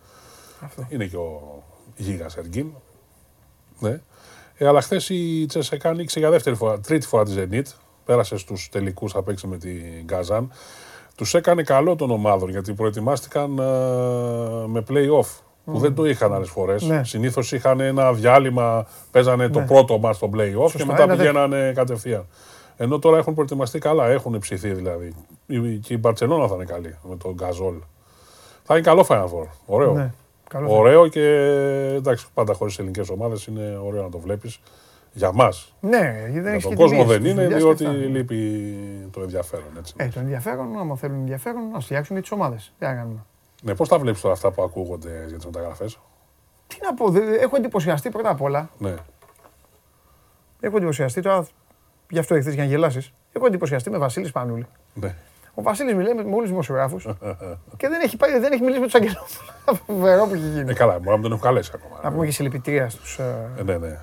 Αυτό. Είναι και ο Γίγας Εργκίν. Ναι. Ε, αλλά χθες η Τσεσεκά νίκησε για δεύτερη φορά, τρίτη φορά τη Ζενίτ. Πέρασε στους τελικούς, θα παίξει με την Καζάν. Τους έκανε καλό των ομάδων γιατί προετοιμάστηκαν α, με play-off που mm. δεν το είχαν άλλες φορές. Ναι. Συνήθως είχαν ένα διάλειμμα, παίζανε ναι. το πρώτο μας στο play-off. Σωστά, και μετά πηγαίνανε δε... κατευθείαν. Ενώ τώρα έχουν προετοιμαστεί καλά, έχουν ψηθεί δηλαδή. Και η Μπαρτσελόνα θα είναι καλή με τον Γκαζόλ. Θα είναι καλό Final Four. Ωραίο. Ναι, καλό ωραίο και εντάξει, πάντα χωρίς ελληνικές ομάδες είναι ωραίο να το βλέπεις. Για μας. Ναι, για τον κόσμο δεν είναι, διότι λείπει το ενδιαφέρον. Έτσι. Ε, το ενδιαφέρον, άμα θέλουν ενδιαφέρον, να φτιάξουν τις ομάδες. Τι να κάνουμε. Ναι, πώς τα βλέπεις τώρα αυτά που ακούγονται για τις μεταγραφές. Τι να πω, δε, έχω εντυπωσιαστεί πρώτα απ' όλα. Ναι. Έχω εντυπωσιαστεί τώρα. Γι' αυτό εχθές για να γελάσεις. Έχω εντυπωσιαστεί με Βασίλη Σπανούλη. Ναι. Ο Βασίλης μιλάει με όλους τους δημοσιογράφους και δεν έχει, πάει, δεν έχει μιλήσει με τους Αγγελόπουλους. Φοβερό που έχει γίνει. Ε, καλά, μπορεί να μην τον έχω καλέσει ακόμα. Να πούμε και συλληπιτήρια στους. Ε, ναι, ναι.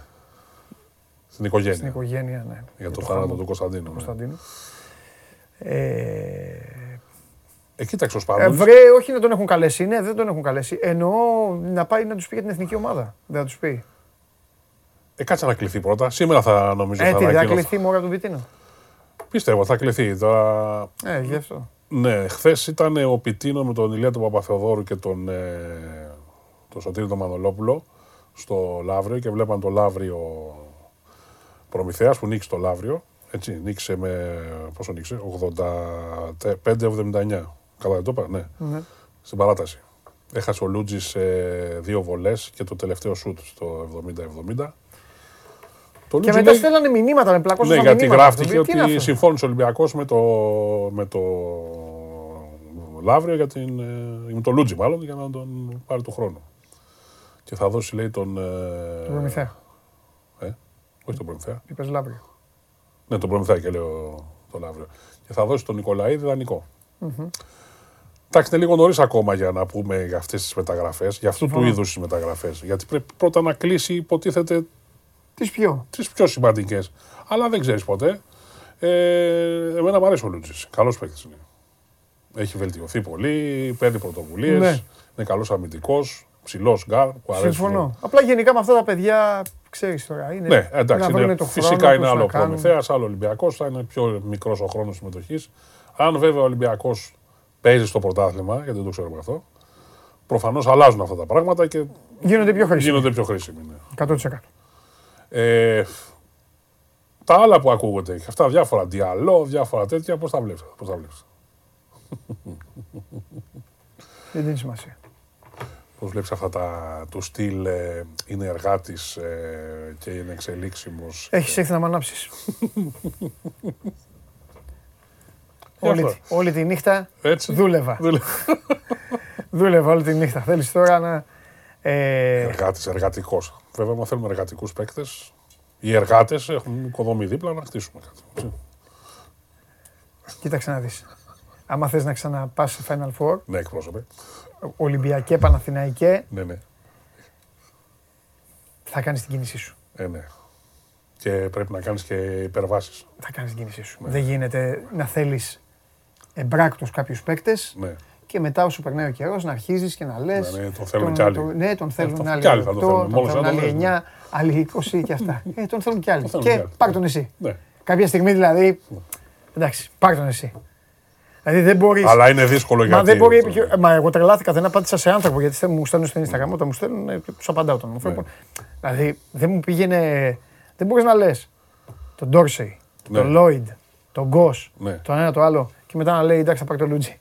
Στην οικογένεια. Στην οικογένεια, ναι. Για, για το, το θάνατο του Κωνσταντίνου. Κωνσταντίνου. Ναι. Ε... Ε, κοίταξε ο Σπανούλης. Ε, βρε, όχι να τον έχουν καλέσει. Ναι, δεν τον έχουν καλέσει. Εννοώ να πάει να τους πει για την εθνική ομάδα. Δεν θα τους πει. Ε, κάτσε να κληθεί πρώτα. Σήμερα θα νομίζω. Ε, θα, τι, θα κληθεί μόνο από τον Πιτίνο. Πιστεύω, θα κληθεί. Τα... Ε, γι' αυτό. Ναι, χθες ήταν ο Πιτίνο με τον Ηλία τον Παπαθεοδόρου και τον, ε, τον Σωτήρη τον Μανολόπουλο στο Λαύριο και βλέπαν το Λαύριο Προμηθέας που νίκησε το Λαύριο. Έτσι, νίκησε με. Πόσο νίκησε, ογδόντα πέντε εβδομήντα εννέα. Καλά, δεν το είπα, ναι. ναι. Στην παράταση. Έχασε ο Λούτζης ε, δύο βολές και το τελευταίο σουτ στο εβδομήντα εβδομήντα. Και μετά λέει... στέλνανε μηνύματα με πλακώσεις ναι, μηνύματα. Ναι, γιατί γράφτηκε ότι συμφώνησε ο Ολυμπιακός με το, με το Λαύριο, για την, με τον Λούτζι μάλλον, για να τον πάρει το χρόνο. Και θα δώσει, λέει, τον... Τον Προμηθέα. Ε, όχι τον Προμηθέα. Είπες Λαύριο. Ναι, τον Προμηθέα και λέω τον Λαύριο. Και θα δώσει τον Νικολαίδη δανεικό. Mm-hmm. Εντάξει, είναι λίγο νωρίς ακόμα για να πούμε για αυτές τις μεταγραφές, για αυτού του είδους τις μεταγραφές. Γιατί πρέπει πρώτα να κλείσει, υποτίθεται, τις πιο. Τις πιο σημαντικές. Αλλά δεν ξέρεις ποτέ. Ε, εμένα μου αρέσει ο Λούτζης. Καλός παίκτης είναι. Έχει βελτιωθεί πολύ, παίρνει πρωτοβουλίες. Ναι. Είναι καλός αμυντικός, ψηλός γκάρ. Συμφωνώ. Απλά γενικά με αυτά τα παιδιά ξέρεις τώρα. Είναι, ναι, εντάξει. Να είναι, το φυσικά χρόνο, είναι άλλο Προμηθέας, άλλο Ολυμπιακός. Θα είναι πιο μικρός ο χρόνος συμμετοχής. Αν βέβαια ο Ολυμπιακός παίζει στο πρωτάθλημα, γιατί δεν το ξέρουμε αυτό, προφανώς αλλάζουν αυτά τα πράγματα και γίνονται πιο χρήσιμοι. Γίνονται πιο χρήσιμοι, ναι. εκατό τοις εκατό. Ε, τα άλλα που ακούγονται, αυτά διάφορα διαλό, διάφορα τέτοια, πώς τα βλέπεις, πώς τα βλέπεις. Δεν δίνει σημασία. Πώς βλέπεις αυτά τα, το στυλ, ε, είναι εργάτης ε, και είναι εξελίξιμος. Έχεις έρθει να μ' ανάψεις. όλη, όλη τη νύχτα έτσι, δούλευα. Δούλευα όλη τη νύχτα. Θέλεις τώρα να... Ε... Εργάτης, εργατικός. Βέβαια, αν θέλουμε εργατικούς παίκτες, οι εργάτες έχουν οικοδομή δίπλα να χτίσουμε κάτι. Κοίταξε να δεις. Άμα θες να ξαναπάς σε Final Four. Ναι, εκπρόσωπε. Ολυμπιακέ, Παναθηναϊκέ. Ναι, ναι. Θα κάνεις την κίνησή σου. Ε, ναι. Και πρέπει να κάνεις και υπερβάσεις. Θα κάνεις την κίνησή σου. Ναι. Δεν γίνεται να θέλεις εμπράκτος κάποιους παίκτες. Ναι. Και μετά όσο περνάει ο καιρός να αρχίζεις και να λες. Ναι, ναι, τον θέλουν κι άλλοι. Το, ναι, τον θέλουν άλλοι. Κι άλλοι θα τον θέλουν. Μόλις θα τον θέλουν. εννιά, άλλοι είκοσι και αυτά. ε, τον θέλουν κι άλλοι. Και, και πάρ' τον εσύ. Ναι. Κάποια στιγμή δηλαδή. Ναι. Εντάξει, πάρ' τον εσύ. Δηλαδή δεν μπορείς. Αλλά είναι δύσκολο για αυτό. Μπορεί... Ναι. Μα εγώ τρελάθηκα, δεν απάντησα σε άνθρωπο γιατί μου στέλνουν στο Instagram. Όταν μου στέλνουν, τους απαντάω τον. Ναι. Δηλαδή δεν μου πήγαινε. Δεν μπορείς να λες τον Ντόρσεϊ, τον Λόιντ, τον Γκος, τον ένα το άλλο και μετά να λέει εντάξει θα πάρει τον Λούτζι.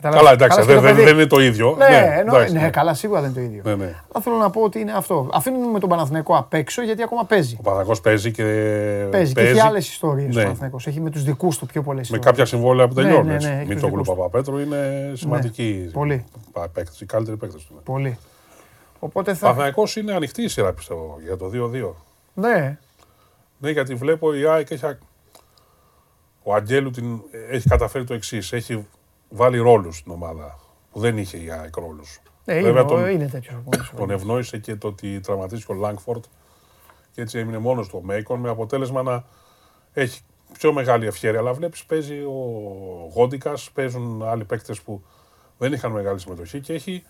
Καλά, εντάξει, δεν δε, δε είναι το ίδιο. Ναι, ναι, εντάξει, ναι, ναι, καλά, σίγουρα δεν είναι το ίδιο. Ναι, ναι. Αλλά θέλω να πω ότι είναι αυτό. Αφήνουμε τον Παναθηναϊκό απ' έξω γιατί ακόμα παίζει. Ο Παναθηναϊκός παίζει και. Παίζει, παίζει. Και έχει άλλες ιστορίες. Ναι. Ο Παναθηναϊκός έχει με τους δικούς του πιο πολλές ιστορίες. Με κάποια συμβόλαια που τελειώνουν. Ναι, ναι, ναι, Μητσογλου Παπαπέτρου είναι σημαντική. Ναι. Παίκτης, η καλύτερη παίκτης του. Πολύ. Οπότε θα... Ο Παναθηναϊκός είναι ανοιχτή η σειρά πιστεύω για το δύο δύο. Ναι. Ναι, γιατί βλέπω η ΑΕΚ έχει. Ο Αγγέλου έχει καταφέρει το εξής. Έχει βάλει ρόλους στην ομάδα που δεν είχε για ΑΕΚ ρόλους. Ε, βέβαια είναι, τον, είναι τέτοιο, τον ευνόησε και το ότι τραυματίστηκε ο Λάγκφορντ και έτσι έμεινε μόνος του ο Μέικον με αποτέλεσμα να έχει πιο μεγάλη ευχέρεια. Αλλά βλέπεις παίζει ο Γόντικας, παίζουν άλλοι παίκτες που δεν είχαν μεγάλη συμμετοχή και έχει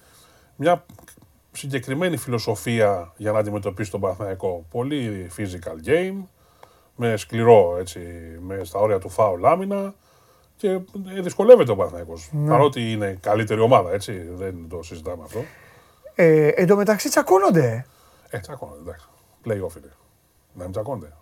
μια συγκεκριμένη φιλοσοφία για να αντιμετωπίσει τον Παναθηναϊκό. Πολύ physical game, με σκληρό έτσι, με στα όρια του φάουλ άμυνα. Και δυσκολεύεται ο Παναθηναϊκός. Ναι. Παρότι είναι καλύτερη ομάδα, έτσι. Δεν το συζητάμε αυτό. Ε, εν τω μεταξύ τσακώνονται. Ε, τσακώνονται, εντάξει. Play-off είναι. Να μην τσακώνονται.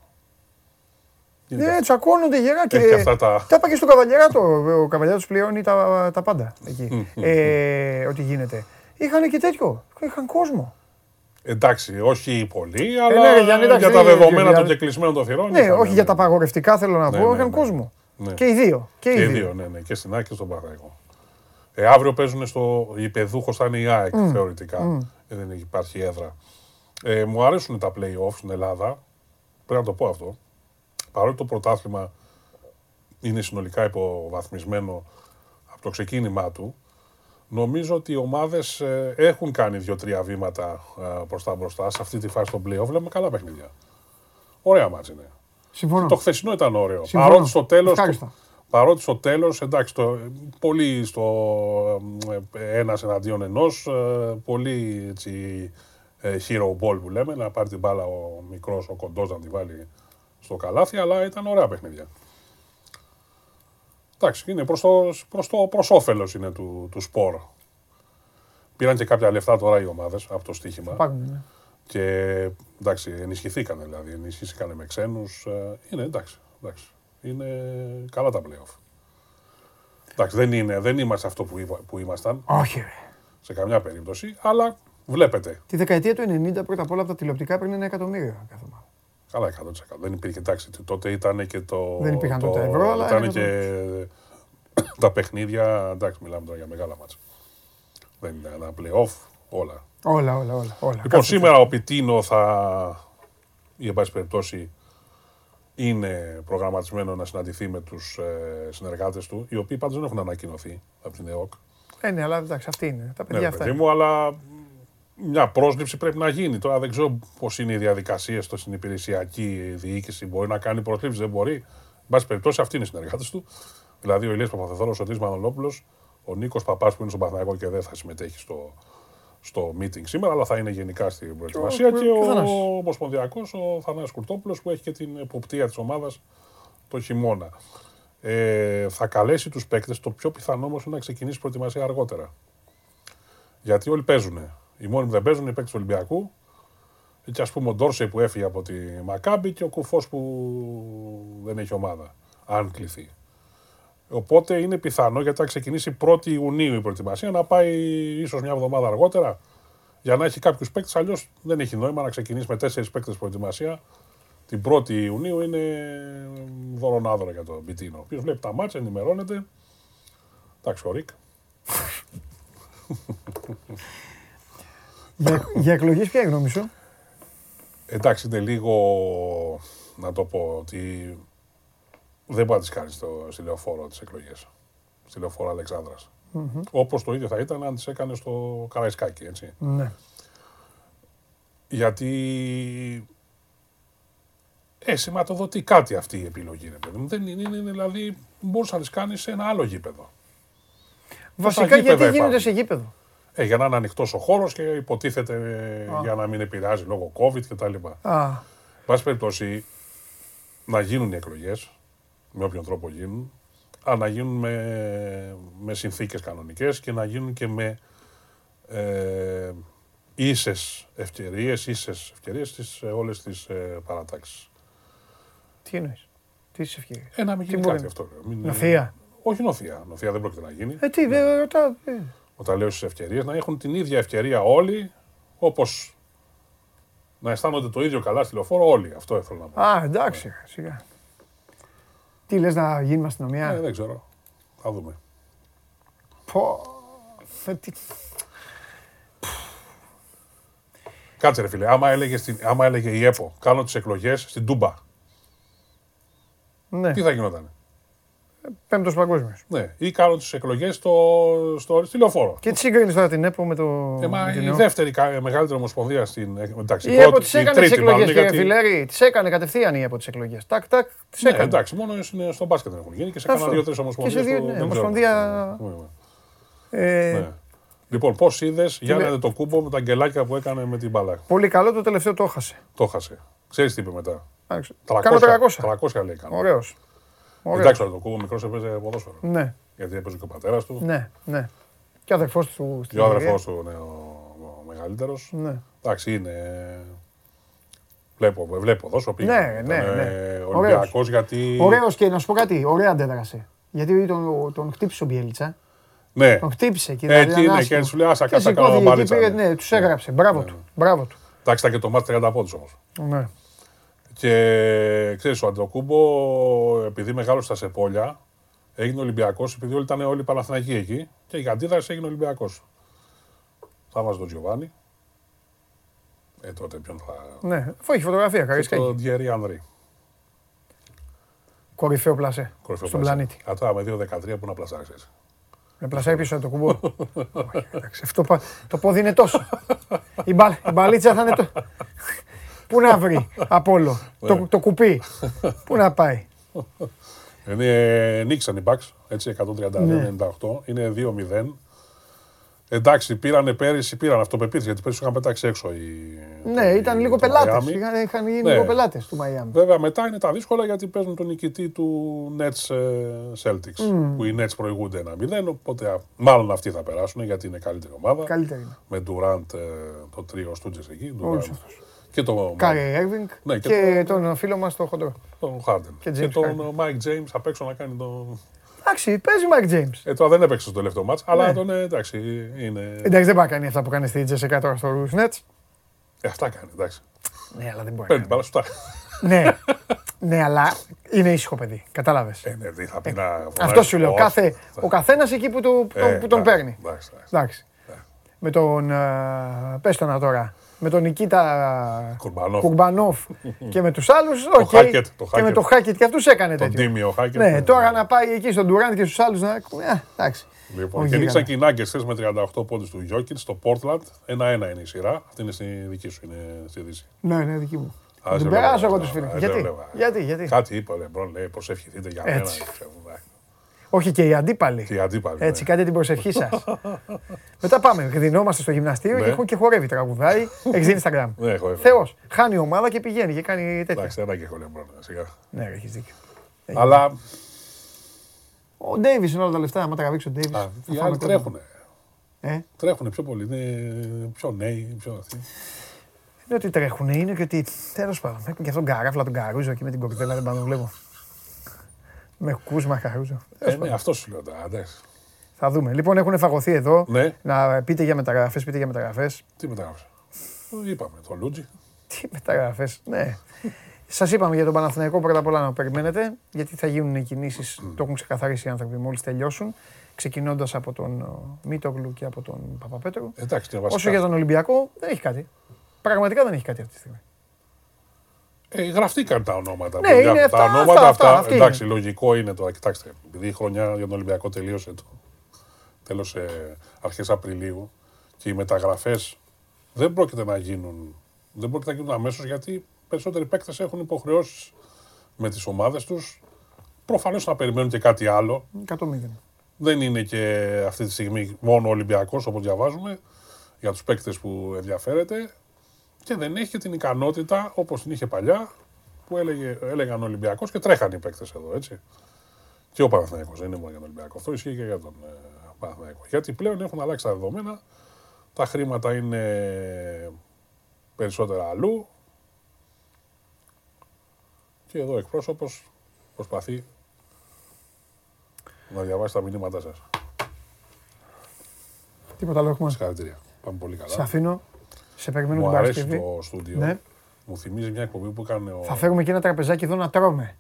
Ναι, ε, τσακώνονται γερά και. Αυτά τα τα είπα και στον Καβαλιαράτο. Ο Καβαλιαράτος πληρώνει τα, τα πάντα. Εκεί. ε, ό,τι γίνεται. Είχαν και τέτοιο. Είχαν κόσμο. Εντάξει, όχι πολύ, αλλά ε, ναι, για, εντάξει, για τα δεδομένα των κεκλεισμένων των θυρών. Ναι, όχι για τα απαγορευτικά θέλω να πω. Είχαν κόσμο. Ναι. Και οι δύο. Και, και οι δύο, δύο ναι, ναι. Και στην ΑΕΚ και στον Παναθηναϊκό. Ε, αύριο παίζουν στο γηπεδούχο, θα είναι η ΑΕΚ mm. θεωρητικά. Mm. Ε, δεν υπάρχει έδρα. Ε, μου αρέσουν τα play-off στην Ελλάδα. Πρέπει να το πω αυτό. Παρότι το πρωτάθλημα είναι συνολικά υποβαθμισμένο από το ξεκίνημά του, νομίζω ότι οι ομάδες έχουν κάνει δύο-τρία βήματα προς τα μπροστά. Σε αυτή τη φάση των play-off βλέπουμε καλά παιχνίδια. Ωραία μάτς είναι. Συμφωνώ. Το χθεσινό ήταν ωραίο. Συμφωνώ. Παρότι στο τέλος, παρότι στο τέλος, εντάξει, το, πολύ στο ένας εναντίον ενός, πολύ έτσι, hero ball που λέμε, να πάρει την μπάλα ο μικρός, ο κοντός να τη βάλει στο καλάθι, αλλά ήταν ωραία παιχνίδια. Εντάξει, είναι προς το, προς το προς όφελος είναι του, του σπορ. Πήραν και κάποια λεφτά τώρα οι ομάδες από το στοίχημα. Πάμε. Και εντάξει, ενισχυθήκανε δηλαδή, ενισχύθηκαν με ξένους. Είναι εντάξει, εντάξει. Είναι καλά τα play-off. Εντάξει, δεν, είναι, δεν είμαστε αυτό που, είπα, που ήμασταν. Όχι. Σε καμιά περίπτωση, αλλά βλέπετε. Τη δεκαετία του ενενήντα πρώτα απ' όλα από τα τηλεοπτικά πριν ένα εκατομμύριο κάθε μάλλον. Καλά, εκατό τοις εκατό. Δεν υπήρχε, εντάξει, τότε ήταν και το. Δεν υπήρχαν το, τότε ευρώ, αλλά. Ήταν και τα παιχνίδια. Εντάξει, μιλάμε τώρα για μεγάλα μάτσα. Δεν είναι ένα play-off, όλα. Όλα, όλα, όλα, όλα. Λοιπόν, κάθε σήμερα ο Πιτίνο θα, ή εν πάση περιπτώσει, είναι προγραμματισμένο να συναντηθεί με τους ε, συνεργάτες του, οι οποίοι πάντως δεν έχουν ανακοινωθεί από την ΕΟΚ. Ε, ναι, αλλά εντάξει, αυτή είναι. Τα παιδιά ναι, αυτά. Ναι, παιδί μου, αλλά μια πρόσληψη πρέπει να γίνει. Τώρα δεν ξέρω πώς είναι οι διαδικασίες στο συνυπηρεσιακή διοίκηση. Μπορεί να κάνει προσλήψεις, δεν μπορεί. Εν πάση περιπτώσει, αυτοί είναι οι συνεργάτες του. Δηλαδή ο Ηλίας Παπαθεδόρος, ο Τής Μανολόπουλος, ο Νίκος Παπάς που είναι στον Παναθηναϊκό και δεν θα συμμετέχει στο. στο meeting σήμερα, αλλά θα είναι γενικά στην προετοιμασία και ο ομοσπονδιακός, ο Θανάσης Κουρτόπουλος, που έχει και την εποπτεία της ομάδας το χειμώνα. Ε, θα καλέσει τους παίκτες, το πιο πιθανό όμως είναι να ξεκινήσει προετοιμασία αργότερα. Γιατί όλοι παίζουν. Οι μόνοι που δεν παίζουν είναι οι παίκτες του Ολυμπιακού. Και ας πούμε ο Ντόρσεϊ που έφυγε από τη Μακάμπη και ο Κουφός που δεν έχει ομάδα, αν κληθεί. Οπότε είναι πιθανό γιατί θα ξεκινήσει πρώτη Ιουνίου η προετοιμασία να πάει ίσως μια εβδομάδα αργότερα για να έχει κάποιους παίκτες. Αλλιώς δεν έχει νόημα να ξεκινήσει με τέσσερις παίκτες προετοιμασία. Την πρώτη Ιουνίου είναι δωρονάδωρα για τον Πιτίνο. Ο οποίος βλέπει τα μάτσα, ενημερώνεται. Εντάξει, ο Ρικ. για, για εκλογές, ποια γνώμη σου? Εντάξει, είναι λίγο να το πω ότι. Δεν μπορεί να τις κάνεις στη λεωφόρο τις εκλογές. Στη λεωφόρο Αλεξάνδρας. Mm-hmm. Όπως το ίδιο θα ήταν αν τις έκανε στο Καραϊσκάκι, έτσι. Ναι. Γιατί ε, σηματοδοτεί κάτι αυτή η επιλογή, ρε παιδί μου. Δεν είναι, είναι δηλαδή, μπορείς να τις κάνεις σε ένα άλλο γήπεδο. Βασικά γιατί υπάρχουν. Γίνεται σε γήπεδο. Ε, για να είναι ανοιχτός ο χώρος και υποτίθεται Α. για να μην επηρεάζει λόγω COVID κτλ. Εν πάση περιπτώσει, να γίνουν οι εκλογές, με όποιον τρόπο γίνουν, αλλά να γίνουν με, με συνθήκες κανονικές και να γίνουν και με ε, ίσες ευκαιρίες, ίσες ευκαιρίες στις όλες τις ε, παρατάξεις. Τι εννοείς, τι ίσες ευκαιρίες. Ε, να μην γίνει κάτι αυτό. Μην, νοθεία. Όχι νοθεία, νοθεία δεν πρόκειται να γίνει. Ε, τι, δε, όταν... Όταν λέω στις ευκαιρίες, να έχουν την ίδια ευκαιρία όλοι, όπως να αισθάνονται το ίδιο καλά στη λεωφόρο όλοι. Αυτό ήθελα να πω. Α, εντάξει, yeah. σιγά. Τι λες, να γίνουμε αστυνομία? Ε, δεν ξέρω. Θα δούμε. Πω... Τι... Κάτσε ρε φίλε, άμα έλεγε, στην... άμα έλεγε η ΕΠΟ, κάνω τις εκλογές στην Τούμπα. Ναι. Τι θα γινότανε? Πέμπτος παγκόσμιος. Ναι, ή κάνω τις εκλογές στο, στο, στη λεωφόρο. Και τι συγκρίνεις τώρα την ΕΠΟ με το. Ε, μα, η δεύτερη μεγαλύτερη ομοσπονδία στην. Εντάξει, η ΕΠΟ τις έκανε τις εκλογές, κύριε Φιλέρη. Τις έκανε κατευθείαν η ΕΠΟ τις εκλογές. Τάκ, τάκ, τις έκανε. Εντάξει, μόνο στο μπάσκετ δεν έχουν γίνει και σε κάνα δύο-τρεις ομοσπονδίες. Ομοσπονδία. Λοιπόν, πώς είδες Γιάννη Αντετοκούμπο με τα αγκελάκια που έκανε με την μπάλα? Πολύ καλό, το τελευταίο το έχασε. Το έχασε. Ξέρεις τι είπε μετά? τριακόσια λέει. Ωραίος. Εντάξει, το κούμπο μικρός έπαιζε ποδόσφαιρο. Ναι. Γιατί έπαιζε και ο πατέρας του. Ναι, ναι. Και ο αδερφός του στην Αγγλία. Και ο αδερφός του, ναι, ο μεγαλύτερος. Ναι. Εντάξει, είναι... Βλέπω, βλέπω, δώσω πήγε. Ναι, ναι, ναι. Ολυμπιακός γιατί... Ωραίος και να σου πω κάτι, ωραία αντέδρασε. Γιατί τον, τον χτύπησε ο Μπιέλιτσα. Ναι. Τον χτύπησε και ε, δηλαδή ανάσχημα. Και σου λέει, άσα κάτσα κάνω μπαρίτσα. Ναι, τους έγραψε. Μπράβο του, μπράβο του. Εντάξει, και το μάτς τριάντα πόντους όμως. Ναι. Και ξέρεις, ο Αντετοκούμπο, επειδή μεγάλωσε στα Σεπόλια, έγινε Ολυμπιακός, επειδή όλοι ήταν όλοι Παναθηναϊκοί εκεί, και η αντίδραση έγινε Ολυμπιακός. Θα βάζει τον Τζιομπάνογλου. Ε, τότε ποιον θα... Ναι, αφού έχει φωτογραφία, Καρισκάκη. Και τον Τιερί Ανδρί. Κορυφαίο πλασέ στον πλασέ. Πλανήτη. Κατά με δύο δεκατρία που να πλασάρεις έτσι. Με πλασάρει πίσω το κουμπό. Όχι, εντάξει, αυτό το πόδι είναι τόσο. Η, μπαλ, η μπαλίτσα θα είναι το... Πού να βρει από όλο, το, το κουπί, πού να πάει. Είναι, νίξαν οι Bucks, έτσι, εκατόν τριάντα εννιά ενενήντα οκτώ, είναι δύο μηδέν. Εντάξει, πήρανε πέρυσι, πήραν αυτοπεποίθηση, γιατί πέρυσι είχαν πετάξει έξω οι... Ναι, το, ήταν οι, λίγο πελάτες, είχαν, είχαν γίνει ναι. λίγο πελάτες του Μαϊάμι. Βέβαια, μετά είναι τα δύσκολα, γιατί παίζουν τον νικητή του Nets Celtics, mm. που οι Nets προηγούνται ένα μηδέν, οπότε μάλλον αυτοί θα περάσουν, γιατί είναι καλύτερη ομάδα. Καλύτερη είναι. Με Durant, το τρίο Στούτζες εκεί, Durant. Και τον Κάρι Έρβινγκ ναι, και, και το... τον φίλο μας τον χοντρό. Τον Χάρντεν. Και, και τον Μάικ Τζέιμς απ' έξω να κάνει τον... Εντάξει, παίζει Μάικ Τζέιμς. Ε, τώρα δεν έπαιξε στο τελευταίο μάτς, ναι. αλλά τον εντάξει είναι... Εντάξει, δεν πάει να κάνει αυτά που κάνει στη Τζέσικα τώρα στο Ρουσνέτς. Ε, αυτά κάνει, εντάξει. Ναι, αλλά δεν μπορεί. Παίρνει μπάλα σουτά. Ναι, ναι, αλλά είναι ήσυχο παιδί, κατάλαβες. Ε, ναι, θα πει να... Αυτό σου λέω, ο καθένας εκεί που τον παίρνει. Εντάξει. Με τον... Πες τον τώρα. Με τον Νικίτα Κουρμπανόφ και με τους άλλους, okay. το Hackett, το και με το Hackett και αυτούς έκανε τον τέτοιο. Τον Τίμιο Hackett. Ναι, ναι, τώρα να πάει εκεί στον Durant και στους άλλους να... Ε, εντάξει. Λοιπόν, και νίξαν και οι Nuggets χθες με τριάντα οκτώ πόντους του Jokic στο Portland. ένα ένα είναι η σειρά. Αυτή είναι στη δική σου, είναι στη Δύση. Ναι, είναι δική μου. Ας την περάσω εγώ τους φίλους. Γιατί, γιατί, γιατί. Κάτι είπε ο Λεμπρόν, λέει, προσευχηθείτε για μένα. Όχι και οι αντίπαλοι. Και οι αντίπαλοι έτσι, ναι. Κάντε την προσευχή σας. Μετά πάμε. Γδυνόμαστε στο γυμναστήριο ναι. και χορεύει, τραγουδάει. Έχει Instagram. Ναι, Θεός. Χάνει η ομάδα και πηγαίνει και κάνει τέτοια. Εντάξει, ένα και χωρί μόνο. Ναι, έχεις δίκιο. Αλλά. Ο Ντέιβις είναι όλα τα λεφτά. Άμα τραβήξει ο Ντέιβις. Οι άλλοι τρέχουνε. Ε? Τρέχουνε πιο πολύ. Είναι πιο νέοι, πιο αυτοί. Είναι ότι τρέχουνε, είναι και ότι. Τέλος πάντων. Έχουν και αυτόν τον καράφλα, τον καρούζο εκεί με την κορδέλα δεν πάνω βλέπω. Με κούσμα χαρούζο. Ε, ναι, αυτό σου λέω τώρα, αντέξει. Θα δούμε. Λοιπόν, έχουν φαγωθεί εδώ. Ναι. Να πείτε για μεταγραφές, πείτε για μεταγραφές. Τι μεταγραφές? Είπαμε, το Λούτζι. Τι μεταγραφές, ναι. Σας είπαμε για τον Παναθηναϊκό πρώτα απ' όλα να περιμένετε, γιατί θα γίνουν οι κινήσεις, mm. το έχουν ξεκαθαρίσει οι άνθρωποι μόλις τελειώσουν. Ξεκινώντας από τον Μίτογλου και από τον Παπαπέτρου. Εντάξει, όσο για τον Ολυμπιακό, δεν έχει κάτι. Πραγματικά δεν έχει κάτι αυτή τη στιγμή. Ε, γραφτήκαν τα ονόματα. Ναι, είναι τα αυτά, ονόματα αυτά, αυτά, αυτά. Εντάξει, είναι. Λογικό είναι τώρα. Κοιτάξτε, επειδή η χρονιά για τον Ολυμπιακό τελείωσε το τέλος ε, αρχές Απριλίου και οι μεταγραφές δεν πρόκειται να γίνουν, δεν πρόκειται να γίνουν αμέσως γιατί περισσότεροι παίκτες έχουν υποχρεώσεις με τις ομάδες τους. Προφανώς θα περιμένουν και κάτι άλλο. Εκατομμύρια. Δεν είναι και αυτή τη στιγμή μόνο ο Ολυμπιακός, όπως διαβάζουμε, για τους παίκτες που ενδιαφέρεται και δεν έχει την ικανότητα όπως την είχε παλιά που έλεγε, έλεγαν Ολυμπιακός και τρέχανε οι παίκτες εδώ, έτσι. Και ο Παναθηναϊκός, δεν είναι μόνο για τον Ολυμπιακό. Αυτό ισχύει και για τον ε, Παναθηναϊκό. Γιατί πλέον έχουν αλλάξει τα δεδομένα, τα χρήματα είναι περισσότερα αλλού και εδώ ο εκπρόσωπος προσπαθεί να διαβάσει τα μηνύματά σας. Τίποτα άλλο έχουμε. Συγχαρητήρια. Πάμε πολύ καλά. Σε αφήνω, σε περιμένουμε την Παρασκευή. Μου αρέσει το στούντιο. Ναι. Μου θυμίζει μια εκπομπή που έκανε ο... Θα φέρουμε και ένα τραπεζάκι εδώ να τρώμε.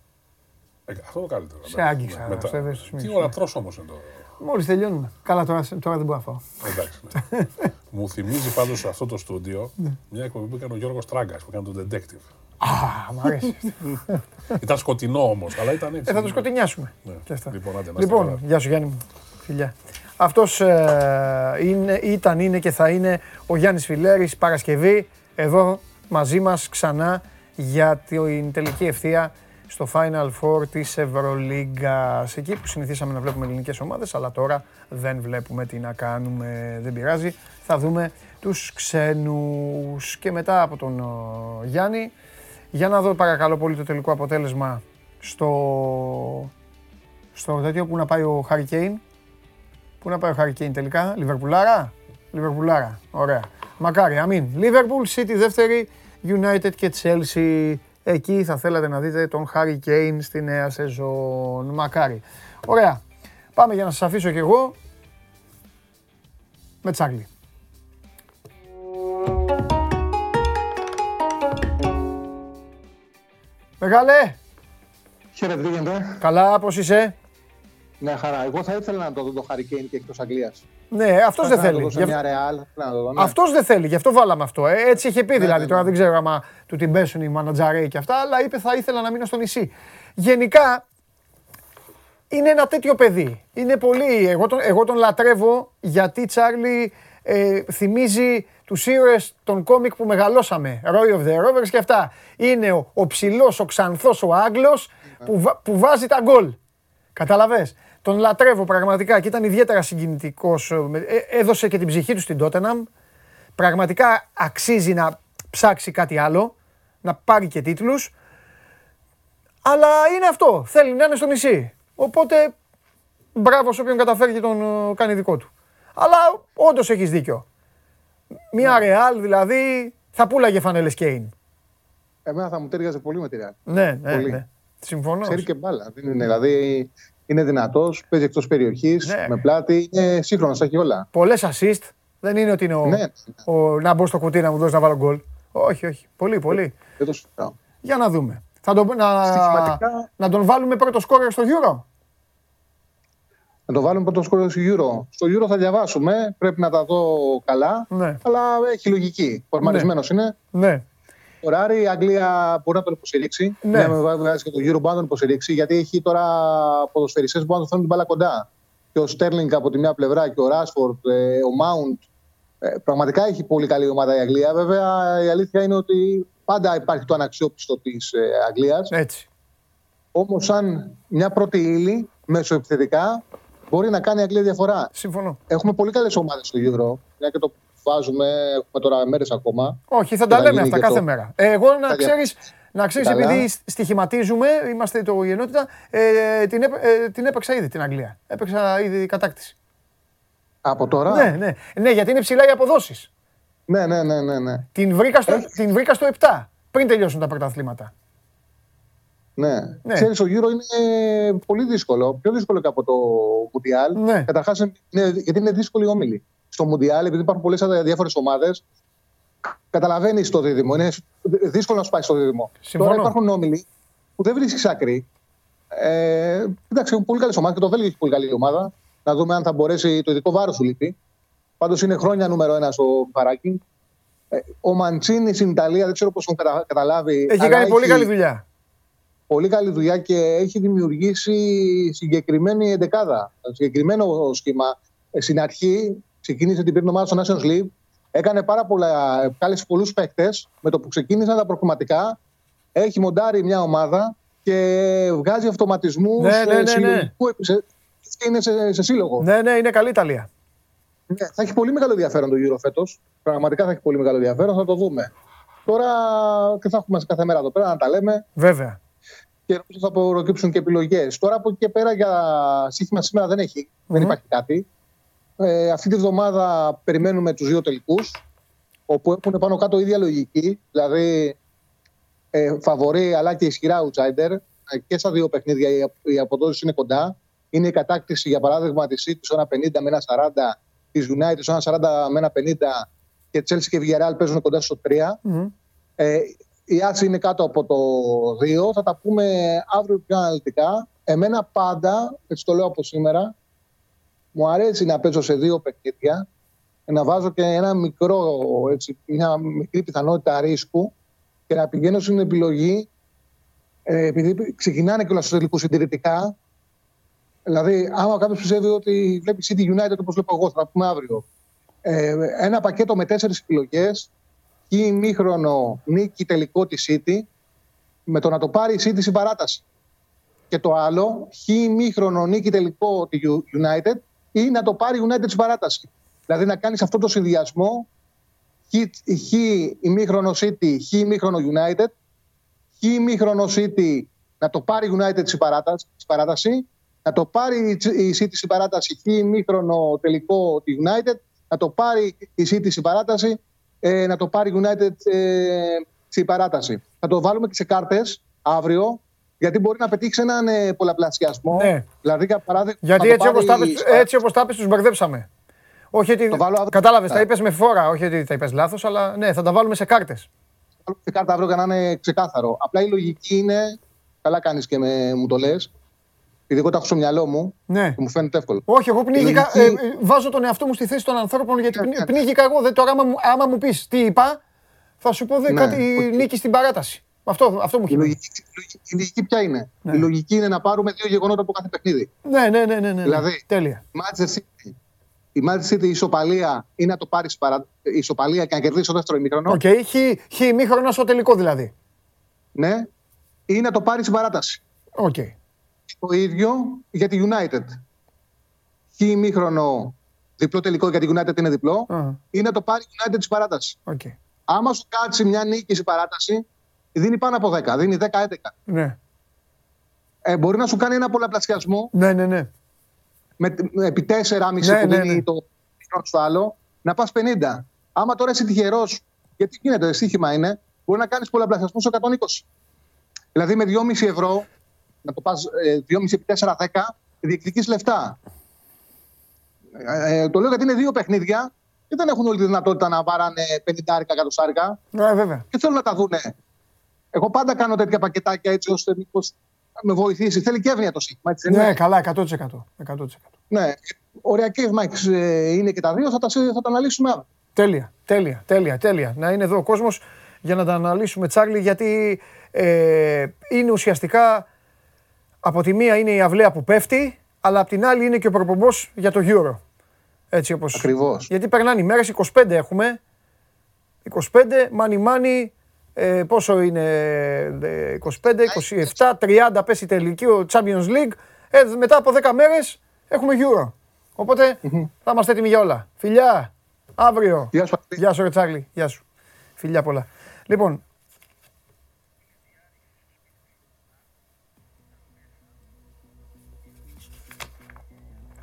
Ε, αυτό το καλύτερο. Σε άγγιξα. Μετά... Σε τι ώρα τρως όμως εδώ. Μόλις τελειώνουμε. Καλά, τώρα, τώρα δεν μπορώ να φάω. Εντάξει, ναι. Μου θυμίζει πάντως αυτό το στούντιο μια εκπομπή που έκανε ο Γιώργος Τράγκας, που έκανε τον Detective. Α, μ' αρέσει. Ήταν σκοτεινό όμως, αλλά ήταν έτσι. Ε, θα το σκοτεινιάσουμε. Ναι. Και αυτά. Λοιπόν, άντε, λοιπόν γεια σου Γιάννη μου. Φιλιά. Αυτός ε, είναι, ήταν, είναι και θα είναι ο Γιάννης Φιλέρης, Παρασκευή, εδώ μαζί μας ξανά για την τελική ευθεία στο Final Four της Ευρωλίγκας. Εκεί που συνηθίσαμε να βλέπουμε ελληνικές ομάδες, αλλά τώρα δεν βλέπουμε τι να κάνουμε, δεν πειράζει. Θα δούμε τους ξένους και μετά από τον ο, Γιάννη. Για να δω παρακαλώ πολύ το τελικό αποτέλεσμα στο, στο τέτοιο που να πάει ο Χάρι Κέιν. Πού να πάει ο Χάρι Κέιν τελικά, Λιβερπουλάρα, Λιβερπουλάρα, ωραία. Μακάρι, αμήν. Liverpool, City δεύτερη, United και Chelsea. Εκεί θα θέλατε να δείτε τον Χάρι Κέιν στη νέα σεζόν, μακάρι. Ωραία, πάμε για να σας αφήσω κι εγώ με Τσάρλι. Μεγάλε! Χαίρετε, τι γίνεται. Καλά, πώς είσαι. Ναι, χαρά. Εγώ θα ήθελα να το δω το Χάρι Κέιν και εκτός Αγγλίας. Ναι, αυτός δεν θέλει. Για... Μια Real, να το δω, ναι. Αυτός δεν θέλει, γι' αυτό βάλαμε αυτό. Ε. Έτσι είχε πει ναι, δηλαδή. Ναι, τώρα ναι. Δεν ξέρω άμα του την πέσουν οι μανατζαρέοι και αυτά, αλλά είπε θα ήθελα να μείνω στο νησί. Γενικά είναι ένα τέτοιο παιδί. Είναι πολύ. Εγώ τον, εγώ τον λατρεύω γιατί Τσάρλι ε, θυμίζει τους ήρωες των κόμικ που μεγαλώσαμε. Roy of the Rovers και αυτά. Είναι ο, ο ψηλός, ο ξανθός, ο Άγγλος yeah. που, που βάζει τα γκολ. Καταλαβες. Τον λατρεύω πραγματικά και ήταν ιδιαίτερα συγκινητικός. Έδωσε και την ψυχή του στην Tottenham. Πραγματικά αξίζει να ψάξει κάτι άλλο, να πάρει και τίτλους. Αλλά είναι αυτό. Θέλει να είναι στο νησί. Οπότε μπράβο σε όποιον καταφέρει και τον κάνει δικό του. Αλλά όντως έχεις δίκιο. Μια Real δηλαδή θα πούλαγε φανέλες Κέιν. Εμένα θα μου ταιριάζει πολύ με τη Real. Ναι, ναι, πολύ. Ναι. Συμφωνώ. Ξέρει και μπάλα. Δεν είναι, δηλαδή είναι δυνατός, παίζει εκτός περιοχής, ναι. Με πλάτη, είναι σύγχρονος, έχει όλα. Πολλές assist. Δεν είναι ότι είναι ο, ναι, ναι. ο να μπω στο κουτί να μου δώσει να βάλω γκολ. Όχι, όχι. Πολύ, πολύ. Δεν το συζητάω. Για να δούμε. Θα τον, να, στοιχηματικά... να τον βάλουμε πρώτο σκόρερ στο Euro. Να το βάλουμε πρώτο σκόρερ στο Euro. Στο Euro θα διαβάσουμε. Πρέπει να τα δω καλά. Ναι. Αλλά έχει λογική. Φορμαρισμένος ναι. είναι. Ναι. Ο Ράρη, Αγγλία μπορεί να τον υποστηρίξει. Ναι, με βάζει και το γύρο μπορεί να τον υποστηρίξει, γιατί έχει τώρα ποδοσφαιριστές που μπορεί να τον φέρουν την μπάλα κοντά. Και ο Στέρλινγκ από τη μια πλευρά και ο Ράσφορντ, ο Μάουντ. Πραγματικά έχει πολύ καλή ομάδα η Αγγλία. Βέβαια, η αλήθεια είναι ότι πάντα υπάρχει το αναξιόπιστο της Αγγλίας. Όμως, σαν μια πρώτη ύλη μεσοεπιθετικά, μπορεί να κάνει η Αγγλία διαφορά. Συμφωνώ. Έχουμε πολύ καλές ομάδες στο γύρο. Βάζουμε, έχουμε τώρα μέρες ακόμα. Όχι, θα τα λέμε αυτά κάθε το... μέρα. Εγώ να θα ξέρεις, θα... να ξέρεις επειδή στοιχηματίζουμε, είμαστε το γενότητα, ε, την, ε, την έπαιξα ήδη την Αγγλία. Έπαιξα ήδη κατάκτηση. Από τώρα? Ναι, ναι. Ναι, γιατί είναι ψηλά οι αποδόσεις. Ναι, ναι, ναι, ναι, ναι. Την βρήκα στο, την βρήκα στο επτά, πριν τελειώσουν τα πρωταθλήματα. Ναι. ναι. Ξέρεις, ο γύρο είναι πολύ δύσκολο. Πιο δύσκολο και από το Μουντιάλ. Ναι. Καταρχάς, ναι, γιατί είναι δύσκολη η όμιλη. Στο Μουντιάλ, επειδή υπάρχουν πολλές διάφορες ομάδες, καταλαβαίνεις το δίδυμο. Είναι δύσκολο να σπάει στο δίδυμο. Συμφωνώ. Τώρα υπάρχουν όμιλοι που δεν βρίσκεις άκρη. Ε, εντάξει, έχουν πολύ καλές ομάδες και το Βέλγιο έχει πολύ καλή ομάδα. Να δούμε αν θα μπορέσει το ειδικό βάρος του λείπει. Πάντως είναι χρόνια νούμερο ένα στο Παράκι. Ε, ο Μαντσίνη στην Ιταλία, δεν ξέρω πώς τον κατα... καταλάβει. Έχει κάνει πολύ έχει... καλή δουλειά. Πολύ καλή δουλειά και έχει δημιουργήσει συγκεκριμένη εντεκάδα, συγκεκριμένο σχήμα. στην αρχή ξεκίνησε την πρώτη ομάδα στο Nations League. Έκανε πάρα πολλά, κάλεσε πολλούς παίκτες. Με το που ξεκίνησαν τα προκριματικά, έχει μοντάρει μια ομάδα και βγάζει αυτοματισμούς. Ναι, ναι, ναι, ναι. Είναι σε, σε σύλλογο. Ναι, ναι, είναι καλή Ιταλία. Ναι, θα έχει πολύ μεγάλο ενδιαφέρον το Euro φέτος. Πραγματικά θα έχει πολύ μεγάλο ενδιαφέρον, θα το δούμε. Τώρα και θα έχουμε κάθε μέρα εδώ πέρα να τα λέμε. Βέβαια. Και θα προκύψουν και επιλογές. Τώρα από εκεί και πέρα για σύστημα σήμερα δεν έχει. Mm-hmm. Δεν υπάρχει κάτι. Ε, αυτή τη βδομάδα περιμένουμε τους δύο τελικούς, όπου έχουν πάνω κάτω ίδια λογική. Δηλαδή ε, φαβορεί αλλά και ισχυρά outsider. Ε, και στα δύο παιχνίδια οι, οι αποδόσεις είναι κοντά. Είναι η κατάκτηση για παράδειγμα της City ένα πενήντα με ένα σαράντα, της United ένα σαράντα με ένα πενήντα και Chelsea και Villarreal παίζουν κοντά στο τρία. Mm-hmm. Ε, η Άση είναι κάτω από το δύο. Θα τα πούμε αύριο πιο αναλυτικά. Εμένα πάντα, έτσι το λέω από σήμερα, μου αρέσει να παίζω σε δύο παιχνίδια, να βάζω και ένα μικρό, έτσι, μια μικρή πιθανότητα ρίσκου και να πηγαίνω στην επιλογή, επειδή ξεκινάνε και όλα στους τελικούς συντηρητικά. Δηλαδή, άμα κάποιος πιστεύει ότι βλέπει City United, όπως βλέπω εγώ, θα τα πούμε αύριο, ε, ένα πακέτο με τέσσερις επιλογές, ή ημίχρονο νίκη τελικό τη City, με το να το πάρει η City στην παράταση. Και το άλλο, χ ημίχρονο νίκη τελικό τη United, ή να το πάρει United στην παράταση. Δηλαδή να κάνεις αυτό το συνδυασμό, χ ημίχρονο City, χ ημίχρονο United, χ ημίχρονο City να το πάρει United στην παράταση, να το πάρει η City στην παράταση, χ ημίχρονο τελικό τη United, να το πάρει η City στην παράταση, ε, να το πάρει United ε, στην παράταση. Θα το βάλουμε και σε κάρτες αύριο, γιατί μπορεί να πετύχει έναν ε, πολλαπλασιασμό. Ναι. Δηλαδή, για παράδειγμα, γιατί έτσι όπως πάρει... τα είπες, τους μπερδέψαμε. Όχι ότι... βάλω... Κατάλαβες, τα είπες με φόρα, όχι ότι τα είπες λάθος, αλλά ναι, θα τα βάλουμε σε κάρτες. Θα βάλουμε σε κάρτα αύριο για να είναι ξεκάθαρο. Απλά η λογική είναι, καλά κάνεις και με... μου το λες, επειδή εγώ τα έχω στο μυαλό μου, ναι, και μου φαίνεται εύκολο. Όχι, εγώ πνίγηκα. Λογική... Ε, βάζω τον εαυτό μου στη θέση των ανθρώπων, γιατί πνί... πνίγηκα εγώ. Δεν, τώρα, άμα, άμα μου πεις τι είπα, θα σου πω δε, ναι, κάτι όχι. Νίκη στην παράταση. Αυτό, αυτό μου έχει πει. Η, η λογική ποια είναι. Ναι. Η λογική είναι να πάρουμε δύο γεγονότα από κάθε παιχνίδι. Ναι, ναι, ναι, ναι, ναι. Δηλαδή, τέλεια. Η Manchester City, η Manchester City ισοπαλία ή να το πάρει παρα... ισοπαλία και να κερδίσει το δεύτερο ημίχρονο. Οκ, okay, χ ημίχρονο στο τελικό δηλαδή. Ναι, ή να το πάρει στην παράταση. Οκ. Okay. Το ίδιο για τη United. Χ ημίχρονο διπλό τελικό για τη United είναι διπλό, uh-huh, ή να το πάρει United στην παράταση. Okay. Άμα σου κάτσει μια νίκη στην παράταση, δίνει πάνω από δέκα, δίνει δέκα έντεκα. Ναι. Ε, μπορεί να σου κάνει ένα πολλαπλασιασμό. Ναι, ναι, ναι. Με, επί τέσσερα κόμμα πέντε ναι, που ναι, δίνει ναι, το μικρό στο άλλο, να πας πενήντα. Άμα τώρα είσαι τυχερός, γιατί γίνεται, στοίχημα είναι, μπορεί να κάνεις πολλαπλασιασμό στο εκατόν είκοσι. Δηλαδή με δυόμισι ευρώ, να το πας δυόμισι επί τέσσερα δέκα, διεκδικείς λεφτά. Ε, το λέω γιατί είναι δύο παιχνίδια και δεν έχουν όλη τη δυνατότητα να βάρανε πενήντα άρικα, εκατό άρικα. Ναι, βέβαια. Και θέλουν να τα δούνε. Εγώ πάντα κάνω τέτοια πακετάκια έτσι ώστε μήπως με βοηθήσει. Θέλει και εύνοια το σύστημα. Ναι, είναι. Καλά, εκατό τοις εκατό. εκατό τοις εκατό. Ναι, οριακές μάχες είναι και τα δύο, θα τα, θα τα αναλύσουμε αύριο. Τέλεια, τέλεια, τέλεια, τέλεια. Να είναι εδώ ο κόσμος για να τα αναλύσουμε, Τσάρλι, γιατί ε, είναι ουσιαστικά από τη μία είναι η αυλαία που πέφτει, αλλά από την άλλη είναι και ο προπομπός για το Euro. Έτσι όπως. Ακριβώς. Γιατί περνάνε οι μέρες, είκοσι πέντε έχουμε. είκοσι πέντε, μάνι μάνι. Ε, πόσο είναι, είκοσι πέντε, είκοσι επτά, τριάντα πέσει τελική ο Champions League. Ε, μετά από δέκα μέρες έχουμε Euro. Οπότε mm-hmm, θα είμαστε έτοιμοι για όλα. Φιλιά, αύριο. Γεια σου, γεια σου ρε Τσάρλι, γεια σου. Φιλιά πολλά. Λοιπόν,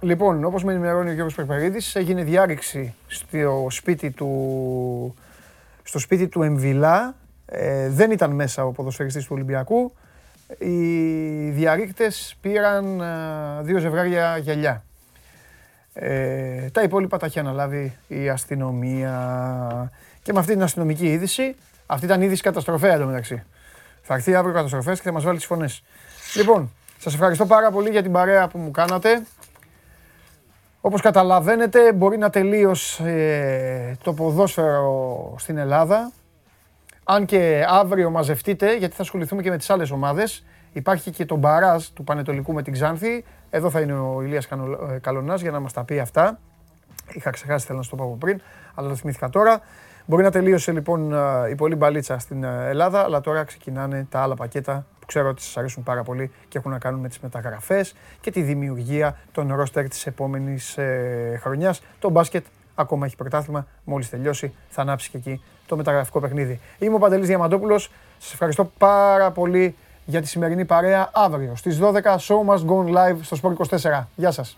λοιπόν όπως με ενημερώνει ο Γιώργος Περπαρίδης, έγινε διάρρηξη στο σπίτι του... στο σπίτι του Εμβιλά, ε, δεν ήταν μέσα ο ποδοσφαιριστής του Ολυμπιακού. Οι διαρρήκτες πήραν ε, δύο ζευγάρια γυαλιά. Ε, τα υπόλοιπα τα έχει αναλάβει η αστυνομία. Και με αυτή την αστυνομική είδηση, αυτή ήταν είδηση καταστροφέα εντωμεταξύ. Θα έρθει αύριο καταστροφές και θα μας βάλει τις φωνές. Λοιπόν, σας ευχαριστώ πάρα πολύ για την παρέα που μου κάνατε. Όπως καταλαβαίνετε, μπορεί να τελείωσε το ποδόσφαιρο στην Ελλάδα. Αν και αύριο μαζευτείτε, γιατί θα ασχοληθούμε και με τις άλλες ομάδες. Υπάρχει και το μπαράζ του Πανετολικού με την Ξάνθη. Εδώ θα είναι ο Ηλίας Καλονάς για να μας τα πει αυτά. Είχα ξεχάσει, θέλω να το πω από πριν, αλλά το θυμήθηκα τώρα. Μπορεί να τελείωσε λοιπόν η πολλή μπαλίτσα στην Ελλάδα, αλλά τώρα ξεκινάνε τα άλλα πακέτα που ξέρω ότι σας αρέσουν πάρα πολύ και έχουν να κάνουν με τις μεταγραφές και τη δημιουργία των ρόστερ της επόμενης ε, χρονιάς. Το μπάσκετ ακόμα έχει πρωτάθλημα, μόλις τελειώσει θα ανάψει και εκεί το μεταγραφικό παιχνίδι. Είμαι ο Παντελής Διαμαντόπουλος, σας ευχαριστώ πάρα πολύ για τη σημερινή παρέα. Αύριο στις δώδεκα, show must go live στο σπορτ είκοσι τέσσερα. Γεια σας.